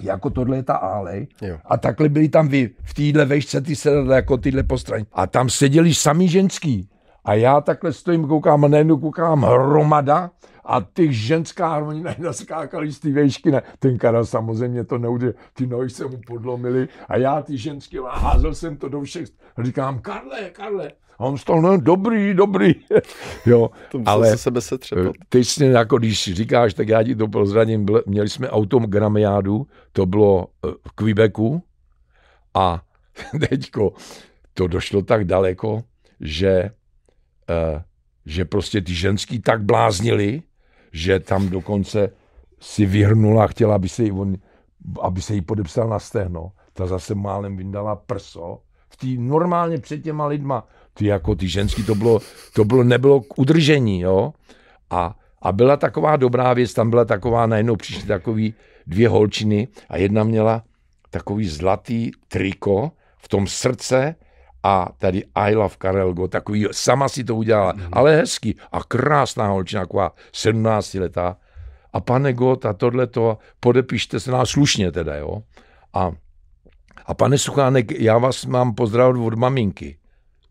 jako tohle je ta alej. Jo. A takhle byli tam vy, v téhle vejšce ty sedadla, jako tyhle postraní. A tam seděli sami ženský. A já takhle stojím, koukám, najednou koukám hromada a ty ženská hromadina naskákali z té vejšky. Ne. Ten Karel samozřejmě to neudržel, ty nohy se mu podlomily a já ty ženský házel jsem to do všech. Říkám, Karle, Karle. A on stál, no, dobrý, dobrý. Jo, to ale se sebe setřepat. Teď si, jako když říkáš, tak já ti to prozradím, měli jsme autogramiádu, to bylo v Quebecu a teďko to došlo tak daleko, že Uh, že prostě ty ženský tak bláznili, že tam dokonce si vyhrnula a chtěla, aby se jí, on, aby se jí podepsal na stehno. Ta zase málem vyndala prso. V tý, normálně před těma lidma. Ty jako ty ženský, to, bylo, to bylo, nebylo k udržení. Jo? A, a byla taková dobrá věc, tam byla taková, najednou přišly takový dvě holčiny a jedna měla takový zlatý triko v tom srdce, a tady I love Karel Gott, takový, sama si to udělala, mm. ale hezky. A krásná holčina, taková sedmnáctiletá. A pane Gott, a tohleto, podepište se nás slušně teda, jo. A, a pane Suchánek, já vás mám pozdravit od maminky.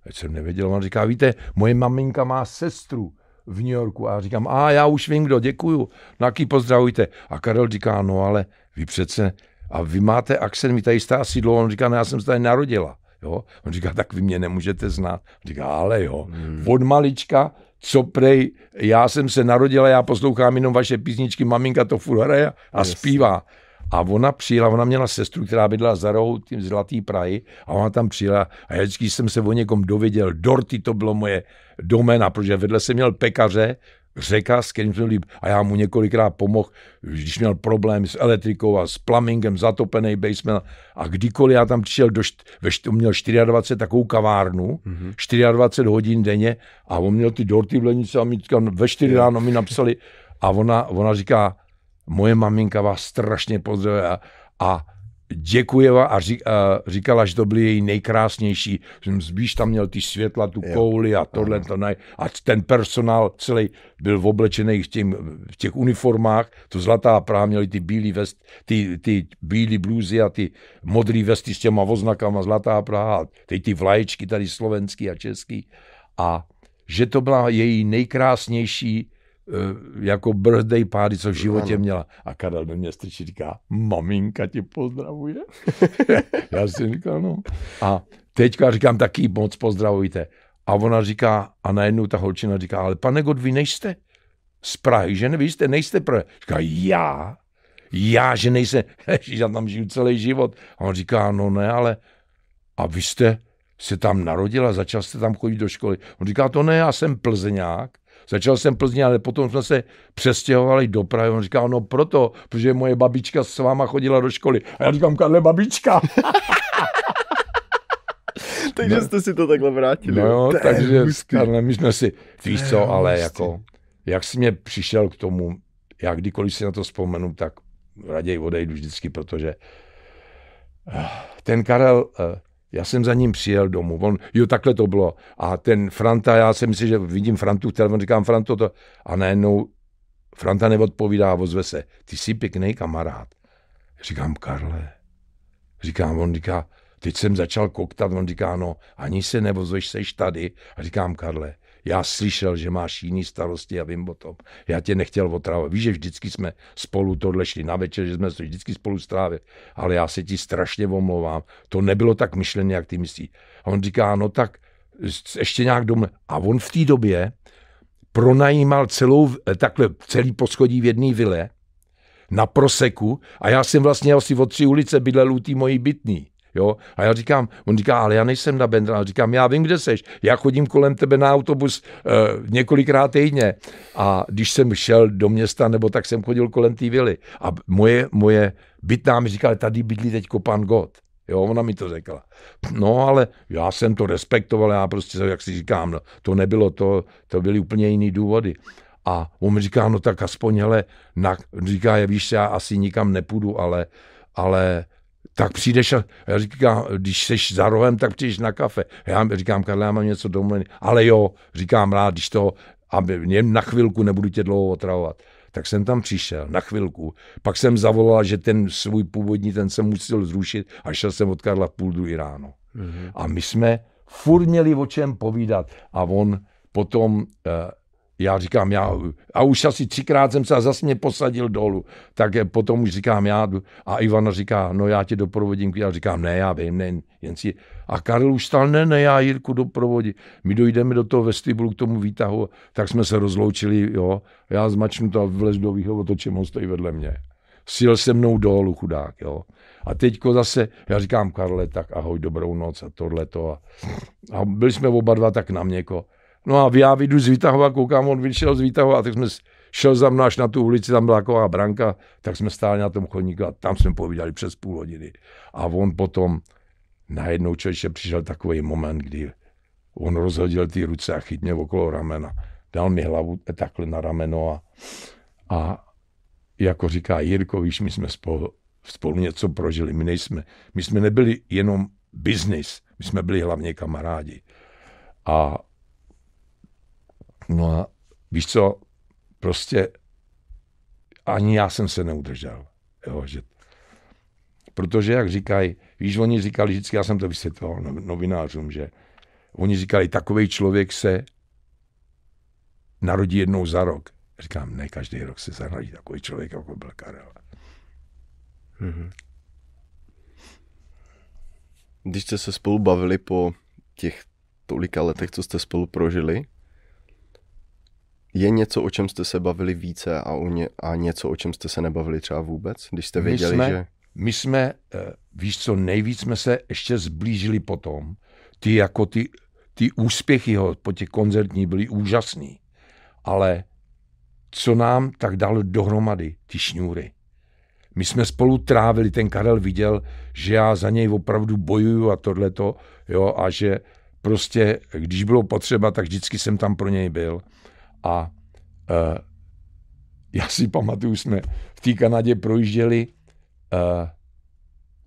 Já jsem nevěděl, on říká, víte, moje maminka má sestru v New Yorku. A říkám, a já už vím kdo, děkuju, na jaký pozdravujte. A Karel říká, no ale vy přece, a vy máte akcent, vy tady jste asi dlouho. On říká, no já jsem se tady narodila. Jo? On říká, tak vy mě nemůžete znát. Říká, ale jo, hmm. od malička, co prej, já jsem se narodila, já poslouchám jenom vaše písničky, maminka to furt hraje a yes. zpívá. A ona přijela, ona měla sestru, která bydla za Rauhautnem, Zlatý Prahy, a ona tam přijela a já vždycky jsem se o někom dověděl. Dorty to bylo moje doména, protože vedle jsem měl pekaře, Řeka, s kterým jsem líp, a já mu několikrát pomohl, když měl problém s elektrikou a s plumbingem, zatopený basement, a kdykoliv já tam přišel, do št- měl dvacet čtyři takovou kavárnu, mm-hmm. dvacet čtyři hodin denně, a on měl ty dorty v lednici a mi ve čtyři ráno mi napsali, a ona, ona říká, moje maminka vás strašně pozdravuje a, a děkuji vám a, řík, a říkala, že to byly její nejkrásnější. Zbíš tam měl ty světla, tu jo. kouli a tohle. To ne, a ten personál celý byl oblečený v, tím, v těch uniformách. To Zlatá Praha měli ty bílý vest, ty, ty bílý blůzy a ty modrý vesty s těma oznakama Zlatá Praha. Teď ty vlaječky tady slovenský a český. A že to byla její nejkrásnější jako birthday party, co v životě měla. A Karel do mě strčí, říká, maminka tě pozdravuje. Já jsem říkal, no. A teďka říkám, taky moc pozdravujte. A ona říká, a najednou ta holčina říká, ale pane Gott, vy nejste z Prahy, že ne? Vy jste, nejste Prahy. Říká, já? Já, že nejsem? Já tam žiju celý život. A on říká, no ne, ale a vy jste se tam narodila, začal jste tam chodit do školy. On říká, to ne, já jsem plzeňák, začal jsem Plzně, ale potom jsme se přestěhovali do Prahy. On říká, no proto, protože moje babička s váma chodila do školy. A já říkám, Karle, babička. Takže no, jste si to takhle vrátili. No jo, takže Karle, my jsme si, víš co, ale jako, jak jsi mě přišel k tomu, já kdykoliv si na to vzpomenu, tak raději odejdu vždycky, protože ten Karel, já jsem za ním přijel domů. On, jo, takhle to bylo. A ten Franta, já si myslím, že vidím Frantu v telefonu, říkám, Franto to. A najednou Franta neodpovídá a ozve se. Ty jsi pěkný kamarád. Říkám, Karle. Říkám, on říká, teď jsem začal koktat. On říká, no, ani se nevozveš, seš tady. A říkám, Karle, já slyšel, že máš jiný starosti a vím o tom. Já tě nechtěl otravovat. Víš, že vždycky jsme spolu tohle šli na večer, že jsme se vždycky spolu strávili, ale já se ti strašně omlouvám. To nebylo tak myšlené, jak ty myslíš. A on říká, no tak ještě nějak domů. A on v té době pronajímal celou, takhle celý poschodí v jedné vile na Proseku a já jsem vlastně asi o tři ulice bydlel u té mojí bytný. Jo? A já říkám, on říká, ale já nejsem na Bendra. Říkám, já vím, kde seš. Já chodím kolem tebe na autobus eh, několikrát týdně. A když jsem šel do města, nebo tak jsem chodil kolem té vily. A moje, moje bytná mi říkala, tady bydlí teďko pan Gott. Jo, ona mi to řekla. No, ale já jsem to respektoval, já prostě, jak si říkám, no, to nebylo to, to byly úplně jiný důvody. A on mi říká, no tak aspoň, hele, na, říká, je, víš, já asi nikam nepůjdu, ale, ale tak přijdeš a já říkám, když seš za rohem, tak přijdeš na kafe. Já říkám, Karle, já mám něco domluvený. Ale jo, říkám rád, když to, aby, na chvilku nebudu tě dlouho otravovat. Tak jsem tam přišel, na chvilku. Pak jsem zavolal, že ten svůj původní, ten jsem musel zrušit a šel jsem od Karla v půl druhý ráno. Mm-hmm. A my jsme furt měli o čem povídat. A on potom, já říkám, já, a už asi třikrát jsem se a zase mě posadil dolů. Tak potom už říkám, já a Ivana říká, no já tě doprovodím. Já říkám, ne, já vím, ne, jen si. A Karel už stál, ne, ne, já Jirku doprovodím. My dojdeme do toho vestibulu k tomu výtahu, tak jsme se rozloučili, jo. Já zmačnu to a vlez do výhovu, to čem on stojí vedle mě. Sjel se mnou dolů, chudák, jo. A teďko zase, já říkám, Karle, tak ahoj, dobrou noc a tohleto. A, a byli jsme oba dva tak na měko. No a já vyjdu z výtahu a koukám, on vyšel z výtahu a tak jsme šel za mnou až na tu ulici, tam byla taková branka, tak jsme stáli na tom chodníku a tam jsme povídali přes půl hodiny. A on potom najednou člověče přišel takový moment, kdy on rozhodil ty ruce a chytně okolo ramena. Dal mi hlavu takhle na rameno a, a jako říká Jirko, víš, my jsme spolu, spolu něco prožili, my nejsme, my jsme nebyli jenom biznis, my jsme byli hlavně kamarádi. A no a víš co, prostě ani já jsem se neudržel, jo, že, protože jak říkají, víš, oni říkali vždycky, já jsem to vysvětloval novinářům, že oni říkali, takovej člověk se narodí jednou za rok. Říkám, ne, každý rok se narodí takový člověk, jako byl Karel. Mm-hmm. Když jste se spolu bavili po těch tolika letech, co jste spolu prožili, je něco, o čem jste se bavili více a, o ně, a něco, o čem jste se nebavili třeba vůbec, když jste věděli, my jsme, že... My jsme, víš co, nejvíc jsme se ještě zblížili potom. Ty jako ty, ty úspěchy ho po těch koncertních byly úžasný. Ale co nám tak dalo dohromady ty šňůry. My jsme spolu trávili, ten Karel viděl, že já za něj opravdu bojuju a tohleto, jo, a že prostě, když bylo potřeba, tak vždycky jsem tam pro něj byl. A uh, já si pamatuju, jsme v té Kanadě projížděli uh,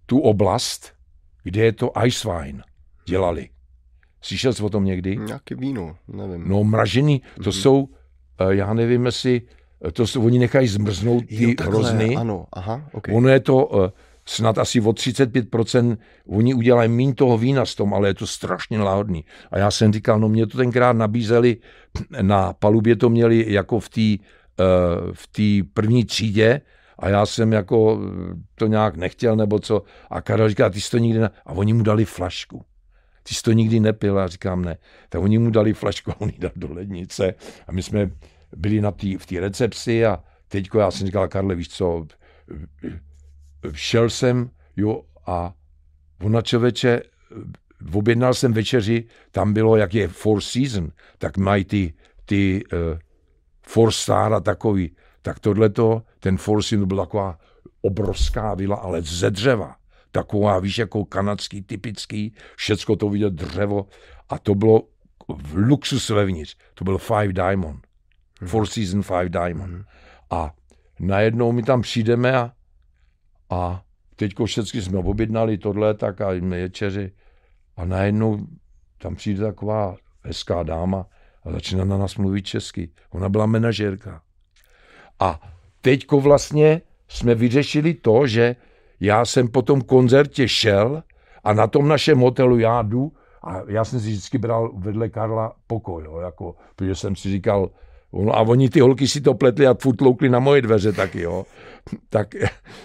tu oblast, kde je to ice wine dělali. Slyšel jsi o tom někdy? Nějaké víno, nevím. No mražený, to mm-hmm. jsou, uh, já nevím, jestli, to jsou, oni nechají zmrznout ty hrozny. Ano, aha, okay. Ono je to uh, snad asi o třicet pět procent, oni udělají míň toho vína s tom, ale je to strašně lahodný. A já jsem říkal, no mě to tenkrát nabízeli, na palubě to měli jako v té uh, v té první třídě a já jsem jako to nějak nechtěl nebo co. A Karel říká, ty jsi to nikdy ne... A oni mu dali flašku. Ty jsi to nikdy nepil? A říkám ne. Tak oni mu dali flašku a on ji dal do lednice. A my jsme byli na tý, v té recepci a teďko já jsem říkal, Karle, víš co, šel jsem, jo, a ona člověče, objednal jsem večeři, tam bylo, jak je Four Seasons, tak mají ty, ty uh, Four Star a takový. Tak tohleto, ten Four Seasons byla taková obrovská vila, ale ze dřeva. Taková, víš, jako kanadský, typický, všecko to viděl dřevo. A to bylo v luxus vevnitř. To byl Five Diamond. Hmm. Four Seasons Five Diamond. Hmm. A najednou my tam přijdeme a A teďko všechny jsme objednali tohle tak a večeři a najednou tam přijde taková hezká dáma a začíná na nás mluvit česky. Ona byla manažérka. A teďko vlastně jsme vyřešili to, že já jsem po tom koncertě šel a na tom našem hotelu já jdu A já jsem si vždycky bral vedle Karla pokoj, jo, jako, protože jsem si říkal, ono, a oni ty holky si to pletli a furt tloukli na moje dveře taky, jo. Tak,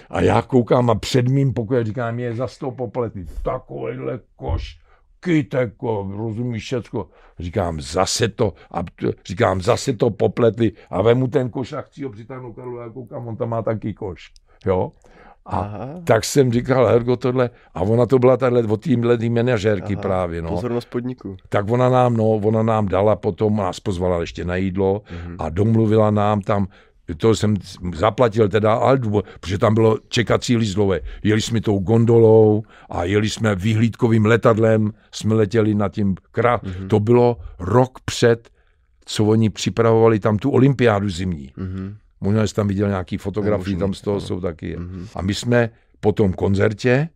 a já koukám a před mým pokojem říkám, je za sto popletný, takovýhle koš, kyteko, rozumíš všecko. Říkám, zase to, a říkám, zase to popletli a vemu ten koš a chci ho přitáhnout Karlu a koukám, on tam má taky koš, jo. A aha, tak jsem říkal, Hergo, tohle, a ona to byla tahle od týmhle manažérky právě, no. Pozornost podniku. Tak ona nám, no, ona nám dala potom, nás pozvala ještě na jídlo, mm-hmm, a domluvila nám tam, to jsem zaplatil teda, ale, protože tam bylo čekací lízdlové. Jeli jsme tou gondolou a jeli jsme výhlídkovým letadlem, jsme letěli na tím krát. Mm-hmm. To bylo rok před, co oni připravovali tam tu olympiádu zimní. Mm-hmm. Možná jste tam viděl nějaký fotografii, tam z toho no, jsou taky. Mm-hmm. A my jsme po tom koncertě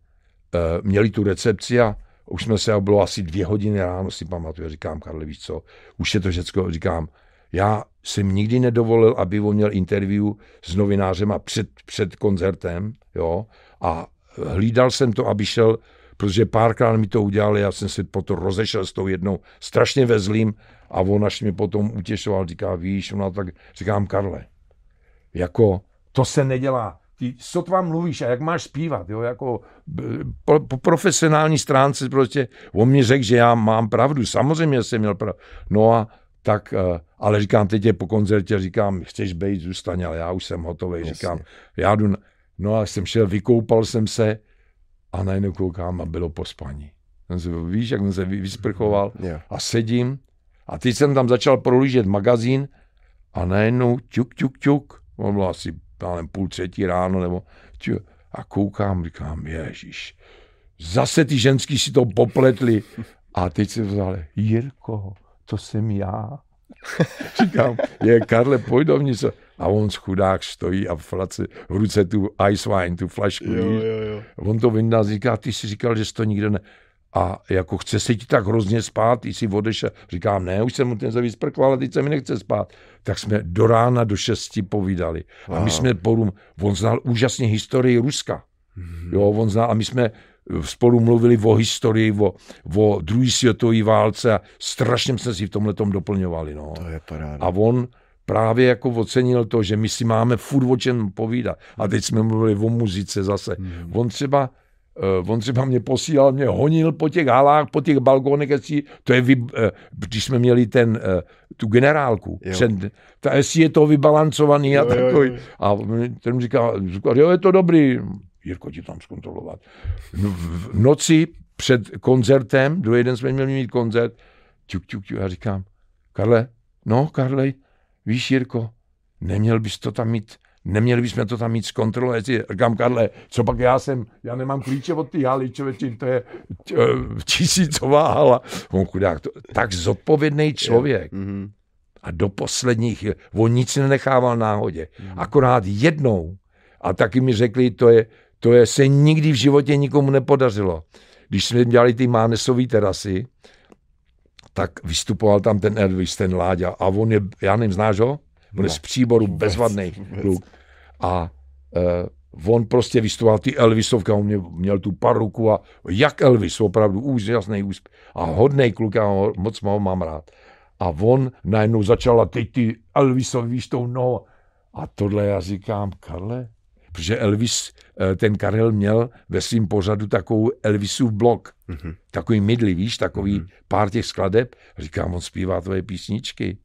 uh, měli tu recepci a už jsme se, bylo asi dvě hodiny ráno, si pamatuju, říkám, Karle, víš co, už je to všecko, říkám, já jsem nikdy nedovolil, aby on měl interview s novinářem a před, před koncertem, jo, a hlídal jsem to, aby šel, protože párkrát mi to udělali, já jsem se potom rozešel s tou jednou, strašně ve zlým, a on až mě potom utěšoval, říká, víš, ona tak, říkám, Karle, jako, to se nedělá. Ty sotva mluvíš a jak máš zpívat, jo, jako po, po profesionální stránce prostě, on mi řekl, že já mám pravdu, samozřejmě jsem měl pravdu. No a tak, ale říkám, teď je po koncertě, říkám, chceš bejt, zůstaň, ale já už jsem hotový, jasně, říkám, já jdu, na... no a jsem šel, vykoupal jsem se a najednou koukám a bylo po spaní. Víš, jak jsem se vysprchoval, yeah, a sedím a teď jsem tam začal prolížet magazín a najednou ťuk, ťuk, ťuk. On bylo asi nevím, půl třetí ráno, nebo tě, a koukám, říkám, ježiš, zase ty ženský si to popletli. A teď se vzali, Jirko, to jsem já. Říkám, je, Karle, pojď dovnitř. A on chudák stojí a v, flace, v ruce tu ice wine, tu flašku. Jo, jo, jo. On to vyndá, říká, ty jsi říkal, že jsi to nikde ne... A jako chce se ti tak hrozně spát, ty si odešel. Říkám, ne, už jsem mu ten se vysprkval, ale teď se mi nechce spát. Tak jsme do rána do šesti povídali. Wow. A my jsme porum, on znal úžasně historii Ruska. Mm-hmm. Jo, on znal, a my jsme spolu mluvili o historii, o, o druhé světové válce a strašně jsme si v tomhletom doplňovali. No. To je paráda. A on právě jako ocenil to, že my si máme furt o čem povídat. A teď jsme mluvili o muzice zase. Mm-hmm. On třeba Uh, on třeba mě posílal, mě honil po těch halách, po těch balkónech, to je, vy, uh, když jsme měli ten, uh, tu generálku, před, ta, jestli je to vybalancovaný, jo, a takový. Jo, jo. A ten říkal, říkal, jo, je to dobrý, Jirko, ti tam zkontrolovat. V noci před koncertem, do jeden jsme měli mít koncert, ťuk, ťuk, ťuk, já říkám, Karle, no, Karle, víš, Jirko, neměl bys to tam mít, neměli bychom to tam mít zkontrolovat. Říkám, Karle, co pak já jsem, já nemám klíče od té haly, člověčin, to je tisícová hala. On chudák, to, tak zodpovědný člověk. Mm-hmm. A do posledních, on nic nenechával náhodě. Mm-hmm. Akorát jednou, a taky mi řekli, to je, to je, se nikdy v životě nikomu nepodařilo. Když jsme dělali ty Mánesové terasy, tak vystupoval tam ten Elvis, ten Láďa, a on je, já nevím, znáš ho? Byl z Příboru, bezvadný kluk. A uh, on prostě vystupoval ty Elvisovka, on mě, měl tu paruku a jak Elvis, opravdu úžasný úspěch. A hodnej kluk, já ho, moc ho mám rád. A on najednou začal a teď ty Elvisovi, víš, tou nohou. A tohle já říkám, Karle, protože Elvis, ten Karel měl ve svým pořadu takovou Elvisův blok, mm-hmm, takový mydly, víš, takový mm-hmm pár těch skladeb. Říkám, on zpívá tvoje písničky.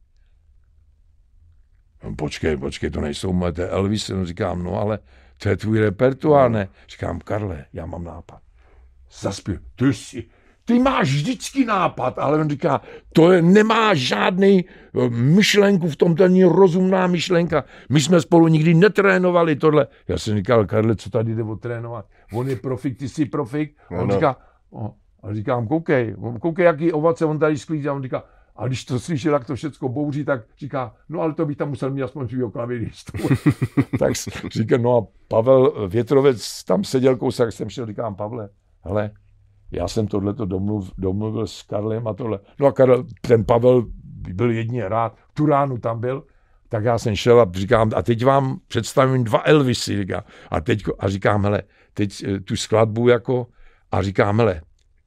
Počkej, počkej, to nejsou moje, to je Elvis. No, říkám, no ale to je tvůj repertoár, ne? Říkám, Karle, já mám nápad. Zaspěl, ty jsi, ty máš vždycky nápad, ale on říká, to je, nemá žádný myšlenku v tom, to není rozumná myšlenka. My jsme spolu nikdy netrénovali tohle. Já jsem říkal, Karle, co tady jde otrénovat? On je profik, ty jsi profik. On no, říká, no. A říkám, koukej, koukej, jaký ovace on tady sklízí. A on říká, a když to slyšel, jak to všecko bouří, tak říká, no ale to bych tam musel mít aspoň svýho klaviristu. Tak říká, no a Pavel Větrovec tam seděl kousek, jak jsem šel, říkám, Pavle, hele, já jsem tohleto domluv, domluvil s Karlem a tohle. No a Karel, ten Pavel byl jedině rád, tu ránu tam byl, tak já jsem šel a říkám, a teď vám představím dva Elvisy, říká. A, teď, a říkám, hele, teď tu skladbu jako, a říkám, hele,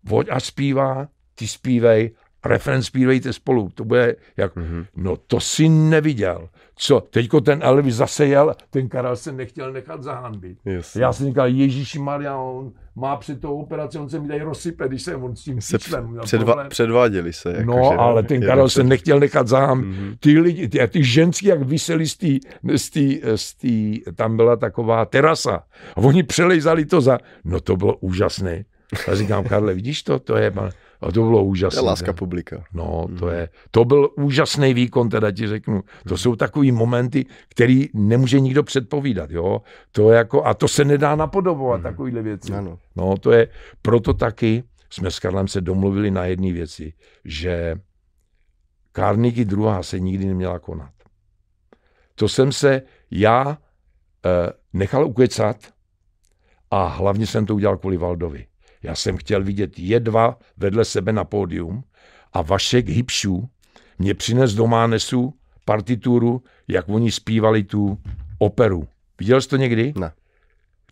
voď a zpívá, ty zpívej, refren zpívejte spolu. To bude jak, mm-hmm. no to si neviděl. Co, teďko ten Elvis zase jel, ten Karel se nechtěl nechat zahanbit. Yes. Já jsem říkal, Ježíši Maria, on má před tou operaci, on se mi tady rozsype, když jsem on s tím kyčlem. Předva- předváděli se. Jako no, že, ale ten Karel se před... nechtěl nechat zahanbit. Mm-hmm. Ty lidi, ty, ty ženský, jak vysely z tý, z tý, z tý, tam byla taková terasa. A oni přelejzali to za, no to bylo úžasné. Já říkám, Karle, vidíš to? To je, a to bylo úžasné. To je láska publika. No, to je, to byl úžasný výkon, teda ti řeknu. To jsou takový momenty, který nemůže nikdo předpovídat, jo. To je jako, a to se nedá napodobovat, mm. takovýhle věci. Ano. No, to je, proto taky jsme s Karlem se domluvili na jedné věci, že Kárniky druhá se nikdy neměla konat. To jsem se já eh, nechal ukecat a hlavně jsem to udělal kvůli Valdovi. Já jsem chtěl vidět jedva vedle sebe na pódium a Vašek Hybšů mě přines do Mánesu partituru, jak oni zpívali tu operu. Viděl jsi to někdy? Ne.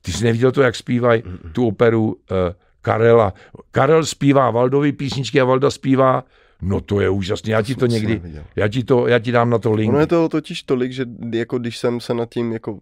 Ty jsi neviděl to, jak zpívají tu operu uh, Karela. Karel zpívá Valdovi písničky a Valda zpívá. No to je úžasné, já ti to někdy, já ti, to, já ti dám na to link. Ono je to totiž tolik, že jako když jsem se nad tím jako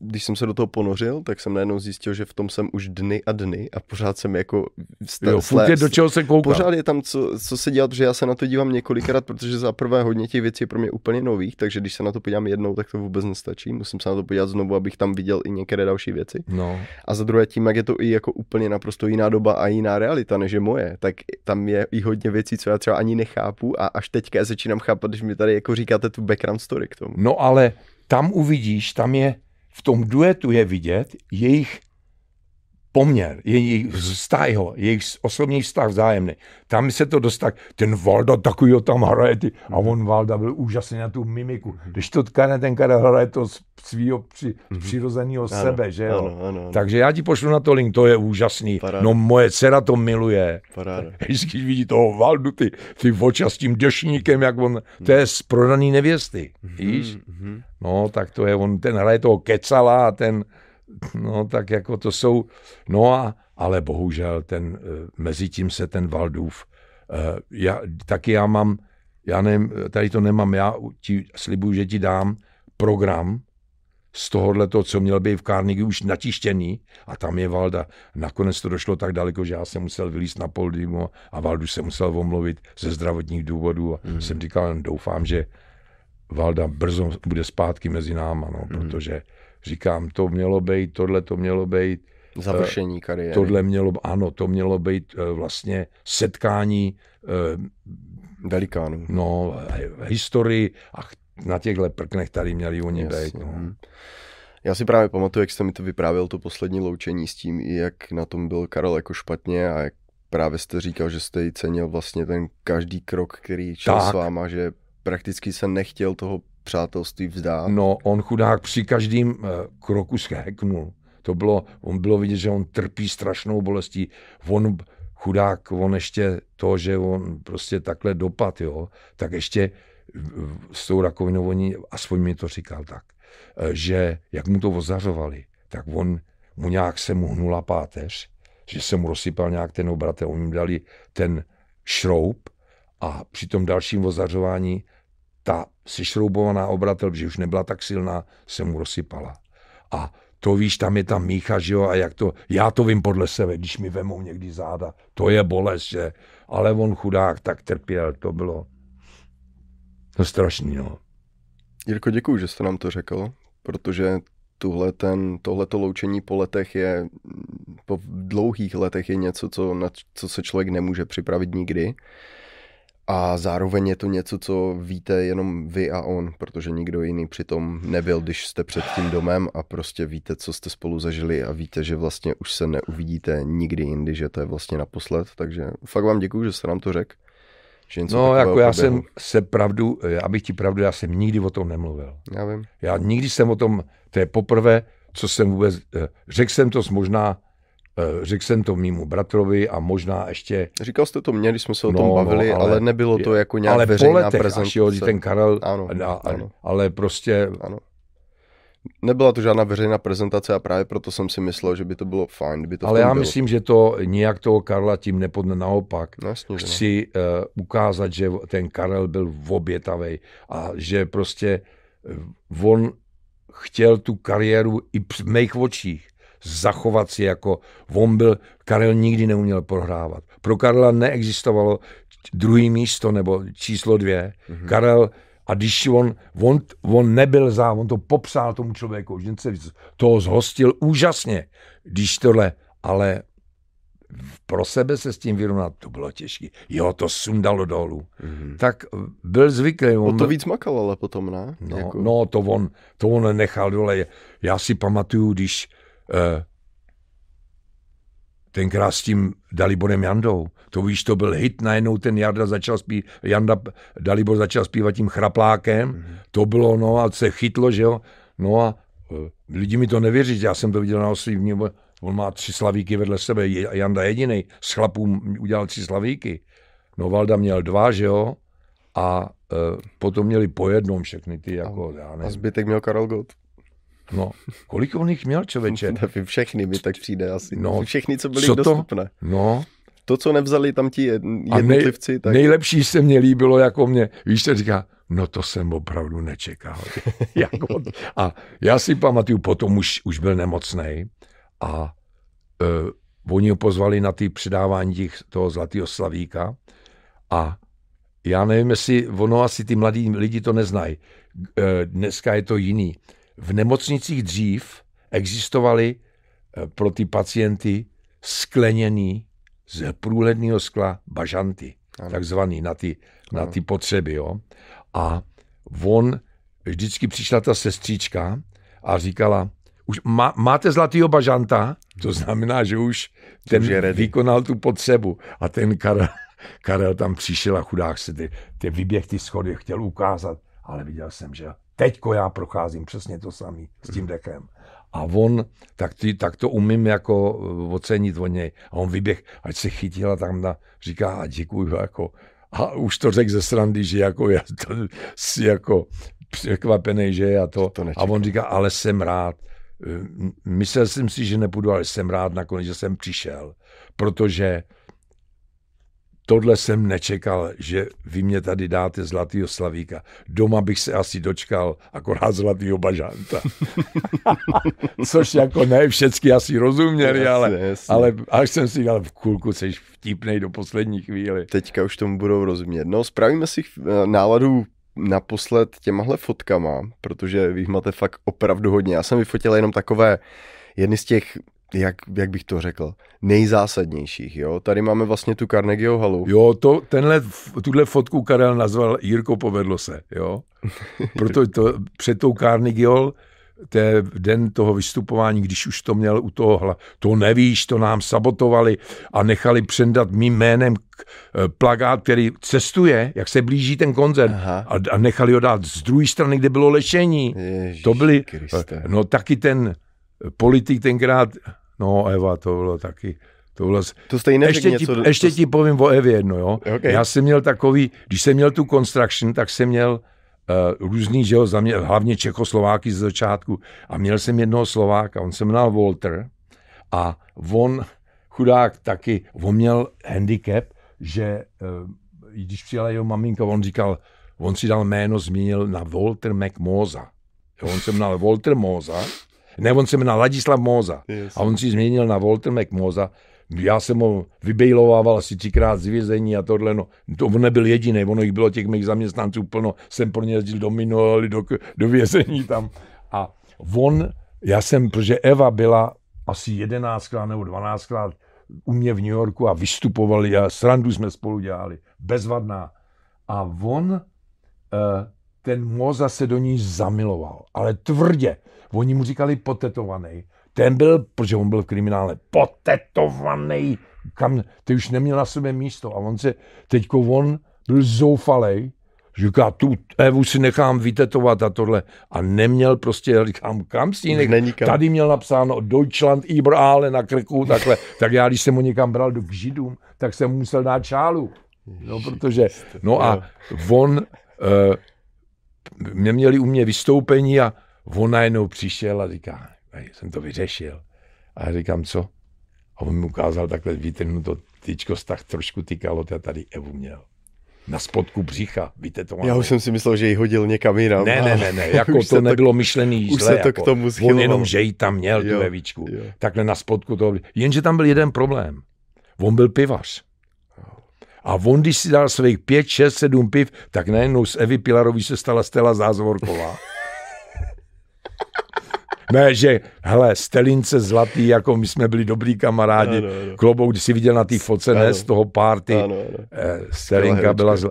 když jsem se do toho ponořil, tak jsem najednou zjistil, že v tom jsem už dny a dny a pořád jsem jako... Sta- jo, furt je do čeho se koukal. Pořád je tam, co, co se dělat, protože já se na to dívám několikrát, protože za prvé hodně těch věcí je pro mě úplně nových, takže když se na to podívám jednou, tak to vůbec nestačí. Musím se na to podívat znovu, abych tam viděl i některé další věci. No. A za druhé tím, jak je to i jako úplně naprosto jiná doba a jiná realita, než je moje, tak tam je i hodně věcí, co já třeba ani nechápu a až teďka začínám chápat, když mi tady jako říkáte tu background story k tomu. No ale tam uvidíš, tam je v tom duetu je vidět jejich poměr, jejich vztah, jejich osobní vztah vzájemný. Tam se to dostat, ten Valda takovýho tam hraje, ty, a on Valda byl úžasný na tu mimiku. Když to tkane, ten Karel hraje to z svýho při, mm-hmm. přirozeného ano, sebe, že jo? Ano, ano, ano. Takže já ti pošlu na to link, to je úžasný. Paráda. No moje dcera to miluje. Paráda. Když vidí toho Valdu, ty, ty oča s tím dešníkem, jak on, to je z Prodaný nevěsty, víš? Mm-hmm. No tak to je, on ten hraje toho Kecala a ten no tak jako to jsou, no a, ale bohužel ten, mezi tím se ten Valdův, já, taky já mám, já nevím, tady to nemám, já ti slibuju, že ti dám program z tohohletoho, co měl být v Carnegie už natištěný a tam je Valda. Nakonec to došlo tak daleko, že já jsem musel vylíst na pódium a Valdu se musel omluvit ze zdravotních důvodů a mm. jsem říkal, doufám, že Valda brzo bude zpátky mezi náma, no, mm. protože říkám, to mělo být, tohle to mělo být. Završení kariéry. Tohle mělo, ano, to mělo být vlastně setkání velikánů. No, historii a na těchto prknech tady měli oni být. No. Já si právě pamatuju, jak jste mi to vyprávěl, to poslední loučení s tím, i jak na tom byl Karel jako špatně a jak právě jste říkal, že jste jí cenil vlastně ten každý krok, který šel s váma, že prakticky se nechtěl toho přátelství vzdá. No, on chudák při každém uh, kroku scheknul. To bylo, on bylo vidět, že on trpí strašnou bolestí. On, chudák, on ještě to, že on prostě takhle dopad, jo, tak ještě s tou rakovinou, oni, aspoň mi to říkal tak, že jak mu to ozařovali, tak on, mu nějak se mu hnula páteř, že se mu rozsypal nějak ten obrat, oni mu dali ten šroub a při tom dalším ozařování ta sešroubovaná obratel, že už nebyla tak silná, se mu rozsypala. A to víš, tam je ta mícha, že jo, a jak to, já to vím podle sebe, když mi vemou někdy záda, to je bolest, že, ale on chudák tak trpěl, to bylo to strašný, no. Jirko, děkuju, že jste nám to řekl, protože tuhle ten, tohleto loučení po letech je, po dlouhých letech je něco, co, na co se člověk nemůže připravit nikdy. A zároveň je to něco, co víte jenom vy a on, protože nikdo jiný přitom nebyl, když jste před tím domem a prostě víte, co jste spolu zažili a víte, že vlastně už se neuvidíte nikdy jindy, že to je vlastně naposled. Takže fakt vám děkuju, že jste nám to řekl. No, jako já jsem se pravdu, abych ti pravdu, já jsem nikdy o tom nemluvil. Já vím. Já nikdy jsem o tom, to je poprvé, co jsem vůbec, řekl jsem to možná, řekl jsem to mýmu bratrovi a možná ještě... Říkal jste to mě, když jsme se o tom no, bavili, no, ale, ale nebylo to jako nějak veřejná prezentace. Ale po letech, až jo, ten Karel... Ano, a, ano. Ale prostě... Ano. Nebyla to žádná veřejná prezentace a právě proto jsem si myslel, že by to bylo fajn. By to Ale já bylo. myslím, že to nijak toho Karla tím nepodne, naopak. Jasně, Chci uh, ukázat, že ten Karel byl obětavej a že prostě on chtěl tu kariéru i v mých očích zachovat si jako on byl, Karel nikdy neuměl prohrávat. Pro Karla neexistovalo druhý místo nebo číslo dvě. Mm-hmm. Karel A když on, on, on nebyl za, on to popsal tomu člověku, že se toho zhostil úžasně, když tohle, ale pro sebe se s tím vyrovnat, to bylo těžké. Jo, to sundalo dolů. Mm-hmm. Tak byl zvyklý. On no to víc makal, ale potom, ne? No, jako... no to, on, to on nechal dole. Já si pamatuju, když eh, tenkrát s tím Daliborem Jandou. To víš, to byl hit, najednou ten Jarda začal zpívat, Janda, Dalibor začal zpívat tím Chraplákem, mm. to bylo, no a se chytlo, že jo, no a lidi mi to nevěří, já jsem to viděl na Oslivně, on má tři slavíky vedle sebe, Janda jedinej, s chlapům udělal tři slavíky, no Valda měl dva, že jo, a e, potom měli po jednom všechny ty, jako, já nevím. A zbytek měl Karel Gott. No, kolik on jich měl, člověče? Všechny mi tak přijde asi. No, všechny, co byly co dostupné. To? No. To, co nevzali tam ti jednotlivci. Nej, tak... Nejlepší se mně líbilo, jako mě, víš, to říká, no to jsem opravdu nečekal. A já si pamatuju, potom už, už byl nemocnej a uh, oni ho pozvali na ty předávání těch, toho Zlatého slavíka a já nevím, jestli ono asi ty mladí lidi to neznají. Uh, dneska je to jiný. V nemocnicích dřív existovaly pro ty pacienty skleněný z průhledného skla bažanty, ano. takzvaný na ty, na ty potřeby. Jo? A on, vždycky přišla ta sestřička a říkala, už má, máte zlatýho bažanta? To znamená, že už ten už vykonal tu potřebu. A ten Karel, Karel tam přišel a chudák se ty, ty vyběh ty schody chtěl ukázat, ale viděl jsem, že teďko já procházím přesně to samý s tím dechem. A on, tak, ty, tak to umím jako ocenit od něj. A on vyběh, ať se chytil a tam na, říká, a děkuju, jako. A už to řekl ze srandy, že jako já to, jsi jako překvapený, že já to. to a on říká, ale jsem rád. Myslel jsem si, že nepůjdu, ale jsem rád nakonec, že jsem přišel. Protože tohle jsem nečekal, že vy mě tady dáte zlatýho slavíka. Doma bych se asi dočkal akorát zlatýho bažanta. Což jako ne všechny asi rozuměli, jasne, ale, jasne. ale až jsem si říkal, v kulku seš vtipnej do poslední chvíli. Teďka už tomu budou rozumět. No, spravíme si náladu naposled těmahle fotkama, protože vy máte fakt opravdu hodně. Já jsem vyfotil jenom takové, jedny z těch Jak, jak bych to řekl, nejzásadnějších, jo? Tady máme vlastně tu Carnegieho halu. Jo, to, tenhle, tuhle fotku Karel nazval Jirko, povedlo se, jo? Proto to, před tou Carnegiehou, to je den toho vystupování, když už to měl u toho hla, to nevíš, to nám sabotovali a nechali přendat mým jménem plakát, který cestuje, jak se blíží ten koncert a, a nechali ho dát z druhé strany, kde bylo lešení. Ježíš to byli, Kriste. No taky ten politik tenkrát, no Eva, to bylo taky, to bylo... To stejné, ještě ti, něco, ještě to... ti povím o Evě jedno, jo. Okay. Já jsem měl takový, když jsem měl tu Construction, tak jsem měl uh, různý, že jo, zaměl, hlavně Čechoslováky z začátku a měl jsem jednoho Slováka, on se jmenal Walter a on, chudák taky, on měl handicap, že uh, když přijela jeho maminka, on říkal, on si dal jméno, změnil na Walter McMoza. On se jmenal Walter Moza. Ne, on se jmenal Ladislav Móza. Yes. A on si změnil na Walter McMóza. Já jsem ho vybejlovával asi třikrát z vězení a tohle. No. To on nebyl jediný, ono jich bylo těch mých zaměstnanců plno. Jsem pro ně jezdil do minulé, do, do vězení tam. A on, já jsem, protože Eva byla asi jedenáctkrát nebo dvanáctkrát u mě v New Yorku a vystupovali a srandu jsme spolu dělali. Bezvadná. A on... Uh, ten Móza se do ní zamiloval, ale tvrdě. Oni mu říkali potetovaný. Ten byl, protože on byl v kriminále, potetovaný. Kam, ty už neměl na sobě místo. A on se, teďko on byl zoufalej, říká, tu Evu si nechám vytetovat a tohle. A neměl prostě, říkám, kam si nech... Tady měl napsáno Deutschland über alle na krku, takhle. Tak já, když jsem ho někam bral k Židům, tak jsem musel dát šálu. No, protože, no a on... Uh, mě měli u mě vystoupení a on najednou přišel a říká, jsem to vyřešil. A já říkám, co? A on mi ukázal takhle vytrhnuto tyčko, tak trošku tykalo, já tady Evu měl. Na spodku břicha, víte to. Já už jsem si myslel, že ji hodil někam jinam. Ne, ne, ne, ne, jako to nebylo myšlený zle. Jako, k tomu on jenom, že ji tam měl, jo, tu Evičku. Jo. Takhle na spodku toho. Jenže tam byl jeden problém. On byl pivař. A on, když si dal svých pět, šest, sedm piv, tak najednou z Evy Pilarový se stala Stela Zázvorková. Ne, že, hele, Stelince zlatý, jako my jsme byli dobrý kamarádi, no, no, no. Klobouk, když jsi viděl na té foce, no, ne, z toho party, no, no, no. Eh, Stelinka byla zla...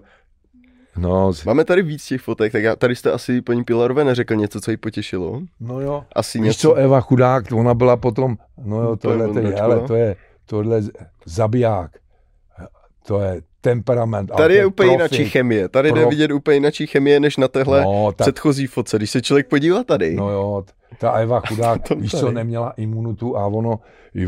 No, z... Máme tady víc těch fotek, tak já, tady jste asi paní Pilarové neřekl něco, co jí potěšilo. No jo, asi víš něco... co, Eva chudák, ona byla potom, no jo, tohle, tohle, tohle, hele, to je, tohle zabiják, to je temperament. Tady je úplně jinačí chemie, tady prof... jde vidět úplně jinačí chemie, než na téhle no, tak... předchozí foce, když se člověk podívá tady. No jo, ta Eva chudák, víš co, neměla imunitu a ono,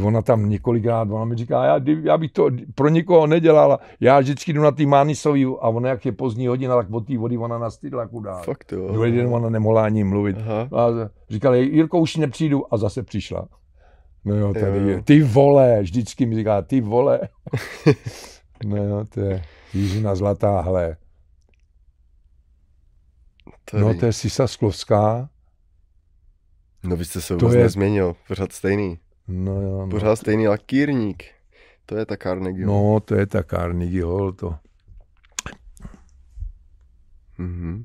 ona tam několikrát, ona mi říká, já, já bych to pro nikoho nedělala, já vždycky jdu na ty Mánisový a ona, jak je pozdní hodina, tak od té vody ona nastydla chudák. Fakt jo. Druhý den ona nemohla ani mluvit. A říkala, Jirko, už nepřijdu a zase přišla. No jo, tady jo. Je, ty vole, vždycky mi říká, ty vole. No jo, to je Jiřina zlatá, hele. Tady. No to je Sisa Sklovská. No vy jste se vůbec je... nezměnil, pořád stejný. No jo. No, pořád to... stejný lakýrník. To je ta Carnegie. No, to je ta Carnegie Hall, to. Mhm.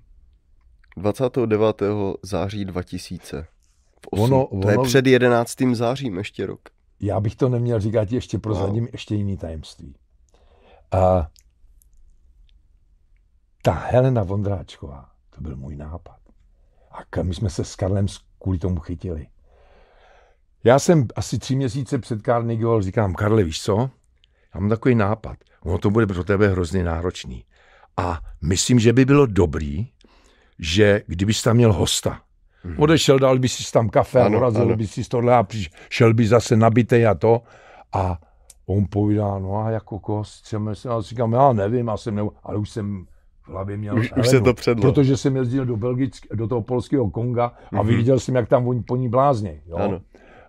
dvacátého devátého září dva tisíce. Ono, to ono... je před jedenáctým zářím ještě rok. Já bych to neměl říkat, ještě prozradím no. ještě jiný tajemství. A ta Helena Vondráčková, to byl můj nápad. A my jsme se s Karlem kvůli tomu chytili. Já jsem asi tři měsíce před Carnegie Hall říkám, Karle, víš co? Já mám takový nápad. Ono to bude pro tebe hrozně náročný. A myslím, že by bylo dobrý, že kdybys tam měl hosta. Hmm. Odešel, dal by si tam kafe ano, a porazil by si tohle a přišel by zase nabitej a to. A on povídá, no a jako koho střeme se, a říkám, já nevím, já jsem ne, ale už jsem v hlavě měl už, už se to předlo. Protože jsem jezdil do Belgick, do toho polského Konga a mm-hmm. viděl jsem, jak tam oni po ní blázni. Jo? Ano.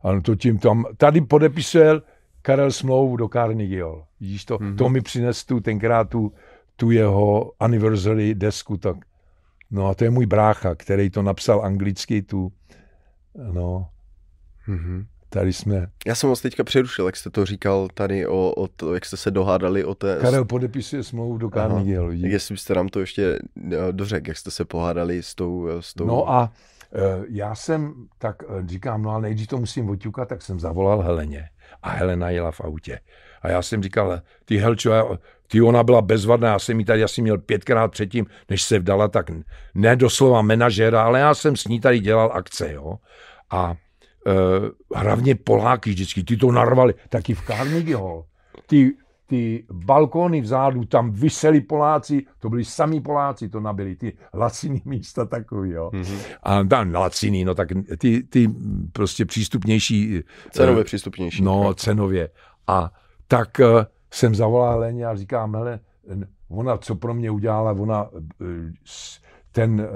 Ano, to tím tam, tady podepisuje Karel smlouvu do Carnegie Hall. Vidíš to? Mm-hmm. To mi přines tu tenkrát tu, tu jeho anniversary desku. Tak. No a to je můj brácha, který to napsal anglicky tu, no. Mm-hmm. Tady jsme. Já jsem vás teďka přerušil, jak jste to říkal tady, o, o to, jak jste se dohádali o té... Karel podepisuje smlouvu do Carnegie Hall. Jestli byste nám to ještě dořekl, jak jste se pohádali s tou... S tou... No a já jsem tak říkám, no a nejdřív to musím oťukat, tak jsem zavolal Heleně. A Helena jela v autě. A já jsem říkal, ty Helčo, ty ona byla bezvadná, já jsem ji tady asi měl pětkrát předtím, než se vdala, tak ne doslova manažera, ale já jsem s ní tady dělal akce, jo. A Uh, hlavně Poláky vždycky, ty to narvali, taky v Carnegie Hall. Ty, ty balkóny vzadu, tam viseli Poláci, to byli samí Poláci, to nabili, ty laciný místa takový, jo. Mm-hmm. A tam laciný, no tak ty, ty prostě přístupnější. Cenově přístupnější. No, cenově. A tak uh, jsem zavolal Leně a říkám, hele, ona co pro mě udělala, ona ten, uh,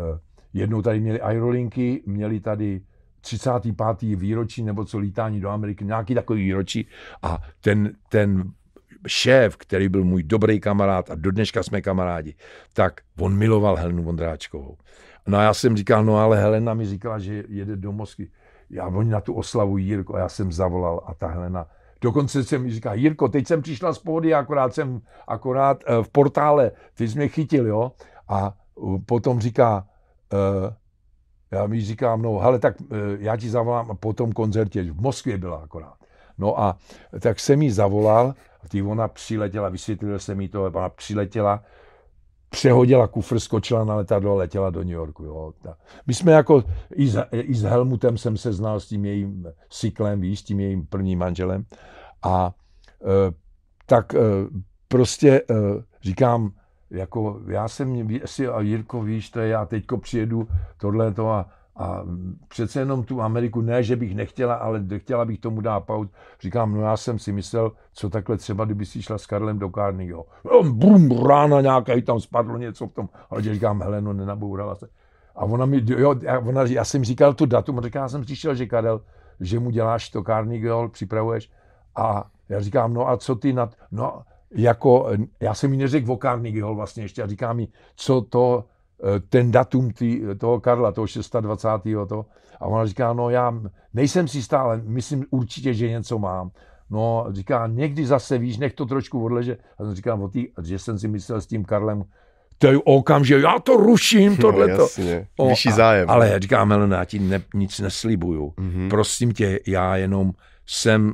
jednou tady měli aerolinky, měli tady třicáté páté výročí, nebo co lítání do Ameriky, nějaký takový výročí. A ten, ten šéf, který byl můj dobrý kamarád a do dneška jsme kamarádi, tak on miloval Helenu Vondráčkovou. No a já jsem říkal, no ale Helena mi říkala, že jede do Moskvy. Já oni na tu oslavu Jirko a já jsem zavolal a ta Helena. Dokonce jsem mi říkal, Jirko, teď jsem přišla z pohody, akorát jsem akorát v portále, ty jsi mě chytil, jo? A potom říká, uh, já mi říkám, no hele, tak já ti zavolám po tom koncertě, v Moskvě byla akorát. No a tak jsem jí zavolal, ty ona přiletěla, vysvětlil jsem jí to, ona přiletěla, přehodila kufr, skočila na letadlo a letěla do New Yorku. Jo. My jsme jako, i s, i s Helmutem jsem se znal, s tím jejím syklem, víš, s tím jejím prvním manželem. A e, tak e, prostě e, říkám, jako já jsem si a Jirko, víš, to je, já teďko přijedu tohleto a, a přece jenom tu Ameriku, ne, že bych nechtěla, ale chtěla bych tomu dát paut. Říkám, no já jsem si myslel, co takhle třeba, kdyby si šla s Karlem do Carnegie. Bum, rána nějaká, tam spadlo něco v tom. Ale říkám, hele, no nenabourala se. A ona mi, jo, ona, já jsem říkal tu datum, říkal, já jsem přišel, že Karel, že mu děláš to Carnegie, připravuješ. A já říkám, no a co ty na, no jako, já jsem jí neřekl o Carnegie vlastně ještě, a říkám jí, co to, ten datum tý, toho Karla, toho dvacátého šestého To. A ona říká, no já nejsem si stále, myslím určitě, že něco mám. No říká, někdy zase víš, nech to trošku odleže. A jsem říkal, o tý, že jsem si myslel s tím Karlem, to je okamžik, já to ruším, tohleto. No, vyšší zájem. A, ale já říkám, Helena, já ti ne, nic neslibuju. Mm-hmm. Prosím tě, já jenom jsem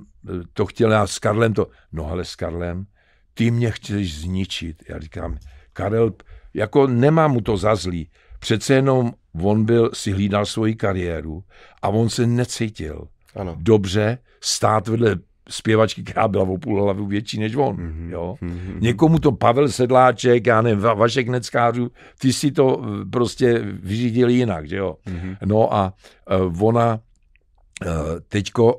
to chtěl, já s Karlem to, no ale s Karlem, ty mě chceš zničit. Já říkám, Karel, jako nemá mu to za zlý. Přece jenom on byl, si hlídal svoji kariéru a on se necítil ano. dobře stát vedle zpěvačky, která byla o půl hlavy větší než on. Mm-hmm. Jo? Mm-hmm. Někomu to Pavel Sedláček, já nevím, Vašek Neckářů, ty si to prostě vyřídili jinak, že jo. Mm-hmm. No a ona teďko,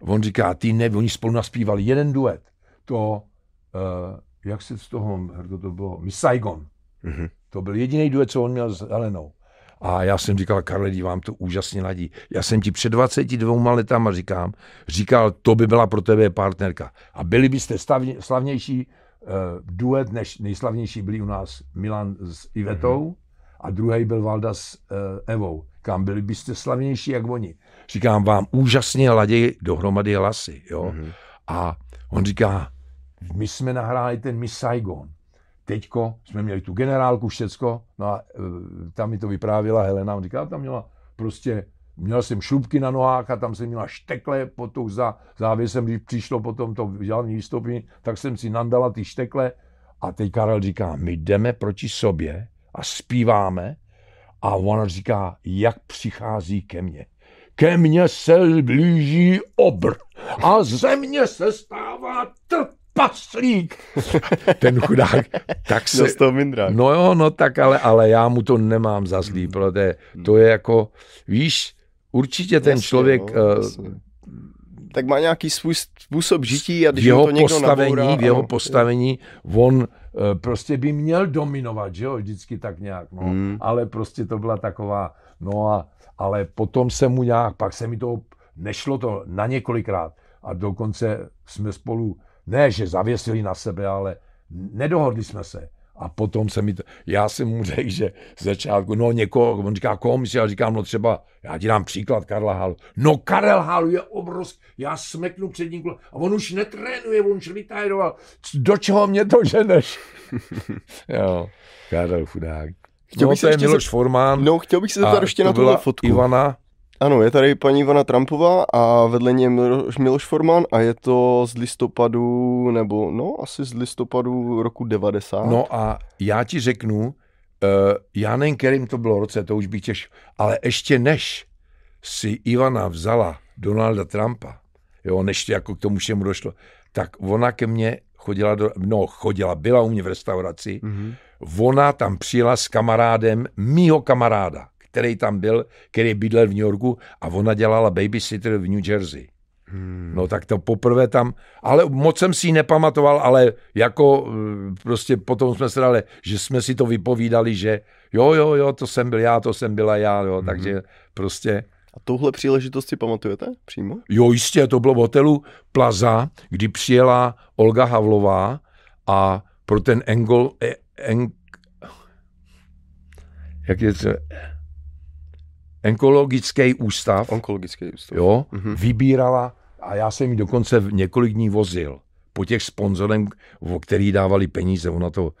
on říká, ty ne, oni spolu naspívali jeden duet. To, jak se z toho, to, to bylo, Miss Saigon. Mm-hmm. To byl jediný duet, co on měl s Helenou. A já jsem říkal, Karle, vám to úžasně ladí. Já jsem ti před dvaceti dvěma letama říkám, říkal, to by byla pro tebe partnerka. A byli byste stavně, slavnější uh, duet, než nejslavnější byli u nás Milan s Ivetou mm-hmm. a druhý byl Valda s uh, Evou. Kam byli byste slavnější, jak oni. Říkám, vám úžasně ladí dohromady hlasy. Jo? Mm-hmm. A on říká, my jsme nahráli ten Miss Saigon. Teďko jsme měli tu generálku, všecko, no a e, tam mi to vyprávěla Helena, on říká, tam měla prostě, měla jsem šlubky na nohách a tam jsem měla štekle pod tou zá, závěsem, když přišlo potom to dělání výstoupení, tak jsem si nandala ty štekle a teď Karel říká, my jdeme proti sobě a zpíváme a ona říká, jak přichází ke mně. Ke mně se blíží obr a ze mě se stává trp. Paslík. Ten chudák. Tak se, no jo, no tak, ale, ale já mu to nemám za zlý, protože to je jako, víš, určitě ten jasně, člověk... No, uh, tak má nějaký svůj způsob žití a když to někdo nabourá... V jeho ano, postavení, on uh, prostě by měl dominovat, že jo, vždycky tak nějak, no, hmm. ale prostě to byla taková, no a, ale potom se mu nějak, pak se mi to, nešlo to na několikrát a dokonce jsme spolu ne, že zavěsili na sebe, ale nedohodli jsme se. A potom se mi to... Já jsem mu řekl, že z začátku, no někoho, on říká, koho myslí? Já říkám, no třeba, já ti dám příklad Karla Hálu. No Karel Hálu je obrovský, já smeknu před ním a on už netrénuje, on už vytajdoval. Do čeho mě to ženeš? Jo, Karel chudák. Chtěl no to je Miloš se... Formán. No, chtěl bych se zeptat ještě na tuhle fotku. Ivana. Ano, je tady paní Ivana Trumpová a vedle něj Miloš, Miloš Forman a je to z listopadu, nebo no asi z listopadu roku devadesát. No a já ti řeknu, uh, já nevím, kterým to bylo roce, to už bych těž, ale ještě než si Ivana vzala Donalda Trumpa, jo, než jako k tomu všemu došlo, tak ona ke mně chodila, do, no chodila, byla u mě v restauraci, mm-hmm. ona tam přijela s kamarádem, mýho kamaráda, který tam byl, který bydlel v New Yorku a ona dělala babysitter v New Jersey. Hmm. No tak to poprvé tam, ale moc jsem si ji nepamatoval, ale jako prostě potom jsme se dali, že jsme si to vypovídali, že jo, jo, jo, to jsem byl já, to jsem byla já, jo, hmm. takže prostě... A tuhle příležitost si pamatujete přímo? Jo, jistě, to bylo v hotelu Plaza, kdy přijela Olga Havlová a pro ten Engol... Eh, eng, jak je to... Onkologický ústav, Onkologický ústav. Jo, mm-hmm. vybírala a já jsem ji dokonce několik dní vozil po těch sponzorem, o který dávali peníze. Ona to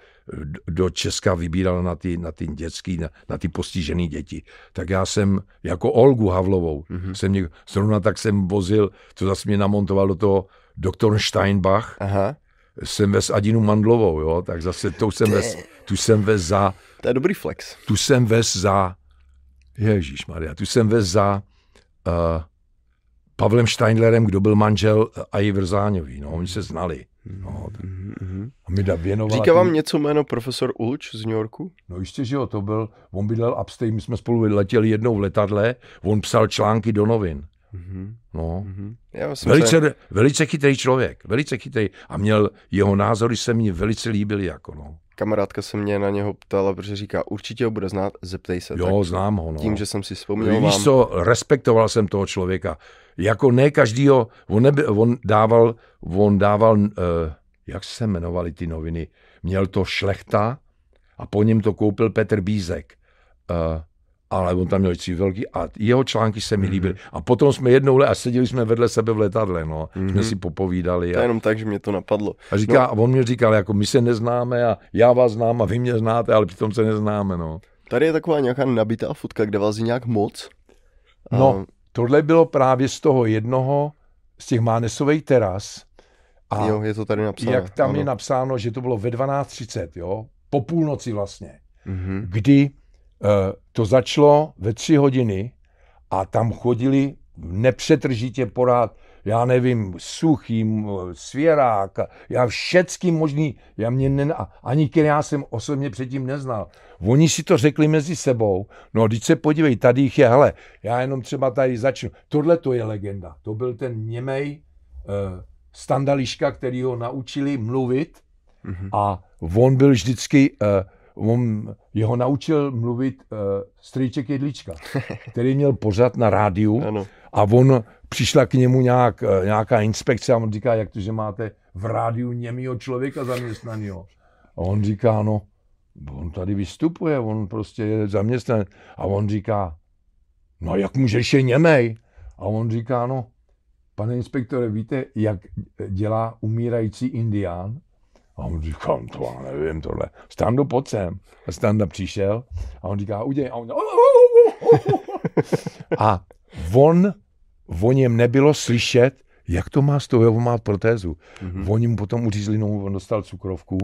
do Česka vybírala na ty, na ty dětský, na, na ty postižený děti. Tak já jsem jako Olgu Havlovou, mm-hmm. jsem něk... zrovna tak jsem vozil, co zase mě namontoval do toho doktor Steinbach, aha. jsem vez Adinu Mandlovou, jo, tak zase tu jsem vez, tu jsem vez za... To je dobrý flex. Tu jsem vez za... Ježíšmarja, tu jsem vez za uh, Pavlem Steinlerem, kdo byl manžel Aji Vrzáňový. No, oni se znali. No, mm-hmm. Říká vám tý... něco jméno profesor Ulč z New Yorku? No jistě, že jo, to byl, on bydlel upstate, my jsme spolu letěli jednou v letadle, on psal články do novin. Mm-hmm. No. Mm-hmm. Já velice, se... velice chytrý člověk, velice chytrý. A měl, jeho názory se mi velice líbily. Jako, no. Kamarádka se mě na něho ptala, protože říká, určitě ho bude znát, zeptej se. Jo, tak znám ho. No. Tím, že jsem si vzpomněl. Víš vám... co, respektoval jsem toho člověka. Jako ne každýho, on, neby, on dával, on dával uh, jak se jmenovaly ty noviny, měl to Šlechta a po něm to koupil Petr Bízek. Uh, ale on tam měl vždycky velký a jeho články se mi líbily. Mm-hmm. A potom jsme jednou a seděli jsme vedle sebe v letadle, no. Mm-hmm. Jsme si popovídali. To a... jenom tak, že mě to napadlo. A říká, no. On mě říkal, jako my se neznáme a já vás znám a vy mě znáte, ale přitom se neznáme, no. Tady je taková nějaká nabitá fotka, kde vás je nějak moc. A... No, tohle bylo právě z toho jednoho, z těch Mánesových teras. A jo, je to tady napsáno. Jak tam ano. Je napsáno, že to bylo ve dvanáct třicet, jo, po půlnoci vlastně, mm-hmm. kdy uh, to začalo ve tři hodiny a tam chodili nepřetržitě porád, já nevím, Suchý, Svěrák, já všecky možný, já mě ne, ani který já jsem osobně předtím neznal. Oni si to řekli mezi sebou, no když se podívej, tady jich je, hele, já jenom třeba tady začnu. Tohle to je legenda, to byl ten němej, uh, Standališka, který ho naučili mluvit mm-hmm. a on byl vždycky, uh, on jeho naučil mluvit uh, strýček Jedlička, který měl pořad na rádiu a on přišla k němu nějak, uh, nějaká inspekce a on říká, jak to, že máte v rádiu němýho člověka zaměstnaného. A on říká, no, on tady vystupuje, on prostě je zaměstnaný. A on říká, no jak můžeš je němej? A on říká, no, pane inspektore, víte, jak dělá umírající indián? A on říká, to já nevím tohle. Stando, pojď sem. A Standa přišel a on říká, udělej. A on, oh, oh, oh, oh. A on, o něm nebylo slyšet, jak to má z toho, on má protézu. Mm-hmm. Oni mu potom uřízli nohu, on dostal cukrovku.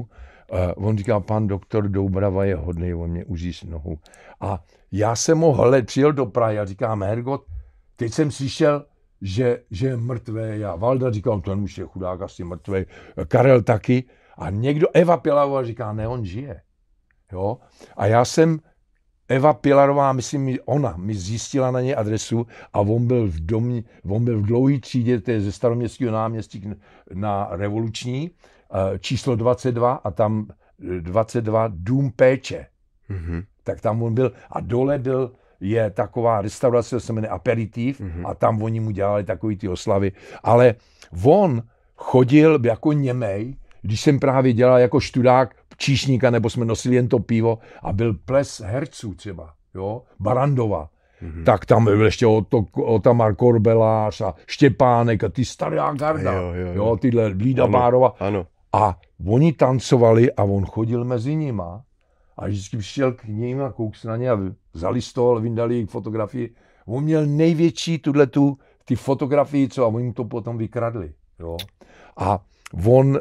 Uh, on říká, pan doktor Doubrava je hodný, on mě uříz nohu. A já jsem mu hled, přijel do Prahy a říkám, Hergot, teď jsem slyšel, Že, že je mrtvý. A Valda říkal, ten už je chudák, asi mrtvý. Karel taky. A někdo, Eva Pilarová říká, ne, on žije. Jo? A já jsem, Eva Pilarová, myslím, ona mi zjistila na něj adresu a on byl v domě, on byl v dlouhé třídě, to je ze Staroměstského náměstí na Revoluční, číslo dvacet dva a tam dvacet dva dům péče. Mm-hmm. Tak tam on byl a dole byl je taková restaurace, to se jmenuje Aperitiv, mm-hmm. a tam oni mu dělali takový ty oslavy. Ale on chodil jako němej, když jsem právě dělal jako študák číšníka, nebo jsme nosili jen to pivo, a byl ples herců třeba, jo, Barandova. Mm-hmm. Tak tam byl ještě Otamar Korbelář a Štěpánek a ty stará garda, jo, jo, jo. jo tyhle Lída ano, Bárova. Ano. A oni tancovali a on chodil mezi nima. A vždycky přišel k ním a kouk se na ně a vzali stol, vyndali jejich fotografii. On měl největší tuhletu, ty fotografii, co a oni mu to potom vykradli. Jo? A on,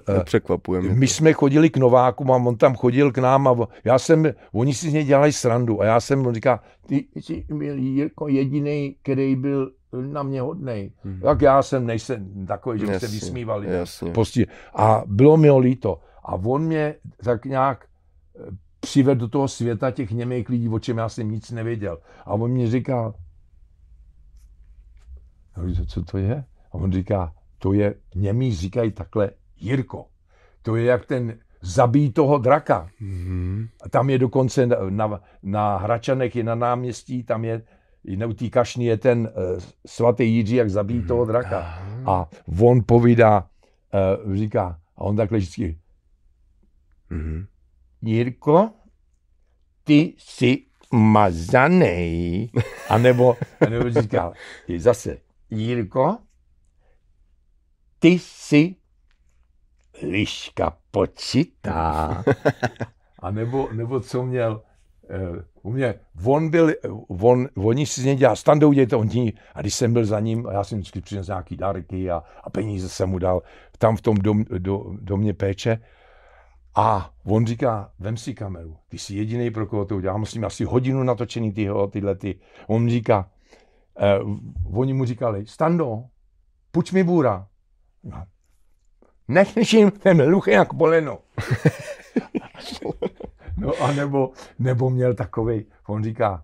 my to. Jsme chodili k Novákům a on tam chodil k nám a já jsem, oni si z něj dělali srandu a já jsem, on říká, ty jsi byl Jirko jedinej, který byl na mě hodnej. Hmm. Tak já jsem nejsem takový, že jasně, se vysmívali. Jasně. A bylo mi ho líto. A on mě tak nějak přived do toho světa těch němých lidí, o čem já jsem nic nevěděl. A on mi říká, co to je? A on říká, to je, němí říkají takhle, Jirko. To je jak ten zabíj toho draka. Mm-hmm. A tam je dokonce na, na, na Hračanech, je na náměstí, tam je, u té kašny je ten uh, svatý Jiří, jak zabíjí mm-hmm. toho draka. A on povídá, uh, říká, a on takhle vždycky, mm-hmm. Jirko, ty jsi mazanej. A nebo, a nebo říkal, zase, Jirko, ty jsi liška počitá. A nebo, nebo co měl, u mě, on byl, on, oni si z něj dělal, Standou dějte, on ní, a když jsem byl za ním, a já jsem vždycky přinesl nějaký dárky a, a peníze jsem mu dal, tam v tom dom, do, domě péče. A on říká, vem si kameru, ty jsi jediný, pro koho to udělám, s ním asi hodinu natočený tyho, tyhle ty. On říká, eh, oni mu říkali, Stando, půjč mi bůra. Nechniš jim ten luchy jak poleno. No a nebo, nebo měl takovej, on říká,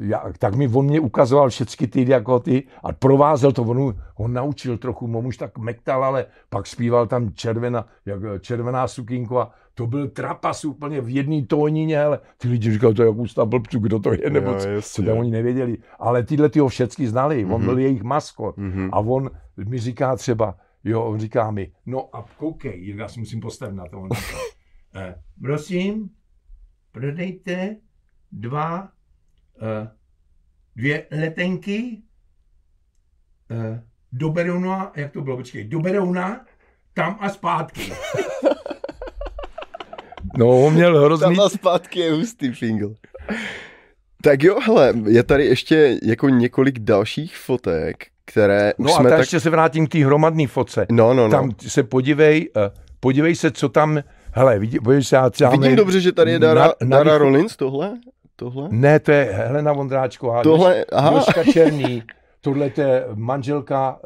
já, tak mi on mě ukazoval všechny ty, jako ty, a provázel to, on ho naučil trochu, on už tak mektal, ale pak zpíval tam červená, jak červená sukínko a to byl trapas úplně v jedné tónině, ale ty lidi říkali, to je jak ústa blbců, kdo to je, nebo co, co tam oni nevěděli, ale tyhle ty ho všechny znali, on mm-hmm. byl jejich maskot mm-hmm. a on mi říká třeba, jo, on říká mi, no a koukej, já si musím postavit na to, on říká, eh, prosím, prodejte dva Uh, dvě letenky uh, do Berouna, jak to bylo, počkej, do Berouna, tam a zpátky. No, on měl hrozný... Tam a zpátky je hustý fingl. Tak jo, hele, je tady ještě jako několik dalších fotek, které už no jsme tak... No a ještě se vrátím k té hromadné fotce. No, no, no. Tam se podívej, uh, podívej se, co tam, hele, vidí, podívej se, já třeba... Vidím mě... dobře, že tady je Dara, na, na Dara Rolins, tohle? Tohle? Ne, to je Helena Vondráčková, tohle, Jožka Černý, tohle to je manželka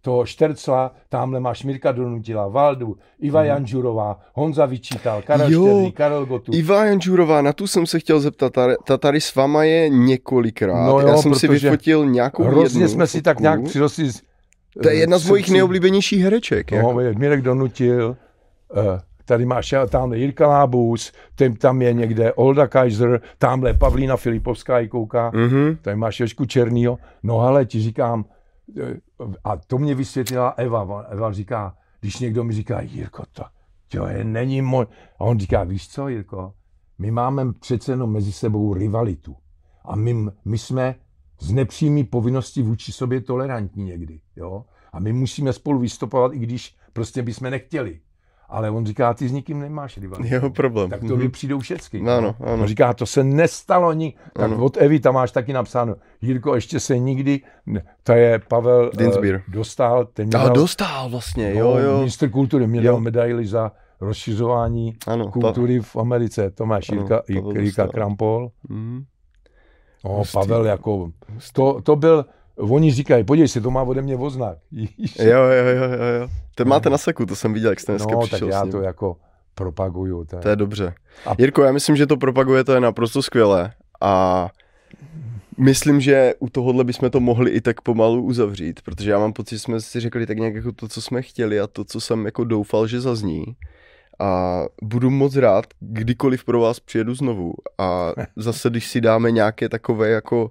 toho Štercla, tamhle má Šmirka Donutila, Valdu, Iva hmm. Janžurová, Honza Vyčítal, Karel Štědrý, Karel Gotu. Iva Janžurová, na tu jsem se chtěl zeptat, ta tady s váma je několikrát, no jo, já jsem si vyfotil nějakou jednu hrozně jsme fotku. Si tak nějak přirostli. To je jedna z mojich nejoblíbenějších hereček. No, jako. Mirek Donutil, uh, tady máš tamhle Jirka Lábus, tam je někde Olda Kaiser, tamhle Pavlína Filipovská i kouká, mm-hmm. tady máš Jožku Černýho. No ale ti říkám, a to mě vysvětlila Eva, Eva říká, když někdo mi říká, Jirko, to, to je, není moje. A on říká, víš co, Jirko, my máme přece jenom mezi sebou rivalitu. A my, my jsme z nepřímý povinnosti vůči sobě tolerantní někdy, jo. A my musíme spolu vystupovat, i když prostě bychom nechtěli. Ale on říká, ty s nikým nemáš rivalitu. Jeho problém. Tak to vypřijdou mm-hmm. všecky. Ano, ano. On říká, to se nestalo nikdy. Tak ano. Od Evy tam máš taky napsáno. Jirko, ještě se nikdy, to je Pavel uh, dostal. Ten měl, dostal vlastně, no, jo, jo. Ministr kultury mě jo. dal medaili za rozšiřování ano, kultury v Americe. To máš ano, Jirka, Jirka Krampol. Mm. No, Pavel jako, to, to byl... Oni říkají, podívej se, to má ode mě oznak. Jo, jo, jo, jo. Ten máte na saku, to jsem viděl, jak jste dneska no, přišel. No, tak já to jako propaguju. Tak. To je dobře. A... Jirko, já myslím, že to propagujete naprosto skvěle a myslím, že u tohohle bychom to mohli i tak pomalu uzavřít, protože já mám pocit, že jsme si řekli tak nějak jako to, co jsme chtěli a to, co jsem jako doufal, že zazní. A budu moc rád, kdykoliv pro vás přijedu znovu a zase, když si dáme nějaké takové jako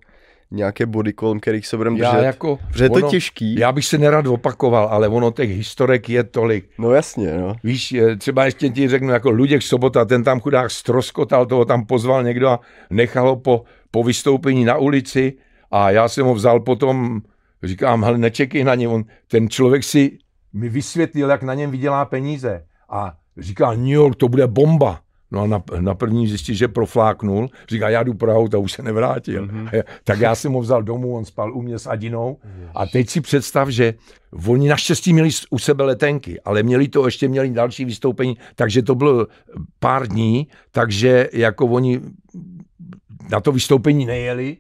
nějaké body, kolem kterých se budeme držet. Jako, protože ono, to je těžký. Já bych se nerad opakoval, ale ono těch historek je tolik. No jasně, no. Víš, třeba ještě ti řeknu, jako Luděk Sobota, ten tam chudák stroskotal, toho tam pozval někdo a nechal ho po, po vystoupení na ulici a já jsem ho vzal potom, říkám, hele, nečekej na něj. On, ten člověk si mi vysvětlil, jak na něm vydělá peníze a říkal, New York, to bude bomba. No a na, na první zjistí, že profláknul, říká, já jdu Prahou, to už se nevrátil. Mm-hmm. Tak já jsem ho vzal domů, on spal u mě s Adinou. Jež. A teď si představ, že oni naštěstí měli u sebe letenky, ale měli to, ještě měli další vystoupení, takže to bylo pár dní, takže jako oni na to vystoupení nejeli,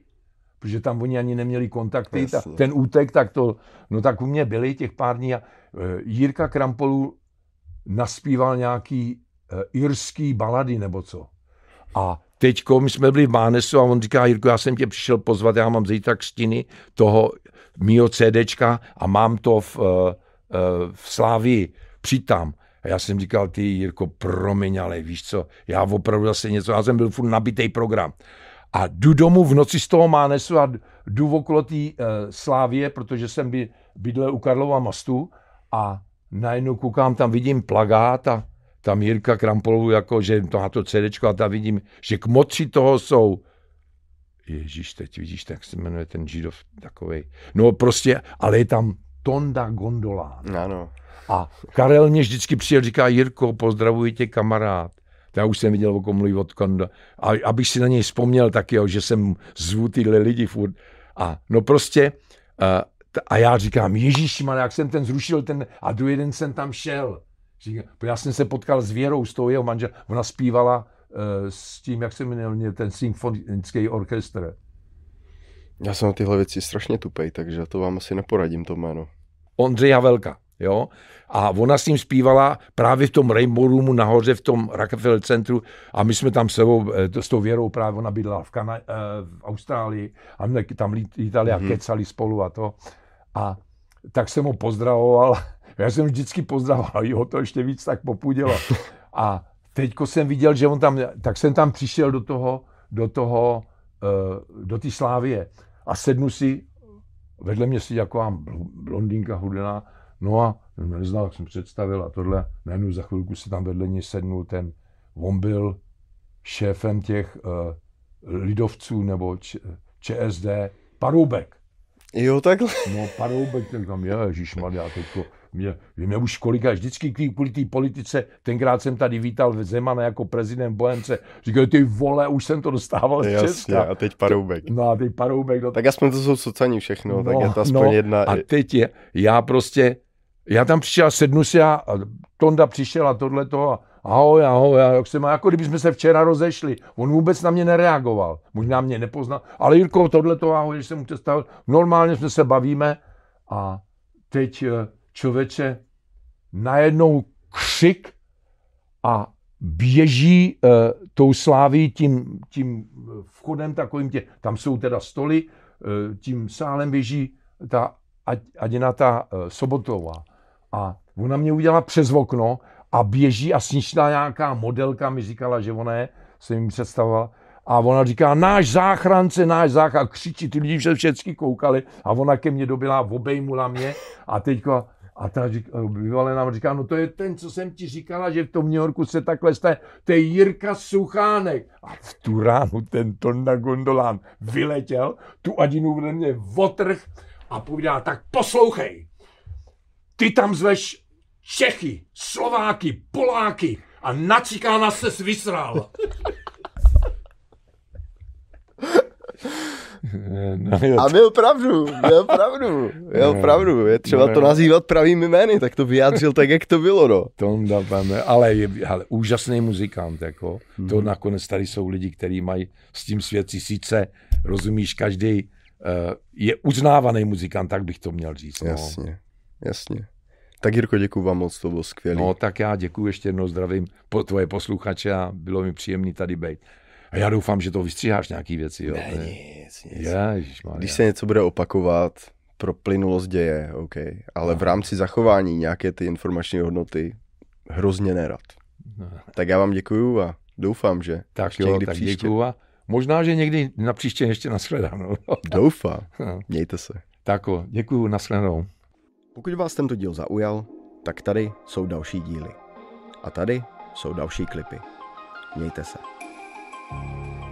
protože tam oni ani neměli kontakty. Ta, ten útek, tak to, no tak u mě byli těch pár dní a uh, Jirka Krampolu naspíval nějaký irský balady nebo co. A teďko my jsme byli v Mánesu a on říká, Jirko, já jsem tě přišel pozvat, já mám zítra křtiny toho mýho CDčka a mám to v, v Slávii, přijď tam. A já jsem říkal, ty Jirko, promiň, ale víš co, já opravdu zase něco, já jsem byl furt nabitej program. A jdu domů v noci z toho Mánesu a jdu okolo té Slávie, protože jsem bydlel u Karlova Mostu a najednou koukám, tam vidím plakát a tam Jirka Krampolu, jako, že to má to CDčko a tam vidím, že k moci toho jsou, ježíš, teď vidíš, tak se jmenuje ten židov takovej, no prostě, ale je tam Tonda Gondola. Ano. A Karel mě vždycky přijel, říká, Jirko, pozdravuji tě, kamarád. To já už jsem viděl, o kom mluví od Konda. A abych si na něj vzpomněl taky, že jsem zvu tyhle lidi furt. A no prostě, a, a já říkám, ježíšman, jak jsem ten zrušil, ten a do jeden jsem tam šel. Já jsem se potkal s Věrou, s tou jeho manžel. Ona zpívala uh, s tím, jak se jmenuje, ten symfonický orchestr. Já jsem na tyhle věci strašně tupej, takže to vám asi neporadím to jméno. Ondřeja Velka. Jo? A ona s ním zpívala právě v tom Rainbow Roomu nahoře v tom Rockefeller centru a my jsme tam sebou, s tou Věrou právě, ona bydlela v, Kana- v Austrálii a my tam lítali a kecali spolu a to. A tak jsem ho pozdravoval, já jsem vždycky pozdravoval, jo, to ještě víc tak popudilo. A teďko jsem viděl, že on tam, tak jsem tam přišel do toho, do toho, do té Slávie a sednu si, vedle mě si taková blondýnka hudená, no a neznal, jak jsem představil a tohle, najednou za chvilku si tam vedle ní sednul ten, on byl šéfem těch uh, lidovců nebo č, ČSD, Paroubek. Jo, takhle. No Paroubek, ten tam je, ježišmarja, teďko, mě, mě už kolika, vždycky kvůli té politice, tenkrát jsem tady vítal Zemana jako prezident Bohemce, říkal, ty vole, už jsem to dostával z Česka. A teď Paroubek. No a teď Paroubek. No, tak aspoň to jsou socani všechno, no, tak je to aspoň no, jedna. A teď je, já prostě, já tam přišel, sednu si a Tonda přišel a tohleto a ahoj, ahoj, ahoj, jak se má, jako kdyby jsme se včera rozešli. On vůbec na mě nereagoval, možná mě nepoznal, ale Jirko, tohleto, ahoj, když jsem mu představil, normálně jsme se bavíme a teď člověče, najednou křik a běží e, tou Sláví tím, tím vchodem takovým, tě, tam jsou teda stoly, e, tím sálem běží ta Adina ta e, Sobotová. A ona mě udělala přes okno a běží a snížila nějaká modelka, mi říkala, že ona je, jsem jim představoval. A ona říká, náš záchránce, náš záchránce, křičí, ty lidi všichni koukali a ona ke mně dobila, obejmula mě a teďka a ta bývalé nám říká, no to je ten, co jsem ti říkala, že v tom New Yorku se takhle stane, to je Jirka Suchánek. A v tu ránu ten Tonda Gondolán vyletěl, tu Adinu na mě otrh a povídá, tak poslouchej, ty tam zveš Čechy, Slováky, Poláky a na Cikána ses vysral. No, a měl pravdu, měl pravdu, měl no, pravdu, je třeba no, to nazývat pravými jmény, tak to vyjádřil tak, jak to bylo, no. Tonda, ale je ale úžasný muzikant, jako, hmm. To nakonec tady jsou lidi, kteří mají s tím svět tisíce, rozumíš, každý uh, je uznávaný muzikant, tak bych to měl říct. Jasně, no. Jasně. Tak Jirko, děkuju vám moc, to bylo skvělý. No tak já děkuju, ještě jednou zdravím po tvoje posluchače a bylo mi příjemný tady být. A já doufám, že to vystříháš nějaký věci, jo? Ne, nic, nic. Ježišmarja. Když se něco bude opakovat, proplynulost děje, OK. Ale no. V rámci zachování nějaké ty informační hodnoty hrozně nerad. No. Tak já vám děkuju a doufám, že tak jo, tak příště. Děkuju a možná, že někdy na příště ještě nashledanou. Doufám. No. Mějte se. Tak jo, děkuju, nashledanou. Pokud vás tento díl zaujal, tak tady jsou další díly. A tady jsou další klipy. Mějte se. Thank you.